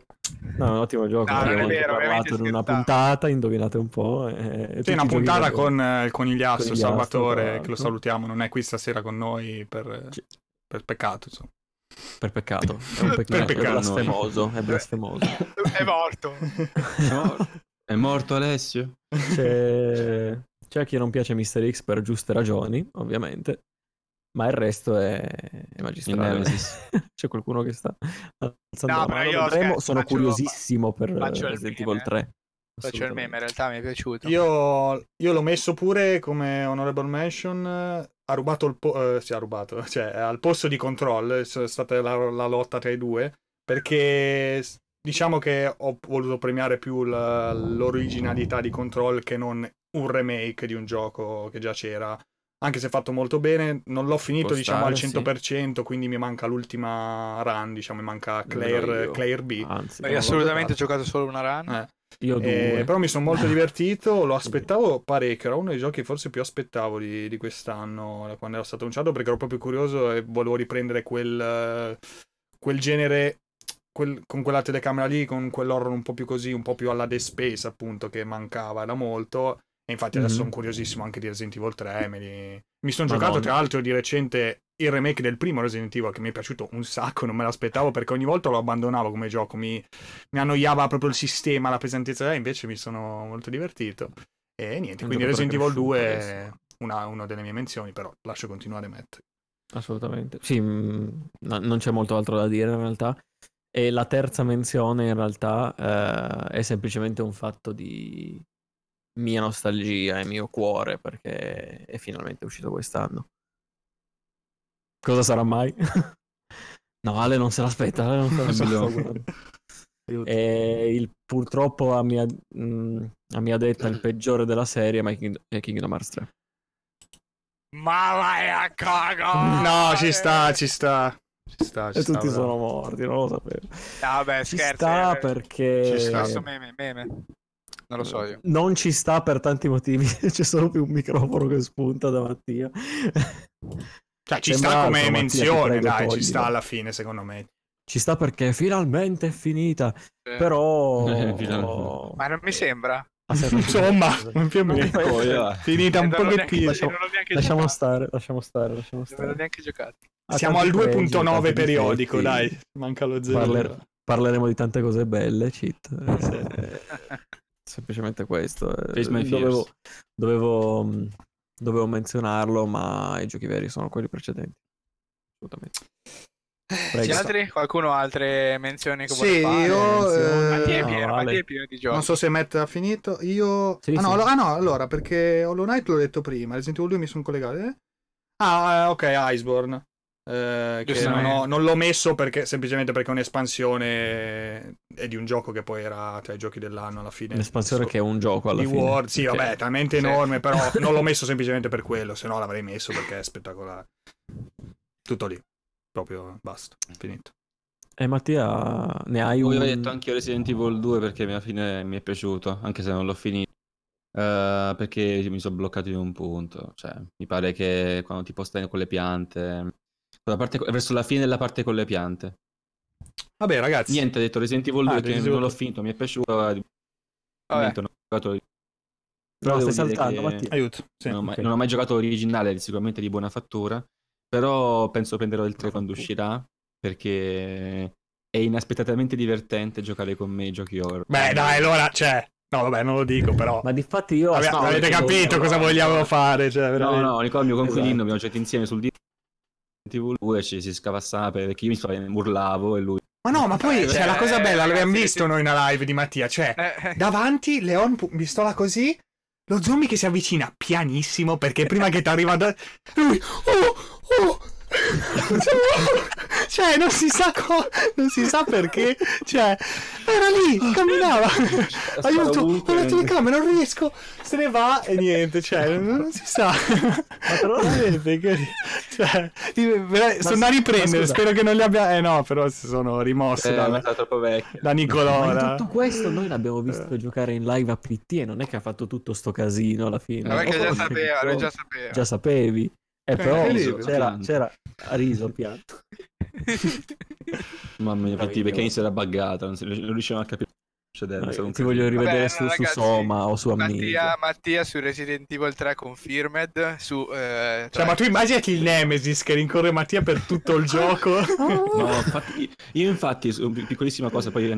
No, è un ottimo gioco. No, non è vero, parlato in una puntata, indovinate un po'. Sì, una puntata con il conigliastro Salvatore, che lo salutiamo, non è qui stasera con noi per peccato, insomma. Per peccato. È un peccato. È blasfemoso. È morto. È morto Alessio? C'è chi non piace Mr. X per giuste ragioni, ovviamente, ma il resto è magistrale. C'è qualcuno che sta alzando la mano. Sono curiosissimo per Resident Evil 3. Faccio il meme, in realtà mi è piaciuto. Io l'ho messo pure come honorable mention. Al posto di Control è stata la lotta tra i due, perché diciamo che ho voluto premiare più l'originalità di Control che non un remake di un gioco che già c'era, anche se fatto molto bene. Non l'ho finito, diciamo, al 100%, sì. Quindi mi manca l'ultima run, diciamo, mi manca Claire B. Anzi, perché assolutamente ho giocato solo una run. Io due. Però mi sono molto divertito, lo aspettavo parecchio, era uno dei giochi forse più aspettavo di quest'anno, quando era stato annunciato, perché ero proprio curioso e volevo riprendere quel genere, con quella telecamera lì, con quell'horror un po' più così, un po' più alla Dead Space, appunto, che mancava da molto. E infatti adesso sono curiosissimo anche di Resident Evil 3. Mi sono giocato, tra l'altro, di recente il remake del primo Resident Evil, che mi è piaciuto un sacco, non me l'aspettavo, perché ogni volta lo abbandonavo come gioco, mi annoiava proprio il sistema, la pesantezza, invece mi sono molto divertito. E niente, quindi Resident Evil 2 è una delle mie menzioni, però lascio continuare Matt. Assolutamente. Sì, non c'è molto altro da dire in realtà. E la terza menzione in realtà è semplicemente un fatto di mia nostalgia e mio cuore, perché è finalmente uscito quest'anno. Cosa sarà mai? No, Ale non se l'aspetta, Ale non se l'aspetta. E il, purtroppo a mia detta il peggiore della serie è Kingdom Hearts 3. Ma vai a cagare! No, ci sta. E tutti sono morti, non lo sapevo. Ah, beh, ci scherzo, sta perché... Ci sta questo meme. Non lo so io. Non ci sta per tanti motivi, c'è solo più un microfono che spunta da Mattia. Cioè ci sta come altro, menzione, Mattia, dai, toglilo. Ci sta alla fine, secondo me. Ci sta perché finalmente è finita, però... Ma non mi sembra. Insomma, più o meno. Finita un pochettino. Lasciamo stare. Non l'ho neanche giocato. Siamo al 2.9 periodico, dai. Manca lo 0. Parleremo di tante cose belle, cheat. Semplicemente questo. Dovevo menzionarlo, ma i giochi veri sono quelli precedenti. Assolutamente. C'è altri? Qualcuno ha altre menzioni che vuole fare? Mattia è pieno di giochi. Non so se Matt ha finito. Allora, perché Hollow Knight l'ho detto prima, Resident Evil 2 mi sono collegato. Ah, ok, Iceborne. Che non l'ho messo perché semplicemente perché è un'espansione è di un gioco che poi era tra i giochi dell'anno alla fine. Un'espansione che è un gioco alla fine. World, sì, okay. Vabbè, talmente enorme, però non l'ho messo semplicemente per quello, se no l'avrei messo perché è spettacolare. Tutto lì. Proprio basta, finito. E Mattia, ne hai un... Io avevo detto anche Resident Evil 2 perché alla fine mi è piaciuto, anche se non l'ho finito. Perché mi sono bloccato in un punto, cioè mi pare che quando ti stai con le piante, la parte, verso la fine della parte con le piante. Vabbè ragazzi, niente, ho detto Resident Evil 2 che non l'ho finito, mi è piaciuto. Vabbè. Non ho giocato... No, stai saltando Mattia. Aiuto. Sì, non ho mai giocato l'originale, sicuramente di buona fattura. Però penso prenderò il 3 quando uscirà, perché è inaspettatamente divertente giocare con me i giochi horror. Beh dai, allora, cioè, no vabbè, non lo dico però. Ma difatti io... Vabbè, no, avete capito cosa vogliamo fare, cioè veramente. No, il mio coinquilino abbiamo giocato insieme sul TV e ci si scavassava perché io mi urlavo e lui... Ma no, ma poi cioè, la cosa bella, l'abbiamo visto noi in una live di Mattia, cioè davanti, Leon, pistola così... Lo zombie che si avvicina pianissimo perché prima che ti arriva da... Lui... Oh! Cioè, non si sa perché. Cioè, era lì, camminava. Aiuto, ho la telecamera, non riesco. Se ne va e niente, cioè, non si sa. Ma cioè, sono da riprendere, spero che non li abbia... no, però si sono rimossi da Nicola. Tutto questo noi l'abbiamo visto giocare in live a PT e non è che ha fatto tutto sto casino alla fine. Ma perché già sapeva. Già sapevi. Però c'era riso pianto. Mamma mia, infatti perché inizio era buggata, non riuscivano a capire cosa succedeva. Ti voglio rivedere. Vabbè, su Soma o su Amnesia. Mattia su Resident Evil 3 Confirmed su cioè, ma tu immaginati il Nemesis che rincorre Mattia per tutto il gioco. No, infatti, io su piccolissima cosa poi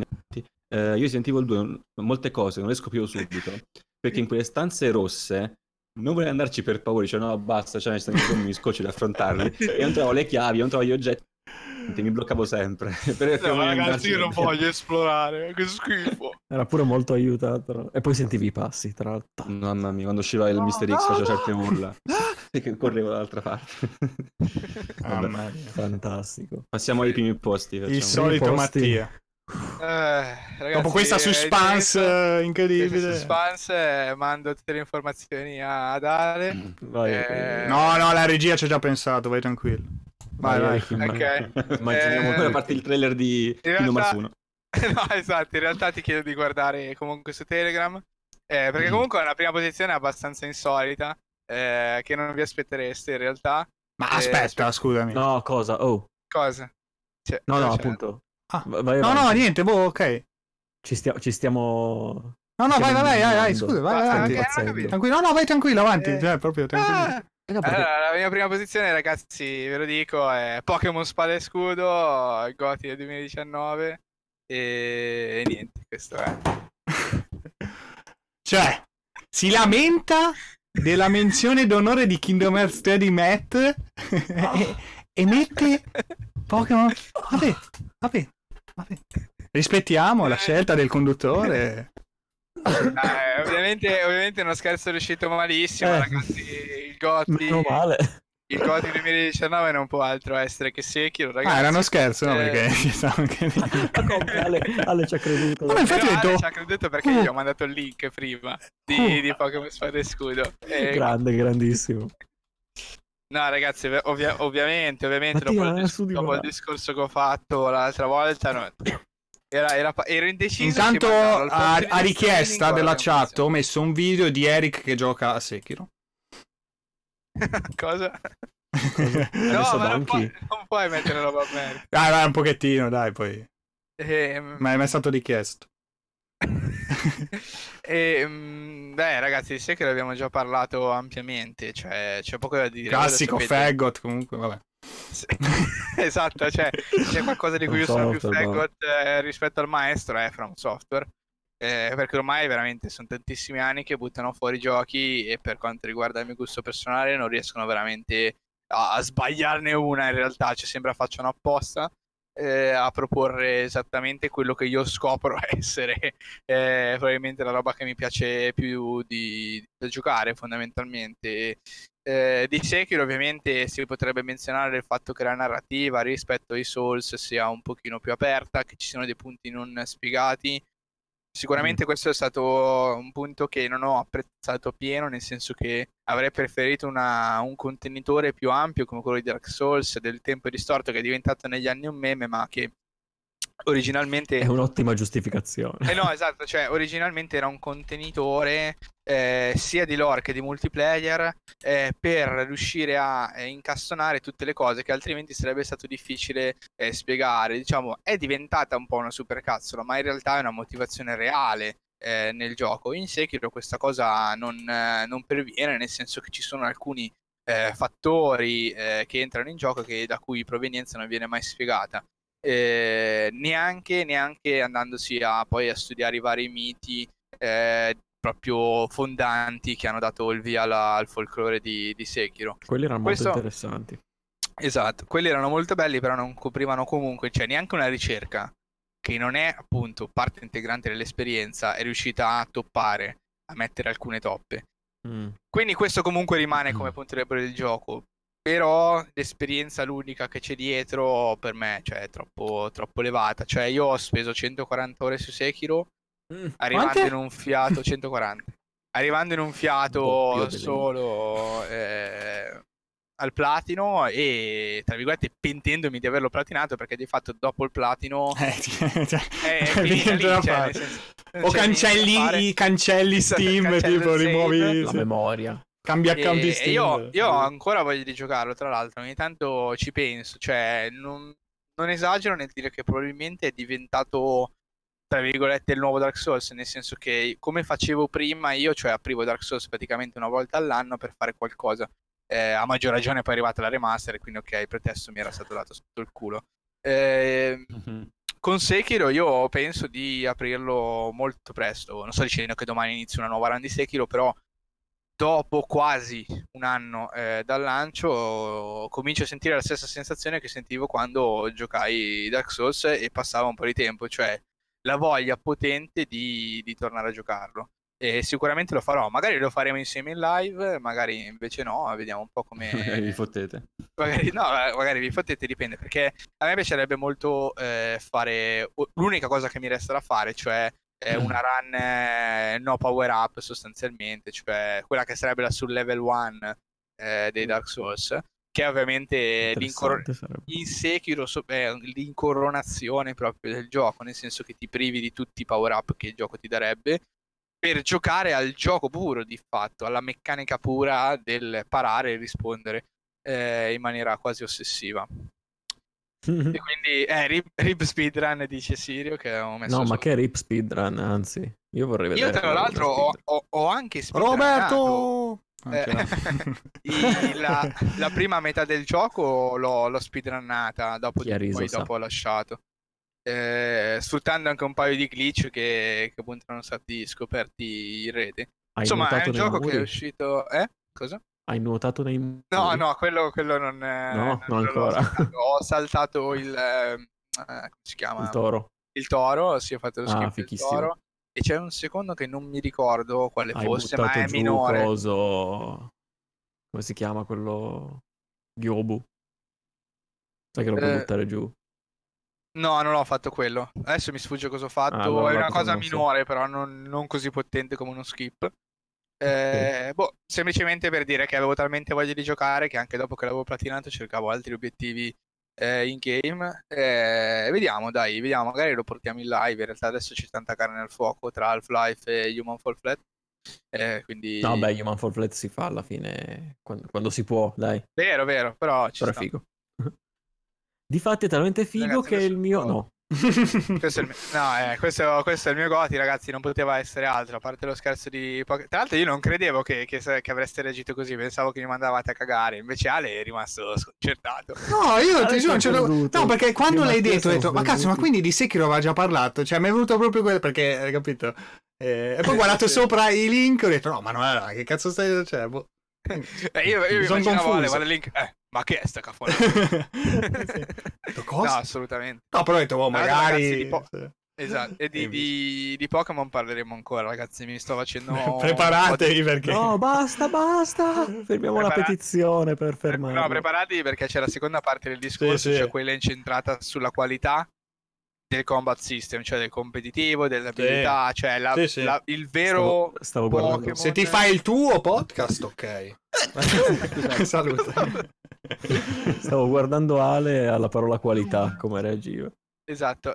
io sentivo il 2 molte cose non le scoprivo subito perché in quelle stanze rosse non volevo andarci per paura, cioè no basta, cioè mi scoccio ad affrontarli. Io non trovavo le chiavi, non trovavo gli oggetti, mi bloccavo sempre. No, ragazzi, io non voglio esplorare, che schifo. Era pure molto aiutato. E poi sentivi i passi, tra l'altro. Mamma mia, quando usciva il Mr. X faceva certe urla. E che correvo dall'altra parte. Vabbè, fantastico. Passiamo ai primi posti. Il solito Mattia. Ragazzi, dopo questa suspense incredibile, questa suspense, mando tutte le informazioni ad Ale. No, la regia ci ha già pensato, vai tranquillo. Vai. Ok. Immaginiamo come parte il trailer di Kingdom Hearts 1. No, esatto, in realtà ti chiedo di guardare comunque su Telegram, perché comunque è una prima posizione abbastanza insolita, che non vi aspettereste in realtà. Ma aspetta, scusami. No, cosa? Cioè, no, appunto. Ah. No, niente, boh, ok. Ci stiamo. Vai, scusa, vai. Tranquillo, vai tranquillo, avanti. Cioè, proprio tranquillo. Allora, la mia prima posizione, ragazzi, ve lo dico, è Pokémon Spada e Scudo, Goti del 2019. E niente, questo è. Cioè, si lamenta della menzione d'onore di Kingdom Hearts 3 di Matt. E mette Pokémon. Vabbè. Rispettiamo la scelta del conduttore. Ovviamente uno scherzo riuscito malissimo, ragazzi. Il Goti 2019 non può altro essere che Sekiro, ragazzi. Era uno scherzo, no? Perché Ale ci ha creduto. Ma infatti Ale ci ha creduto perché gli ho mandato il link prima di Pokémon Spada e Scudo. Grandissimo. No, ragazzi, ovviamente dopo il discorso che ho fatto l'altra volta, no, ero indeciso. Intanto a richiesta della chat ho messo un video di Eric che gioca a Sekiro. Cosa? No, ma non puoi mettere roba a me. Dai, un pochettino, dai, poi. Ma è stato richiesto. Ragazzi, sai che l'abbiamo già parlato ampiamente, cioè c'è poco da dire. Classico faggot, comunque, vabbè. Sì. Esatto, cioè c'è qualcosa di cui io sono più faggot rispetto al maestro, From Software. Perché ormai veramente sono tantissimi anni che buttano fuori giochi e per quanto riguarda il mio gusto personale non riescono veramente a sbagliarne una, in realtà ci sembra facciano apposta a proporre esattamente quello che io scopro essere probabilmente la roba che mi piace più di giocare fondamentalmente. Di Sekiro ovviamente si potrebbe menzionare il fatto che la narrativa rispetto ai Souls sia un pochino più aperta, che ci siano dei punti non spiegati. Sicuramente questo è stato un punto che non ho apprezzato pieno, nel senso che avrei preferito un contenitore più ampio come quello di Dark Souls, del tempo distorto, che è diventato negli anni un meme, ma che originalmente è un'ottima giustificazione. No, esatto, cioè originalmente era un contenitore sia di lore che di multiplayer per riuscire a incastonare tutte le cose che altrimenti sarebbe stato difficile spiegare. Diciamo, è diventata un po' una supercazzola, ma in realtà è una motivazione reale nel gioco. In Sekiro questa cosa non perviene, nel senso che ci sono alcuni fattori che entrano in gioco che da cui provenienza non viene mai spiegata. Neanche andandosi a studiare i vari miti proprio fondanti che hanno dato il via al folklore di Sekiro. Quelli erano molto interessanti. Esatto, quelli erano molto belli, però non coprivano comunque, cioè neanche una ricerca che non è appunto parte integrante dell'esperienza è riuscita a toppare, a mettere alcune toppe. Quindi questo comunque rimane come punto debole del gioco. Però l'esperienza ludica che c'è dietro per me, cioè, è troppo elevata. Cioè io ho speso 140 ore su Sekiro, arrivando in un fiato solo al platino e tra virgolette pentendomi di averlo platinato, perché di fatto dopo il platino cancelli Steam, tipo rimuovi la memoria. Cambia campi Steam. Io ho ancora voglia di giocarlo, tra l'altro ogni tanto ci penso, cioè non esagero nel dire che probabilmente è diventato tra virgolette il nuovo Dark Souls, nel senso che come facevo prima io, cioè aprivo Dark Souls praticamente una volta all'anno per fare qualcosa, a maggior ragione poi è arrivata la remaster, quindi ok, il pretesto mi era stato dato sotto il culo. Con Sekiro io penso di aprirlo molto presto, non sto dicendo che domani inizio una nuova run di Sekiro, però dopo quasi un anno dal lancio comincio a sentire la stessa sensazione che sentivo quando giocai Dark Souls e passava un po' di tempo, cioè la voglia potente di tornare a giocarlo. E sicuramente lo farò, magari lo faremo insieme in live, magari invece no, vediamo un po' come... Magari vi fottete. Magari vi fottete, dipende, perché a me piacerebbe molto fare l'unica cosa che mi resta da fare, cioè... È una run no power up sostanzialmente, cioè quella che sarebbe la sul level 1 dei Dark Souls, che è ovviamente in Sekiro l'incoronazione proprio del gioco, nel senso che ti privi di tutti i power up che il gioco ti darebbe per giocare al gioco puro, di fatto alla meccanica pura del parare e rispondere in maniera quasi ossessiva. E quindi Rip Speedrun dice Sirio che ho messo. No, ma che Rip Speedrun, anzi, io vorrei vedere. Io tra l'altro ho anche Roberto! La prima metà del gioco l'ho speedrunnata, dopo ho lasciato. Sfruttando anche un paio di glitch che appunto erano stati scoperti in rete. Insomma, è un gioco che è uscito. Cosa? Hai nuotato nei muri? No, quello non è... No, non ancora. Ho saltato il... come si chiama? Il toro. Si è fatto lo schifo il toro. e c'è un secondo che non mi ricordo quale fosse, ma è minore. Coso... come si chiama quello? Gyobu. Sai che lo puoi buttare giù? No, non ho fatto quello. Adesso mi sfugge cosa ho fatto. Allora, è una cosa minore, però non così potente come uno skip. Okay. Boh, semplicemente per dire che avevo talmente voglia di giocare che anche dopo che l'avevo platinato cercavo altri obiettivi in game. Vediamo, magari lo portiamo in live. In realtà adesso c'è tanta carne nel fuoco tra Half-Life e Human Fall Flat. Quindi... No, beh, Human Fall Flat si fa alla fine quando si può, dai. Vero, però ci sta. È figo. Difatti è talmente figo, ragazzi, che il mio... No. Questo è il mio Goti, ragazzi, non poteva essere altro, a parte lo scherzo di... Tra l'altro io non credevo che avreste reagito così, pensavo che mi mandavate a cagare, invece Ale è rimasto sconcertato. No, io ti giuro, no, perché quando l'hai detto ho detto, ma cazzo, ma quindi di Sekiro aveva già parlato, cioè mi è venuto proprio quello, perché hai capito? E poi ho guardato sopra i link e ho detto, no, ma no, che cazzo stai... Cioè, boh. Io mi immaginavo, Ale, guarda il link... Ma che è sta cafona? No, assolutamente. No, però ho detto, oh, magari... Ragazzi, esatto, e di Pokémon parleremo ancora, ragazzi, mi sto facendo... Preparatevi perché... No, basta! Fermiamo la petizione per fermare. No, preparatevi perché c'è la seconda parte del discorso, sì, cioè quella incentrata sulla qualità del combat system, cioè del competitivo, dell'abilità, sì, cioè il vero Pokémon... Se ti fai il tuo podcast, ok. Salute. Stavo guardando Ale alla parola qualità, come reagiva. Esatto,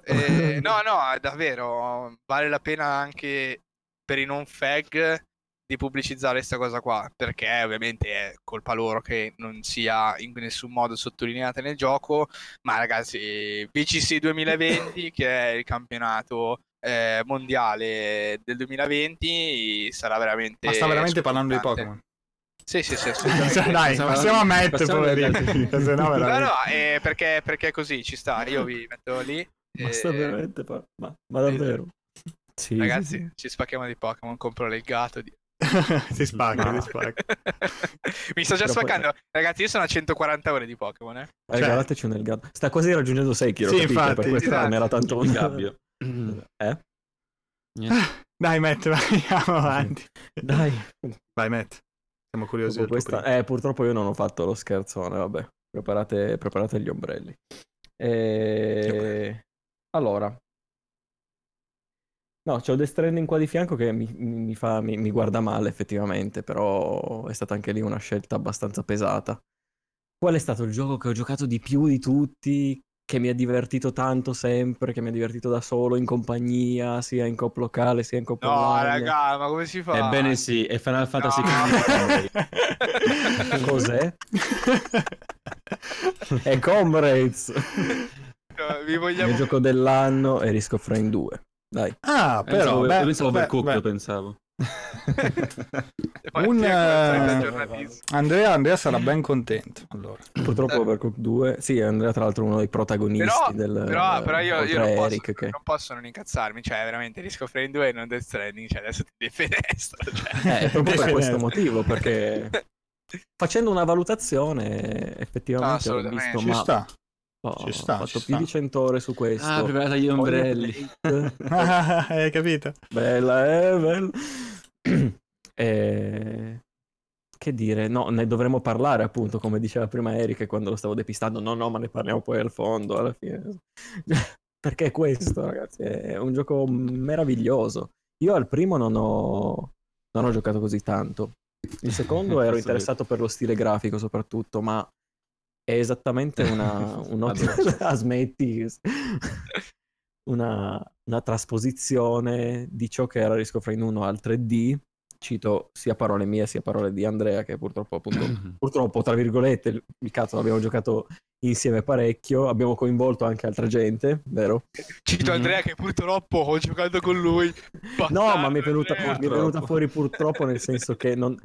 no, davvero, vale la pena anche per i non fag di pubblicizzare questa cosa qua, perché ovviamente è colpa loro che non sia in nessun modo sottolineata nel gioco, ma ragazzi, BGC 2020, che è il campionato mondiale del 2020, sarà veramente... Ma sta veramente parlando di Pokémon? Sì, assolutamente. Dai, passiamo a Matt, poverino. No, perché così ci sta, io vi metto lì. Ma sta veramente, ma davvero. Sì. Ragazzi, ci spacchiamo di Pokémon, compro il gatto di... Si spacca, no. Mi sto già spaccando. Ragazzi, io sono a 140 ore di Pokémon, eh. Guardateci un Elgato. Sta quasi raggiungendo 6 kg, sì, capito? Infatti, per questo non era tanto un gabbio. Dai, Matt, andiamo avanti. Vai, Matt. Siamo curiosi del questa... purtroppo io non ho fatto lo scherzone, vabbè. Preparate gli ombrelli. Allora. No, c'ho Death Stranding qua di fianco che mi guarda male effettivamente, però è stata anche lì una scelta abbastanza pesata. Qual è stato il gioco che ho giocato di più di tutti, che mi ha divertito tanto sempre, che mi ha divertito da solo, in compagnia, sia in coop locale sia in coop online? No, raga, ma come si fa? Ebbene sì, è Final Fantasy XV. No. Cos'è? È Comrades. No, il gioco dell'anno è Risk of Rain 2. Dai. Ah, però pensavo. Andrea sarà ben contento. Allora. Purtroppo Overcooked 2. Sì, Andrea tra l'altro uno dei protagonisti però io non posso non incazzarmi. Cioè veramente Risk of Rain 2 e non Death Stranding, cioè adesso ti defenestro, cioè. È proprio per questo motivo, perché facendo una valutazione effettivamente ho visto, ci sta. Ho fatto più di 100 ore su questo. Ah, preparata gli ombrelli. Hai capito? Bella. Che dire? No, ne dovremmo parlare appunto, come diceva prima Eric quando lo stavo depistando. No, ma ne parliamo poi al fondo, alla fine. Perché questo, ragazzi, è un gioco meraviglioso. Io al primo non ho giocato così tanto. Il secondo ero interessato per lo stile grafico soprattutto, ma è esattamente una trasposizione di ciò che era Risk of Rain 1 al 3D. Cito sia parole mie sia parole di Andrea, che purtroppo purtroppo tra virgolette il cazzo l'abbiamo giocato insieme parecchio, abbiamo coinvolto anche altra gente, vero? Cito Andrea che purtroppo ho giocato con lui. No, ma mi è venuta fuori purtroppo, nel senso che non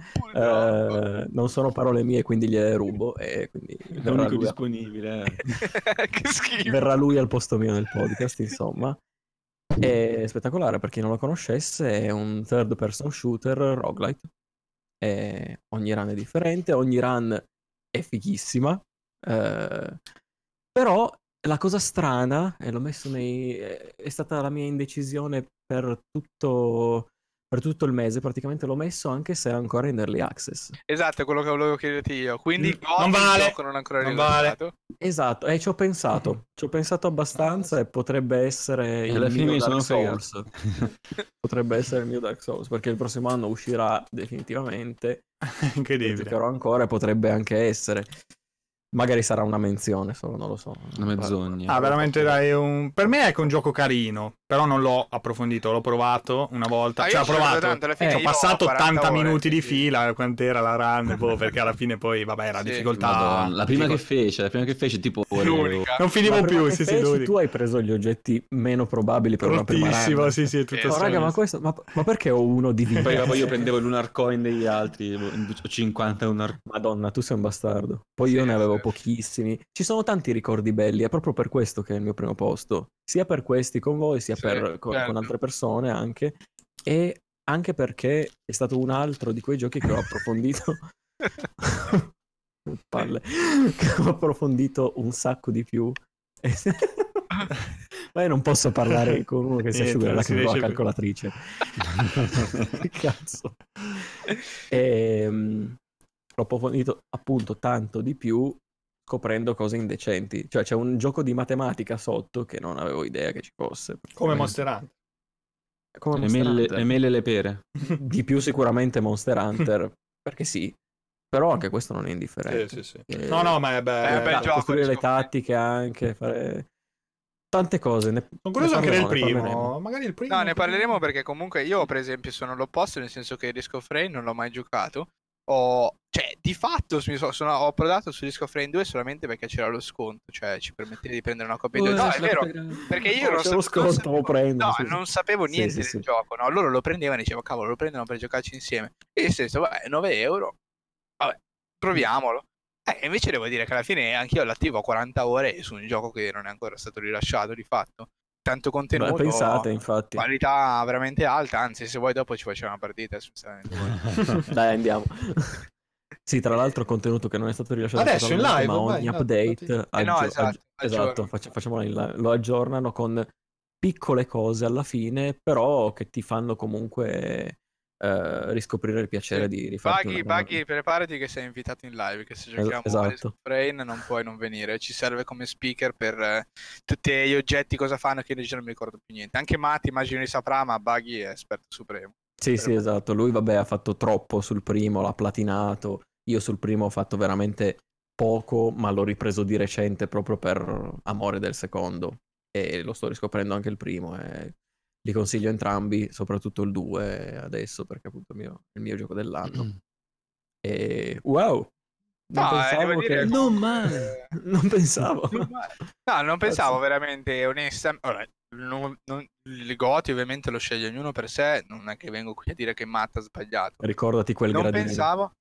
sono parole mie, quindi gliele rubo e quindi verrà lui disponibile. Che schifo. Verrà lui al posto mio nel podcast, insomma. È spettacolare, per chi non lo conoscesse, è un third person shooter roguelite. Ogni run è differente, ogni run è fighissima, però la cosa strana, e l'ho messo è stata la mia indecisione per tutto il mese praticamente l'ho messo, anche se era ancora in early access. Esatto, è quello che volevo chiederti io. Quindi non vale, il gioco non è ancora rilasciato. Vale. Esatto, e ci ho pensato abbastanza, e potrebbe essere il mio Dark Souls. Potrebbe essere il mio Dark Souls, perché il prossimo anno uscirà definitivamente. Incredibile. Lo ancora, e potrebbe anche essere. Magari sarà una menzione, solo non lo so. Una mezzogna. Ah, veramente dai, per me è anche un gioco carino, però non l'ho approfondito, l'ho provato una volta. Cioè, ho passato 80 minuti di fila, quant'era la run, perché alla fine poi, vabbè, era difficoltà. Madonna, la prima che fece tipo... L'unica. Non finivo più, tu hai preso gli oggetti meno probabili per una prima run. Sì, sì, tutto. Raga, ma questo... Ma perché ho uno di vita? Poi io prendevo l'unar coin degli altri, ho 50 unar. Madonna, tu sei un bastardo. Poi io ne avevo pochissimi. Ci sono tanti ricordi belli, è proprio per questo che è il mio primo posto, sia per questi con voi, sia con altre persone anche, e anche perché è stato un altro di quei giochi che ho approfondito palle, che ho approfondito un sacco di più. Ma io non posso parlare con uno che si asciuga la calcolatrice. Cazzo. L'ho approfondito appunto tanto di più, scoprendo cose indecenti. Cioè c'è un gioco di matematica sotto che non avevo idea che ci fosse. Come Monster Hunter. Come le mele e le pere. Di più sicuramente Monster Hunter, perché sì. Però anche questo non è indifferente. Sì. No, ma è bel gioco. Costruire le tattiche anche, fare... Tante cose. Sono curioso anche del primo. Magari il primo. No, ne parleremo, perché comunque io per esempio sono l'opposto, nel senso che Risk of Rain non l'ho mai giocato. Cioè, di fatto ho approdato su Disco Frame 2 solamente perché c'era lo sconto, cioè ci permetteva di prendere una copia di... No, è vero, perché io non sapevo niente del gioco, no? Loro lo prendevano e dicevo, cavolo, lo prendono per giocarci insieme. E io stesso, vabbè, 9 euro, vabbè, proviamolo. Invece devo dire che alla fine anch'io l'attivo a 40 ore su un gioco che non è ancora stato rilasciato, di fatto. Tanto contenuto. Beh, pensate, infatti. Qualità veramente alta, anzi se vuoi dopo ci facciamo una partita. Dai, andiamo. Sì, tra l'altro contenuto che non è stato rilasciato adesso in live, ma ogni update facciamola in live, lo aggiornano con piccole cose alla fine, però che ti fanno comunque riscoprire il piacere di rifarti. Buggy, preparati che sei invitato in live, che se giochiamo a Brain non puoi non venire, ci serve come speaker per tutti gli oggetti, cosa fanno, che non mi ricordo più niente. Anche Matti immagino li saprà, ma Buggy è esperto supremo. Sì, esatto, lui vabbè ha fatto troppo sul primo, l'ha platinato. Io sul primo ho fatto veramente poco, ma l'ho ripreso di recente proprio per amore del secondo, e lo sto riscoprendo anche il primo, Li consiglio entrambi, soprattutto il 2 adesso, perché appunto il mio gioco dell'anno. E wow! Non pensavo veramente, onestamente. Allora, il Goti ovviamente lo sceglie ognuno per sé, non è che vengo qui a dire che Matta ha sbagliato. Ricordati quel gradino.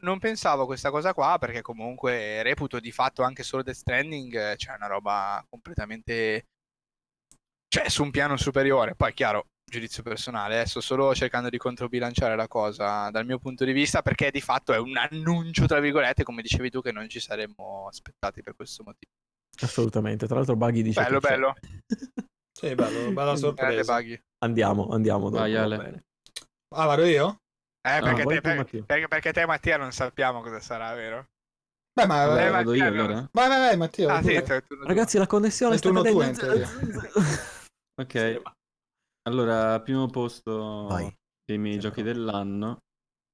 Non pensavo questa cosa qua, perché comunque reputo di fatto anche solo Death Stranding, cioè una roba completamente... Cioè, su un piano superiore. Poi, chiaro, giudizio personale. Sto solo cercando di controbilanciare la cosa dal mio punto di vista, perché di fatto è un annuncio, tra virgolette, come dicevi tu, che non ci saremmo aspettati per questo motivo. Assolutamente. Tra l'altro Buggy dice... Bello. Sì, bello. Bella sorpresa. Andiamo. Vai, Ale. Ah, vado io? Perché te, Mattia, non sappiamo cosa sarà, vero? Beh, ma vado io allora. Vai, Mattia. Ragazzi, la connessione sta Ok, allora, primo posto dei miei giochi dell'anno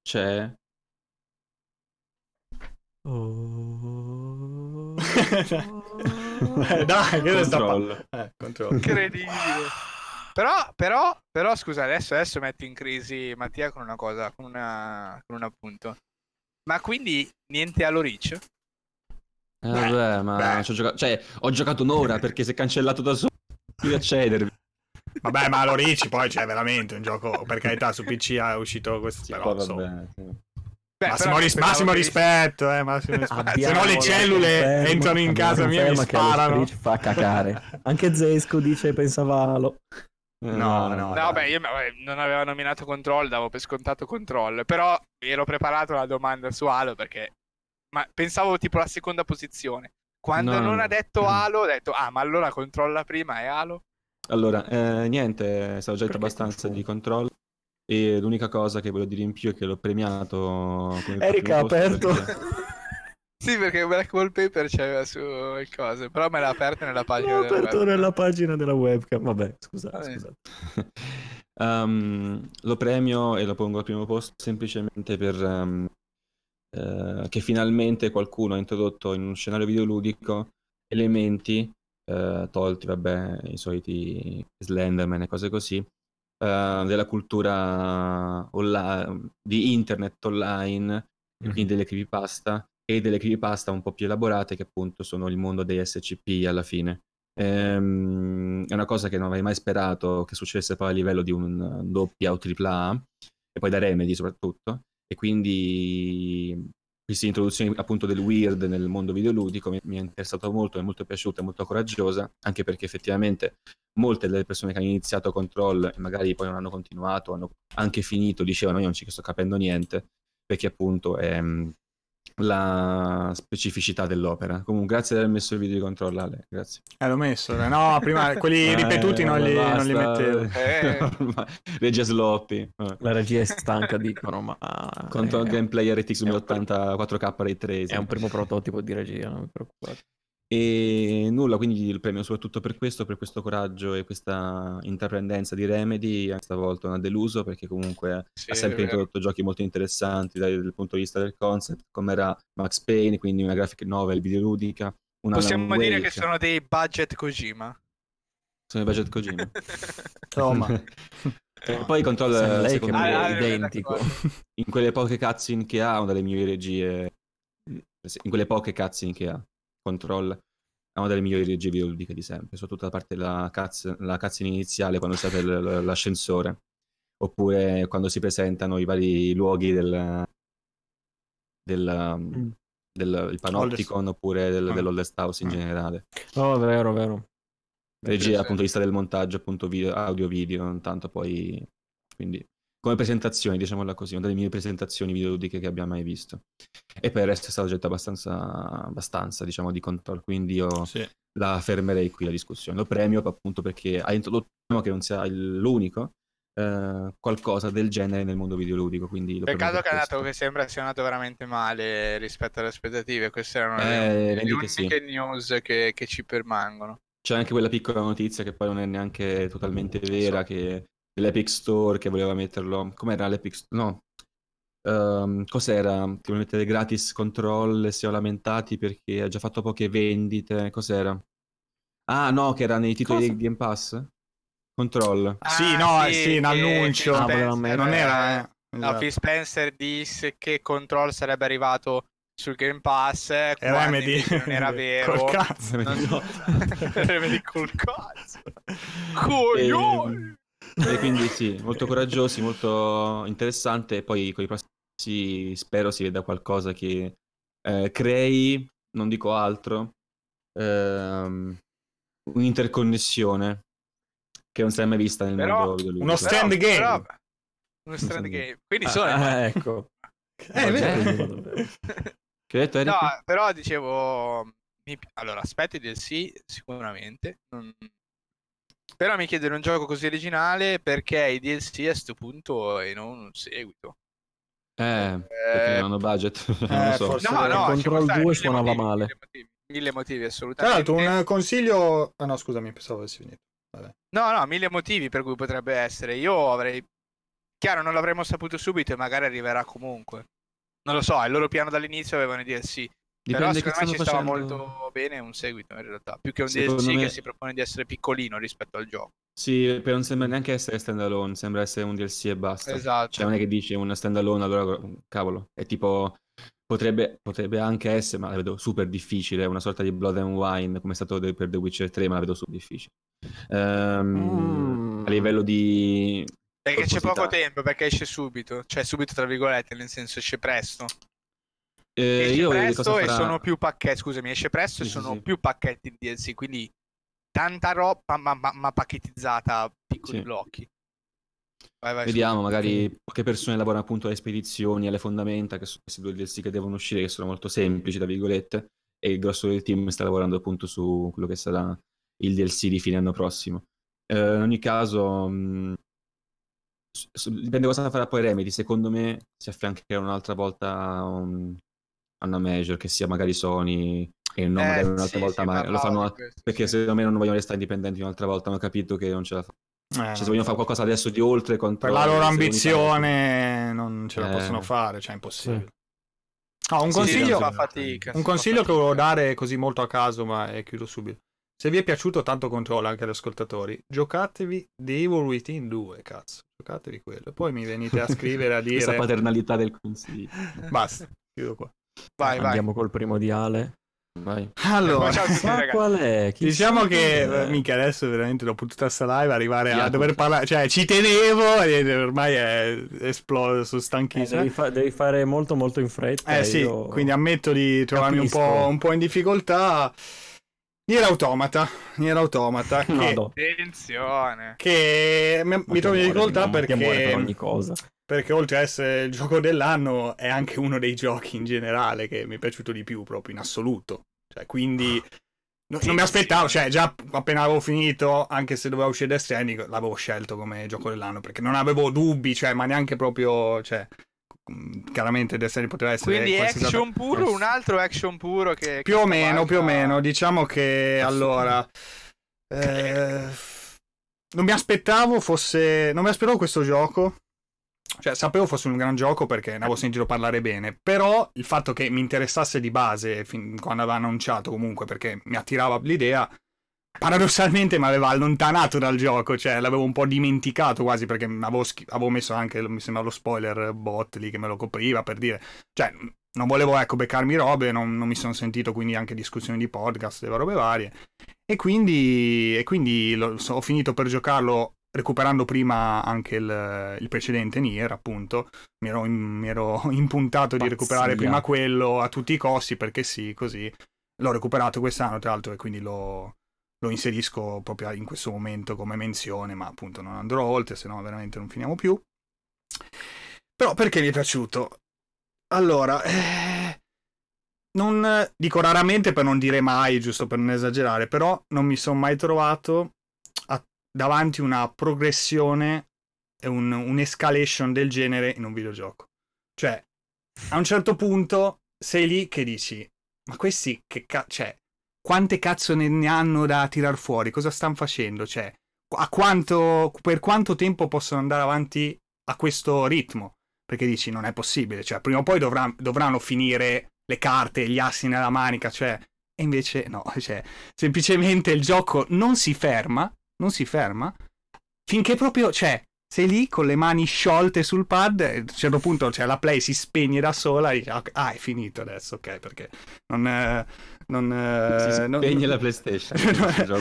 c'è... Dai, che Control. Control. Incredibile. Però, scusa, adesso metto in crisi Mattia con una cosa, con un appunto. Ma quindi niente Halo Reach? Vabbè, ma ho giocato un'ora perché si è cancellato da solo. Più accedervi. Vabbè, ma Halo Reach poi c'è veramente un gioco, per carità, su PC è uscito questo. Sì, però, massimo rispetto. Se no le cellule entrano in casa mia e mi sparano. Halo Reach fa cacare. Anche Zesco dice pensava Halo. No, beh, io non avevo nominato Control, davo per scontato Control, però ero preparato alla domanda su Halo, perché pensavo tipo la seconda posizione. Quando non ha detto Halo, ho detto, ma allora Control la prima è Halo. Allora, niente, stavo già detto abbastanza di Control. E l'unica cosa che voglio dire in più è che l'ho premiato come Erika ha aperto perché... Sì, perché Black Wallpaper c'aveva su il coso, però me l'ha aperto nella pagina della aperto webcam. Nella pagina della webcam. Vabbè, scusate. Lo premio e lo pongo al primo posto semplicemente per che finalmente qualcuno ha introdotto in uno scenario videoludico elementi tolti, vabbè, i soliti Slenderman e cose così, della cultura di internet online, mm-hmm. quindi delle creepypasta e delle creepypasta un po' più elaborate, che appunto sono il mondo dei SCP alla fine. È una cosa che non avrei mai sperato che successe poi a livello di un doppia o tripla A, e poi da Remedy soprattutto, e quindi questa introduzione appunto del weird nel mondo videoludico mi è interessato molto, mi è molto piaciuta, è molto coraggiosa, anche perché effettivamente molte delle persone che hanno iniziato Control e magari poi non hanno continuato, hanno anche finito, dicevano io non ci sto capendo niente, perché appunto è la specificità dell'opera. Comunque grazie di aver messo il video di Control, Ale, grazie. L'ho messo, no, prima quelli ripetuti non li mettevo. Regia sloppy. La regia è stanca, dicono, ma... Control Gameplay RTX 1080 4K Ray Tracing. È un primo prototipo di regia, non mi preoccupate. E nulla, quindi il premio soprattutto per questo coraggio e questa intraprendenza di Remedy. Anche stavolta non ha deluso, perché comunque sì, ha sempre introdotto giochi molto interessanti dal punto di vista del concept, come era Max Payne, quindi una graphic novel videoludica. Possiamo dire che sono dei budget Kojima. Sono dei budget Kojima. Toma. No, poi Control secondo me è identico. In quelle poche cutscene che ha, una delle mie regie. In quelle poche cutscene che ha. Control è una delle migliori regie videoludiche di sempre, soprattutto la parte della cutscene iniziale, quando si apre l'ascensore, oppure quando si presentano i vari luoghi del Panopticon, oppure dell'Oldest House in generale. Oh, vero. Regia dal punto di vista del montaggio, appunto audio-video, non tanto poi... Quindi... Come presentazioni, diciamola così, una delle mie presentazioni videoludiche che abbia mai visto. E per il resto è stato oggetto abbastanza, diciamo, di Control, quindi io la fermerei qui la discussione. Lo premio appunto perché ha introdotto, che non sia l'unico, qualcosa del genere nel mondo videoludico. Quindi peccato che è andato, che sembra sia andato veramente male rispetto alle aspettative. Queste erano le uniche news che ci permangono. C'è anche quella piccola notizia che poi non è neanche totalmente vera, che... l'Epic Store che voleva metterlo, com'era l'Epic Store? No, cos'era? Che voleva mettere gratis Control, si sono lamentati perché ha già fatto poche vendite, cos'era? Ah no, che era nei titoli del Game Pass? Control. Sì, un annuncio. No, Phil Spencer disse che Control sarebbe arrivato sul Game Pass, Remedy non era vero. Col cazzo. Remedy col cazzo. Coglioni! E quindi sì, molto coraggiosi, molto interessante, e poi con i prossimi spero si veda qualcosa che crei, non dico altro, un'interconnessione che non si è mai vista nel mondo videoludico. Uno stand game. Uno stand game. Quindi ecco. Che hai detto, Eric? No, però dicevo, allora aspetti del sì, sicuramente. Però mi chiedono un gioco così originale, perché i DLC a sto punto e non un seguito. Perché non hanno budget. Non so. Forse no, Control 2 suonava male. Mille motivi, assolutamente. Tra l'altro un consiglio... Ah no, scusami, pensavo avessi finito. Vabbè. No, mille motivi per cui potrebbe essere. Io avrei... Chiaro, non l'avremmo saputo subito e magari arriverà comunque. Non lo so, il loro piano dall'inizio avevano i DLC. Dipende, però secondo me ci stava molto bene un seguito in realtà, più che un DLC che si propone di essere piccolino rispetto al gioco. Sì, però non sembra neanche essere standalone, sembra essere un DLC e basta. Esatto. Cioè non è che dici una standalone, allora cavolo, è tipo potrebbe anche essere, ma la vedo super difficile, una sorta di Blood and Wine come è stato per The Witcher 3, ma la vedo super difficile. A livello di... Perché c'è poco tempo, perché esce subito, cioè subito tra virgolette, nel senso esce presto. Esce presto e sono più pacchetti di DLC, quindi tanta roba ma pacchettizzata, piccoli blocchi. Vai, vediamo, magari poche persone lavorano appunto alle spedizioni, alle fondamenta, che sono questi due DLC che devono uscire, che sono molto semplici tra virgolette, e il grosso del team sta lavorando appunto su quello che sarà il DLC di fine anno prossimo. In ogni caso dipende cosa farà poi Remedy. Secondo me si affiancherà un'altra volta a una major, che sia magari Sony, e non magari un'altra volta ma lo fanno questo, perché secondo me non vogliono restare indipendenti un'altra volta, hanno capito che non ce la fanno. Se vogliono fare qualcosa adesso di oltre per la loro ambizione non ce la possono fare, cioè è impossibile. No, un consiglio, fa fatica, un consiglio che volevo dare così molto a caso, ma chiudo subito. Se vi è piaciuto tanto Control, anche agli ascoltatori, giocatevi The Evil Within 2, cazzo. Giocatevi quello. Poi mi venite a scrivere, a dire... Questa paternalità del consiglio. Basta, chiudo qua. Vai, andiamo col primo di Ale. Vai. Allora, qual è? Diciamo che, mica adesso veramente dopo tutta sta live arrivare a dover parlare, cioè ci tenevo e ormai è esploso, sono stanchissimo. Devi fare molto molto in fretta. Sì, quindi ammetto di trovarmi un po' in difficoltà. Nier Automata che mi trovo in difficoltà perché ogni cosa, perché oltre a essere il gioco dell'anno è anche uno dei giochi in generale che mi è piaciuto di più proprio in assoluto, cioè quindi non mi aspettavo, cioè già appena avevo finito, anche se doveva uscire Death Stranding, l'avevo scelto come gioco dell'anno perché non avevo dubbi, cioè ma neanche proprio, cioè chiaramente Death Stranding poteva essere, quindi action puro, un altro action puro che più o meno diciamo che allora non mi aspettavo questo gioco, cioè sapevo fosse un gran gioco perché ne avevo sentito parlare bene, però il fatto che mi interessasse di base fin quando aveva annunciato, comunque perché mi attirava l'idea, paradossalmente mi aveva allontanato dal gioco, cioè l'avevo un po' dimenticato quasi, perché avevo messo anche, mi sembra, lo spoiler bot lì che me lo copriva, per dire, cioè non volevo beccarmi robe, non mi sono sentito quindi anche discussioni di podcast e robe varie, e quindi ho finito per giocarlo recuperando prima anche il precedente Nier, appunto mi ero impuntato di recuperare prima quello a tutti i costi, perché sì, così l'ho recuperato quest'anno tra l'altro e quindi lo inserisco proprio in questo momento come menzione, ma appunto non andrò oltre, se no veramente non finiamo più. Però perché mi è piaciuto? Allora, non dico raramente per non dire mai, giusto per non esagerare, però non mi sono mai trovato davanti una progressione e un'escalation del genere in un videogioco. Cioè, a un certo punto sei lì che dici, ma questi che cioè, quante cazzo ne hanno da tirar fuori? Cosa stanno facendo? Cioè, per quanto tempo possono andare avanti a questo ritmo? Perché dici, non è possibile. Cioè, prima o poi dovranno finire le carte, gli assi nella manica, cioè... E invece no, cioè, semplicemente il gioco non si ferma, finché proprio, cioè, sei lì con le mani sciolte sul pad, a un certo punto, cioè, la play si spegne da sola, e dici, è finito adesso, ok, perché non si spegne la PlayStation.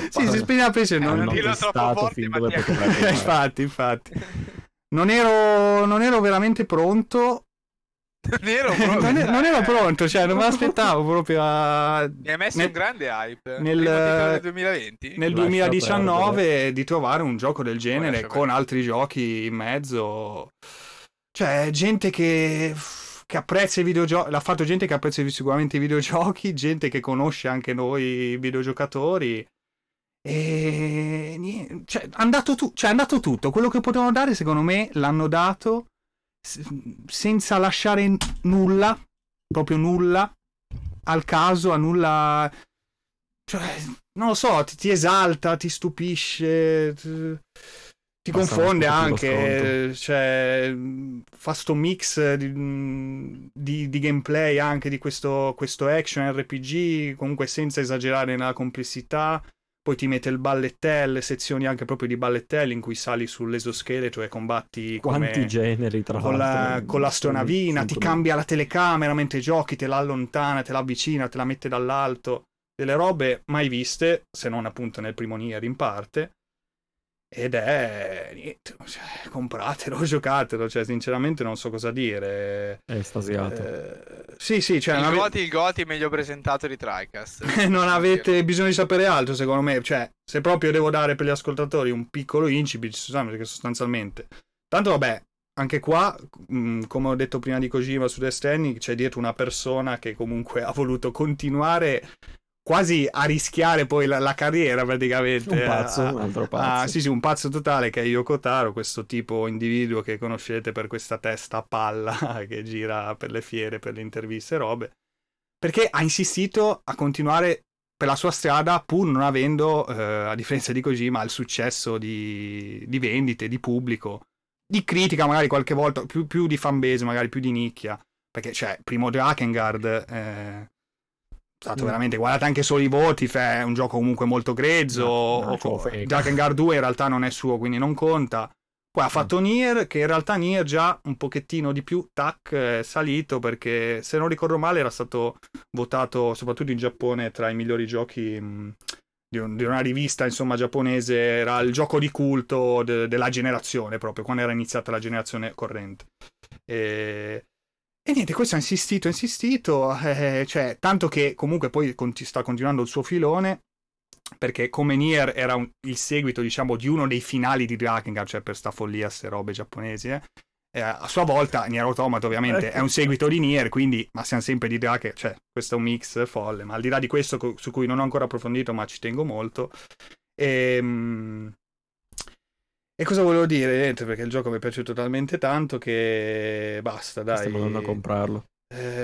Sì, si spegne la PlayStation. Non è stato forte, fin dove potrà. Infatti. Non ero veramente pronto. Non ero pronto, cioè non me l'aspettavo proprio Mi hai messo un grande hype nel 2020? Nel 2019 di trovare un gioco del genere con altri giochi in mezzo. Cioè, gente che apprezza i videogiochi, l'ha fatto gente che apprezza sicuramente i videogiochi, gente che conosce anche noi videogiocatori, e niente, è andato tutto, quello che potevano dare secondo me l'hanno dato senza lasciare nulla, proprio nulla al caso, a nulla, cioè non lo so, ti esalta, ti stupisce, ti confonde anche, cioè fa sto mix di gameplay anche di questo action RPG, comunque senza esagerare nella complessità, poi ti mette il ballettel, sezioni anche proprio di ballettel in cui sali sull'esoscheletro e combatti quanti generi tra l'altro con la stronavina, ti cambia la telecamera mentre giochi, te la allontana, te la avvicina, te la mette dall'alto, delle robe mai viste se non appunto nel primo Nier in parte. Ed è niente, cioè, compratelo, giocatelo, cioè sinceramente non so cosa dire, è estasiato. Sì, cioè il Goti meglio presentato di TriCast. Non avete bisogno di sapere altro secondo me, cioè se proprio devo dare per gli ascoltatori un piccolo incipit, perché sostanzialmente tanto vabbè, anche qua come ho detto prima di Kojima su Death Stranding, c'è dietro una persona che comunque ha voluto continuare quasi a rischiare poi la carriera praticamente. Un pazzo, un altro pazzo. Sì, un pazzo totale, che è Yoko Taro, questo tipo individuo che conoscete per questa testa a palla che gira per le fiere, per le interviste e robe, perché ha insistito a continuare per la sua strada pur non avendo, a differenza di Kojima, il successo di vendite, di pubblico, di critica magari qualche volta, più di fanbase, magari più di nicchia, perché cioè, primo Drakengard... stato veramente, guardate anche solo i voti, è un gioco comunque molto grezzo, Drakengard 2 in realtà non è suo, quindi non conta. Poi ha fatto Nier, che in realtà Nier già un pochettino di più, tac, è salito, perché se non ricordo male era stato votato soprattutto in Giappone tra i migliori giochi di una rivista insomma giapponese, era il gioco di culto della generazione, proprio quando era iniziata la generazione corrente. E niente, questo ha insistito, cioè, tanto che comunque poi sta continuando il suo filone, perché come Nier era il seguito, diciamo, di uno dei finali di Drakengard, cioè per sta follia, ste robe giapponesi, a sua volta Nier Automata ovviamente è un seguito di Nier, quindi, ma siamo sempre di Drakengard, cioè questo è un mix folle, ma al di là di questo su cui non ho ancora approfondito ma ci tengo molto, e cosa volevo dire? Niente, perché il gioco mi è piaciuto talmente tanto che basta, dai. Stiamo andando a comprarlo.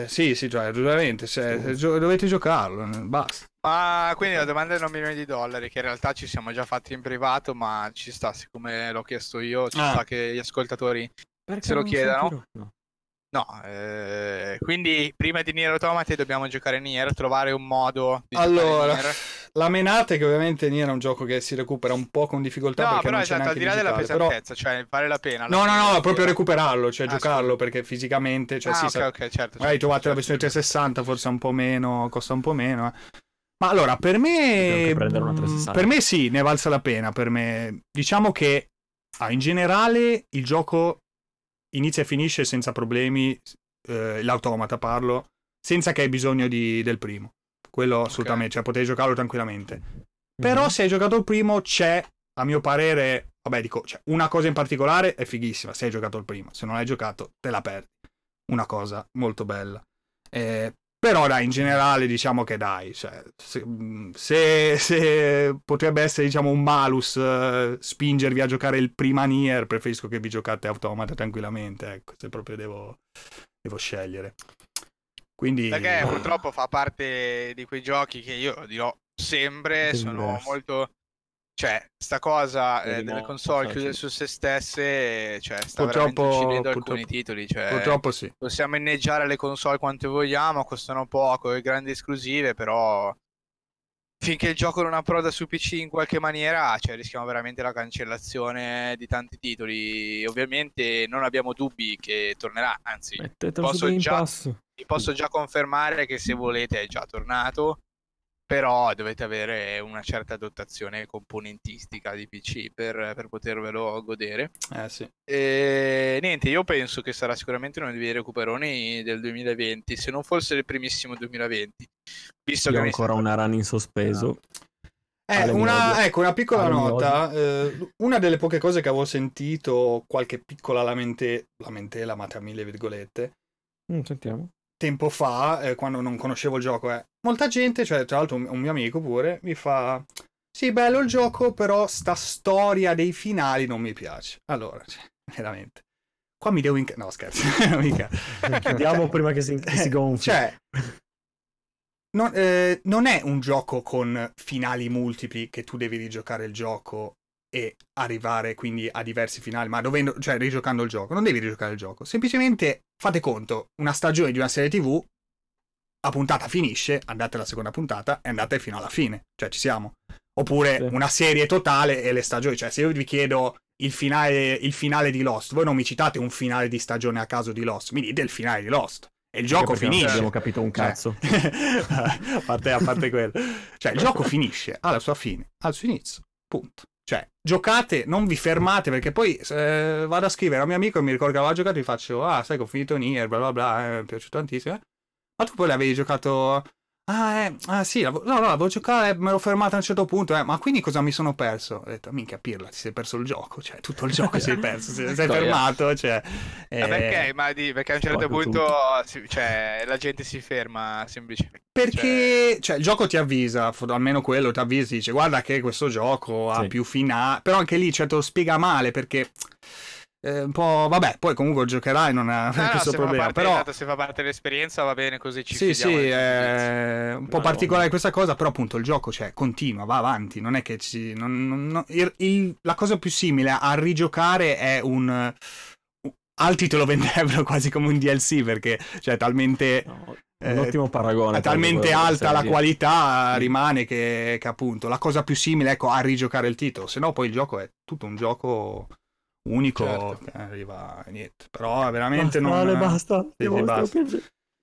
Sì, cioè, giustamente, dovete giocarlo, basta. Ma quindi la domanda è 9 milioni di dollari, che in realtà ci siamo già fatti in privato, ma ci sta, siccome l'ho chiesto io, ci sta che gli ascoltatori se lo chiedano. No, quindi prima di Nier Automata dobbiamo giocare Nier, trovare un modo di Nier. La menata è che ovviamente Nier è un gioco che si recupera un po' con difficoltà, no, perché però non c'è neanche il digitale. No, però esatto, al di là della pesantezza, però... cioè vale la pena. No, proprio recuperarlo, cioè giocarlo, sì. Perché fisicamente... cioè sì, okay, certo. Magari trovate la versione 360, forse un po' meno, costa un po' meno. Ma allora, per me... una 360. Per me sì, ne è valsa la pena, per me. Diciamo che in generale il gioco... inizia e finisce senza problemi, l'Automata parlo, senza che hai bisogno del primo, quello assolutamente, cioè potevi giocarlo tranquillamente. Però se hai giocato il primo c'è, a mio parere, una cosa in particolare è fighissima, se hai giocato il primo, se non hai giocato te la perdi, una cosa molto bella. Però dai, in generale diciamo che dai, cioè, se potrebbe essere diciamo un malus spingervi a giocare il prima Nier, preferisco che vi giocate Automata tranquillamente, ecco, se proprio devo scegliere. Quindi perché purtroppo fa parte di quei giochi che io dirò sempre, sono molto... cioè, sta cosa delle console chiuse su se stesse, cioè, sta veramente uccidendo alcuni titoli. Cioè, purtroppo sì. Possiamo inneggiare le console quanto vogliamo, costano poco, e grandi esclusive, però finché il gioco non approda su PC in qualche maniera, cioè, rischiamo veramente la cancellazione di tanti titoli. Ovviamente non abbiamo dubbi che tornerà, anzi, vi posso già confermare che se volete è già tornato. Però dovete avere una certa dotazione componentistica di PC per potervelo godere. Sì. E niente, io penso che sarà sicuramente uno dei recuperoni del 2020, se non fosse il primissimo 2020. Visto che ancora una run in sospeso. Una piccola nota, una delle poche cose che avevo sentito, qualche piccola lamentela, ma tra mille virgolette. Sentiamo. Tempo fa, quando non conoscevo il gioco, molta gente, cioè tra l'altro un mio amico pure, mi fa sì, bello il gioco, però sta storia dei finali non mi piace. Allora, cioè, veramente qua mi devo no, scherzo. Chiudiamo prima che si gonfi. Cioè, non è un gioco con finali multipli che tu devi rigiocare il gioco e arrivare quindi a diversi finali, ma rigiocando il gioco, non devi rigiocare il gioco, semplicemente fate conto, una stagione di una serie TV, la puntata finisce, andate alla seconda puntata e andate fino alla fine, cioè ci siamo. Oppure una serie totale e le stagioni, cioè se io vi chiedo il finale di Lost, voi non mi citate un finale di stagione a caso di Lost, mi dite il finale di Lost. E il gioco finisce. Non abbiamo capito un cazzo. A parte quello. Cioè il gioco finisce alla sua fine, al suo inizio, punto. Cioè, giocate, non vi fermate, perché poi vado a scrivere a un mio amico e mi ricordo che aveva giocato e gli faccio, sai che ho finito Nier, bla bla bla, mi è piaciuto tantissimo. Ma tu poi l'avevi giocato... Sì, no, la volevo giocare, me l'ho fermata a un certo punto, ma quindi cosa mi sono perso? Ho detto, minchia pirla, ti sei perso il gioco, cioè tutto il gioco sei perso, sei fermato, cioè... Perché? Perché a un certo punto cioè, la gente si ferma semplicemente. Perché cioè, il gioco ti avvisa, almeno quello ti avvisa, dice guarda che questo gioco ha più finale, però anche lì cioè, te lo spiega male perché... un po' vabbè, poi comunque giocherai, non ha questo problema, però se fa parte dell'esperienza va bene così, ci fidiamo. Sì, un po' particolare questa cosa, però appunto il gioco cioè continua, va avanti, non è che ci la cosa più simile a rigiocare è un altri te lo venderebbero quasi come un DLC perché cioè talmente un ottimo paragone, è talmente alta la qualità rimane che appunto la cosa più simile ecco a rigiocare il titolo, se no poi il gioco è tutto un gioco unico, certo. Arriva niente, però veramente veramente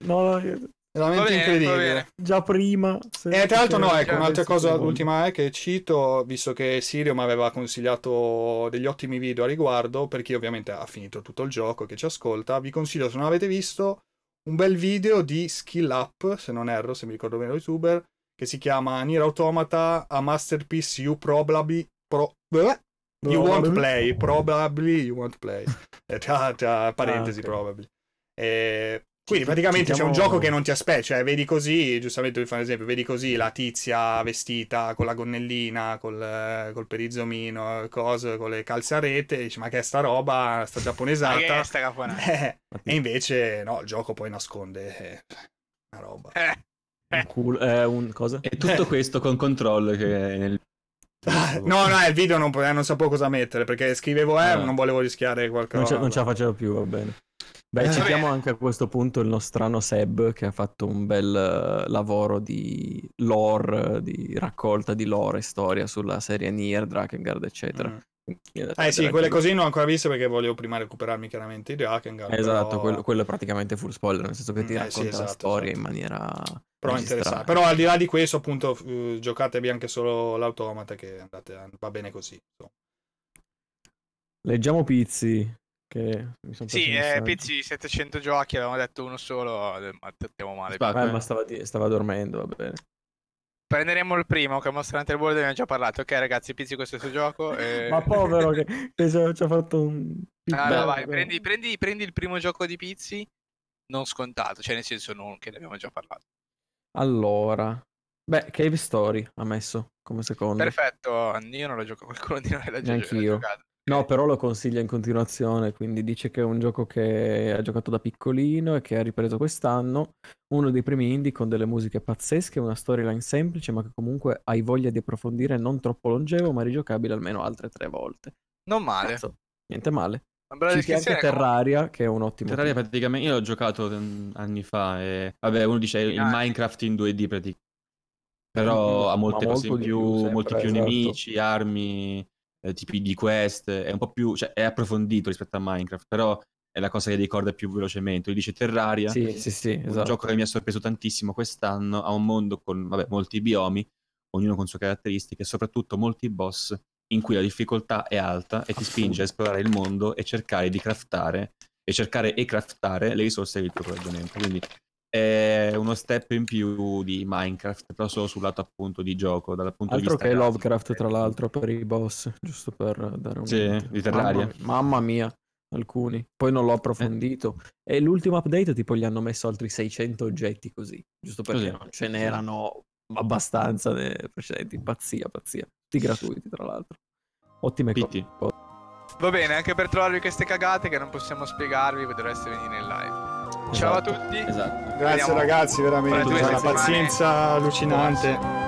bene, incredibile già prima tra l'altro ecco un'altra cosa ultima è che cito, visto che Sirio mi aveva consigliato degli ottimi video a riguardo, perché ovviamente ha finito tutto il gioco, che ci ascolta, vi consiglio, se non avete visto, un bel video di Skill Up, se non erro, se mi ricordo bene, lo youtuber, che si chiama Nier Automata a Masterpiece You Probably You Won't Play. Tra parentesi, probably. Quindi praticamente c'è un gioco che non ti aspetti, cioè vedi così, giustamente vi fare un esempio, vedi così la tizia vestita con la gonnellina, col perizomino, con le calze a rete, e dici ma che è sta roba, sta giapponesata. E invece no, il gioco poi nasconde una roba. E tutto questo con Control che nel... No, il video non sapevo cosa mettere perché scrivevo non volevo rischiare qualcosa. Non ce la facevo più, va bene. Beh, citiamo anche a questo punto il nostrano Seb, che ha fatto un bel lavoro di lore, di raccolta di lore e storia sulla serie Nier, Drakengard, eccetera. Sì, quelle così non ho ancora viste perché volevo prima recuperarmi chiaramente i Drakengard. Esatto, però... quello è praticamente full spoiler, nel senso che ti racconta la storia in maniera... Però interessante. Però al di là di questo, appunto, giocatevi anche solo l'automata, che va bene così. Leggiamo Pizzi. Che mi sono Pizzi 700 giochi, avevamo detto uno solo, ma trattiamo male. Ma stava dormendo, va bene. Prenderemo il primo, che è Monster Hunter World, ne abbiamo già parlato. Ok ragazzi, Pizzi questo è il suo gioco. Ma povero, che ci ha fatto un... vai, prendi il primo gioco di Pizzi, non scontato, cioè nel senso non che ne abbiamo già parlato. Allora, Cave Story ha messo come secondo. Perfetto, io non lo gioco, qualcuno di noi l'ha giocato. No, però lo consiglia in continuazione, quindi dice che è un gioco che ha giocato da piccolino e che ha ripreso quest'anno, uno dei primi indie con delle musiche pazzesche, una storyline semplice ma che comunque hai voglia di approfondire, non troppo longevo ma rigiocabile almeno altre 3 volte. Non male. Cazzo, niente male. C'è anche Terraria, che è un ottimo Terraria tipo. Praticamente io l'ho giocato anni fa e uno dice il Minecraft in 2D praticamente, però ha molte cose in più, molti più nemici, armi, tipi di quest, è un po' più, cioè è approfondito rispetto a Minecraft, però è la cosa che ricorda più velocemente. Lui dice Terraria, un gioco che mi ha sorpreso tantissimo quest'anno, ha un mondo con molti biomi, ognuno con sue caratteristiche e soprattutto molti boss in cui la difficoltà è alta e ti spinge a esplorare il mondo e cercare di craftare le risorse del tuo provvedimento. Quindi è uno step in più di Minecraft, però solo sul lato appunto di gioco, dal punto di vista. Altro che Lovecraft, tra l'altro, per i boss, giusto per dare un di Terraria. Mamma mia, alcuni. Poi non l'ho approfondito. E l'ultimo update tipo gli hanno messo altri 600 oggetti così, giusto perché non ce n'erano abbastanza nei precedenti. Pazzia. Tutti gratuiti, tra l'altro. Ottime cose. Va bene, anche per trovarvi queste cagate che non possiamo spiegarvi, potreste venire in live. Ciao a tutti. Grazie ragazzi, veramente. Una pazienza allucinante.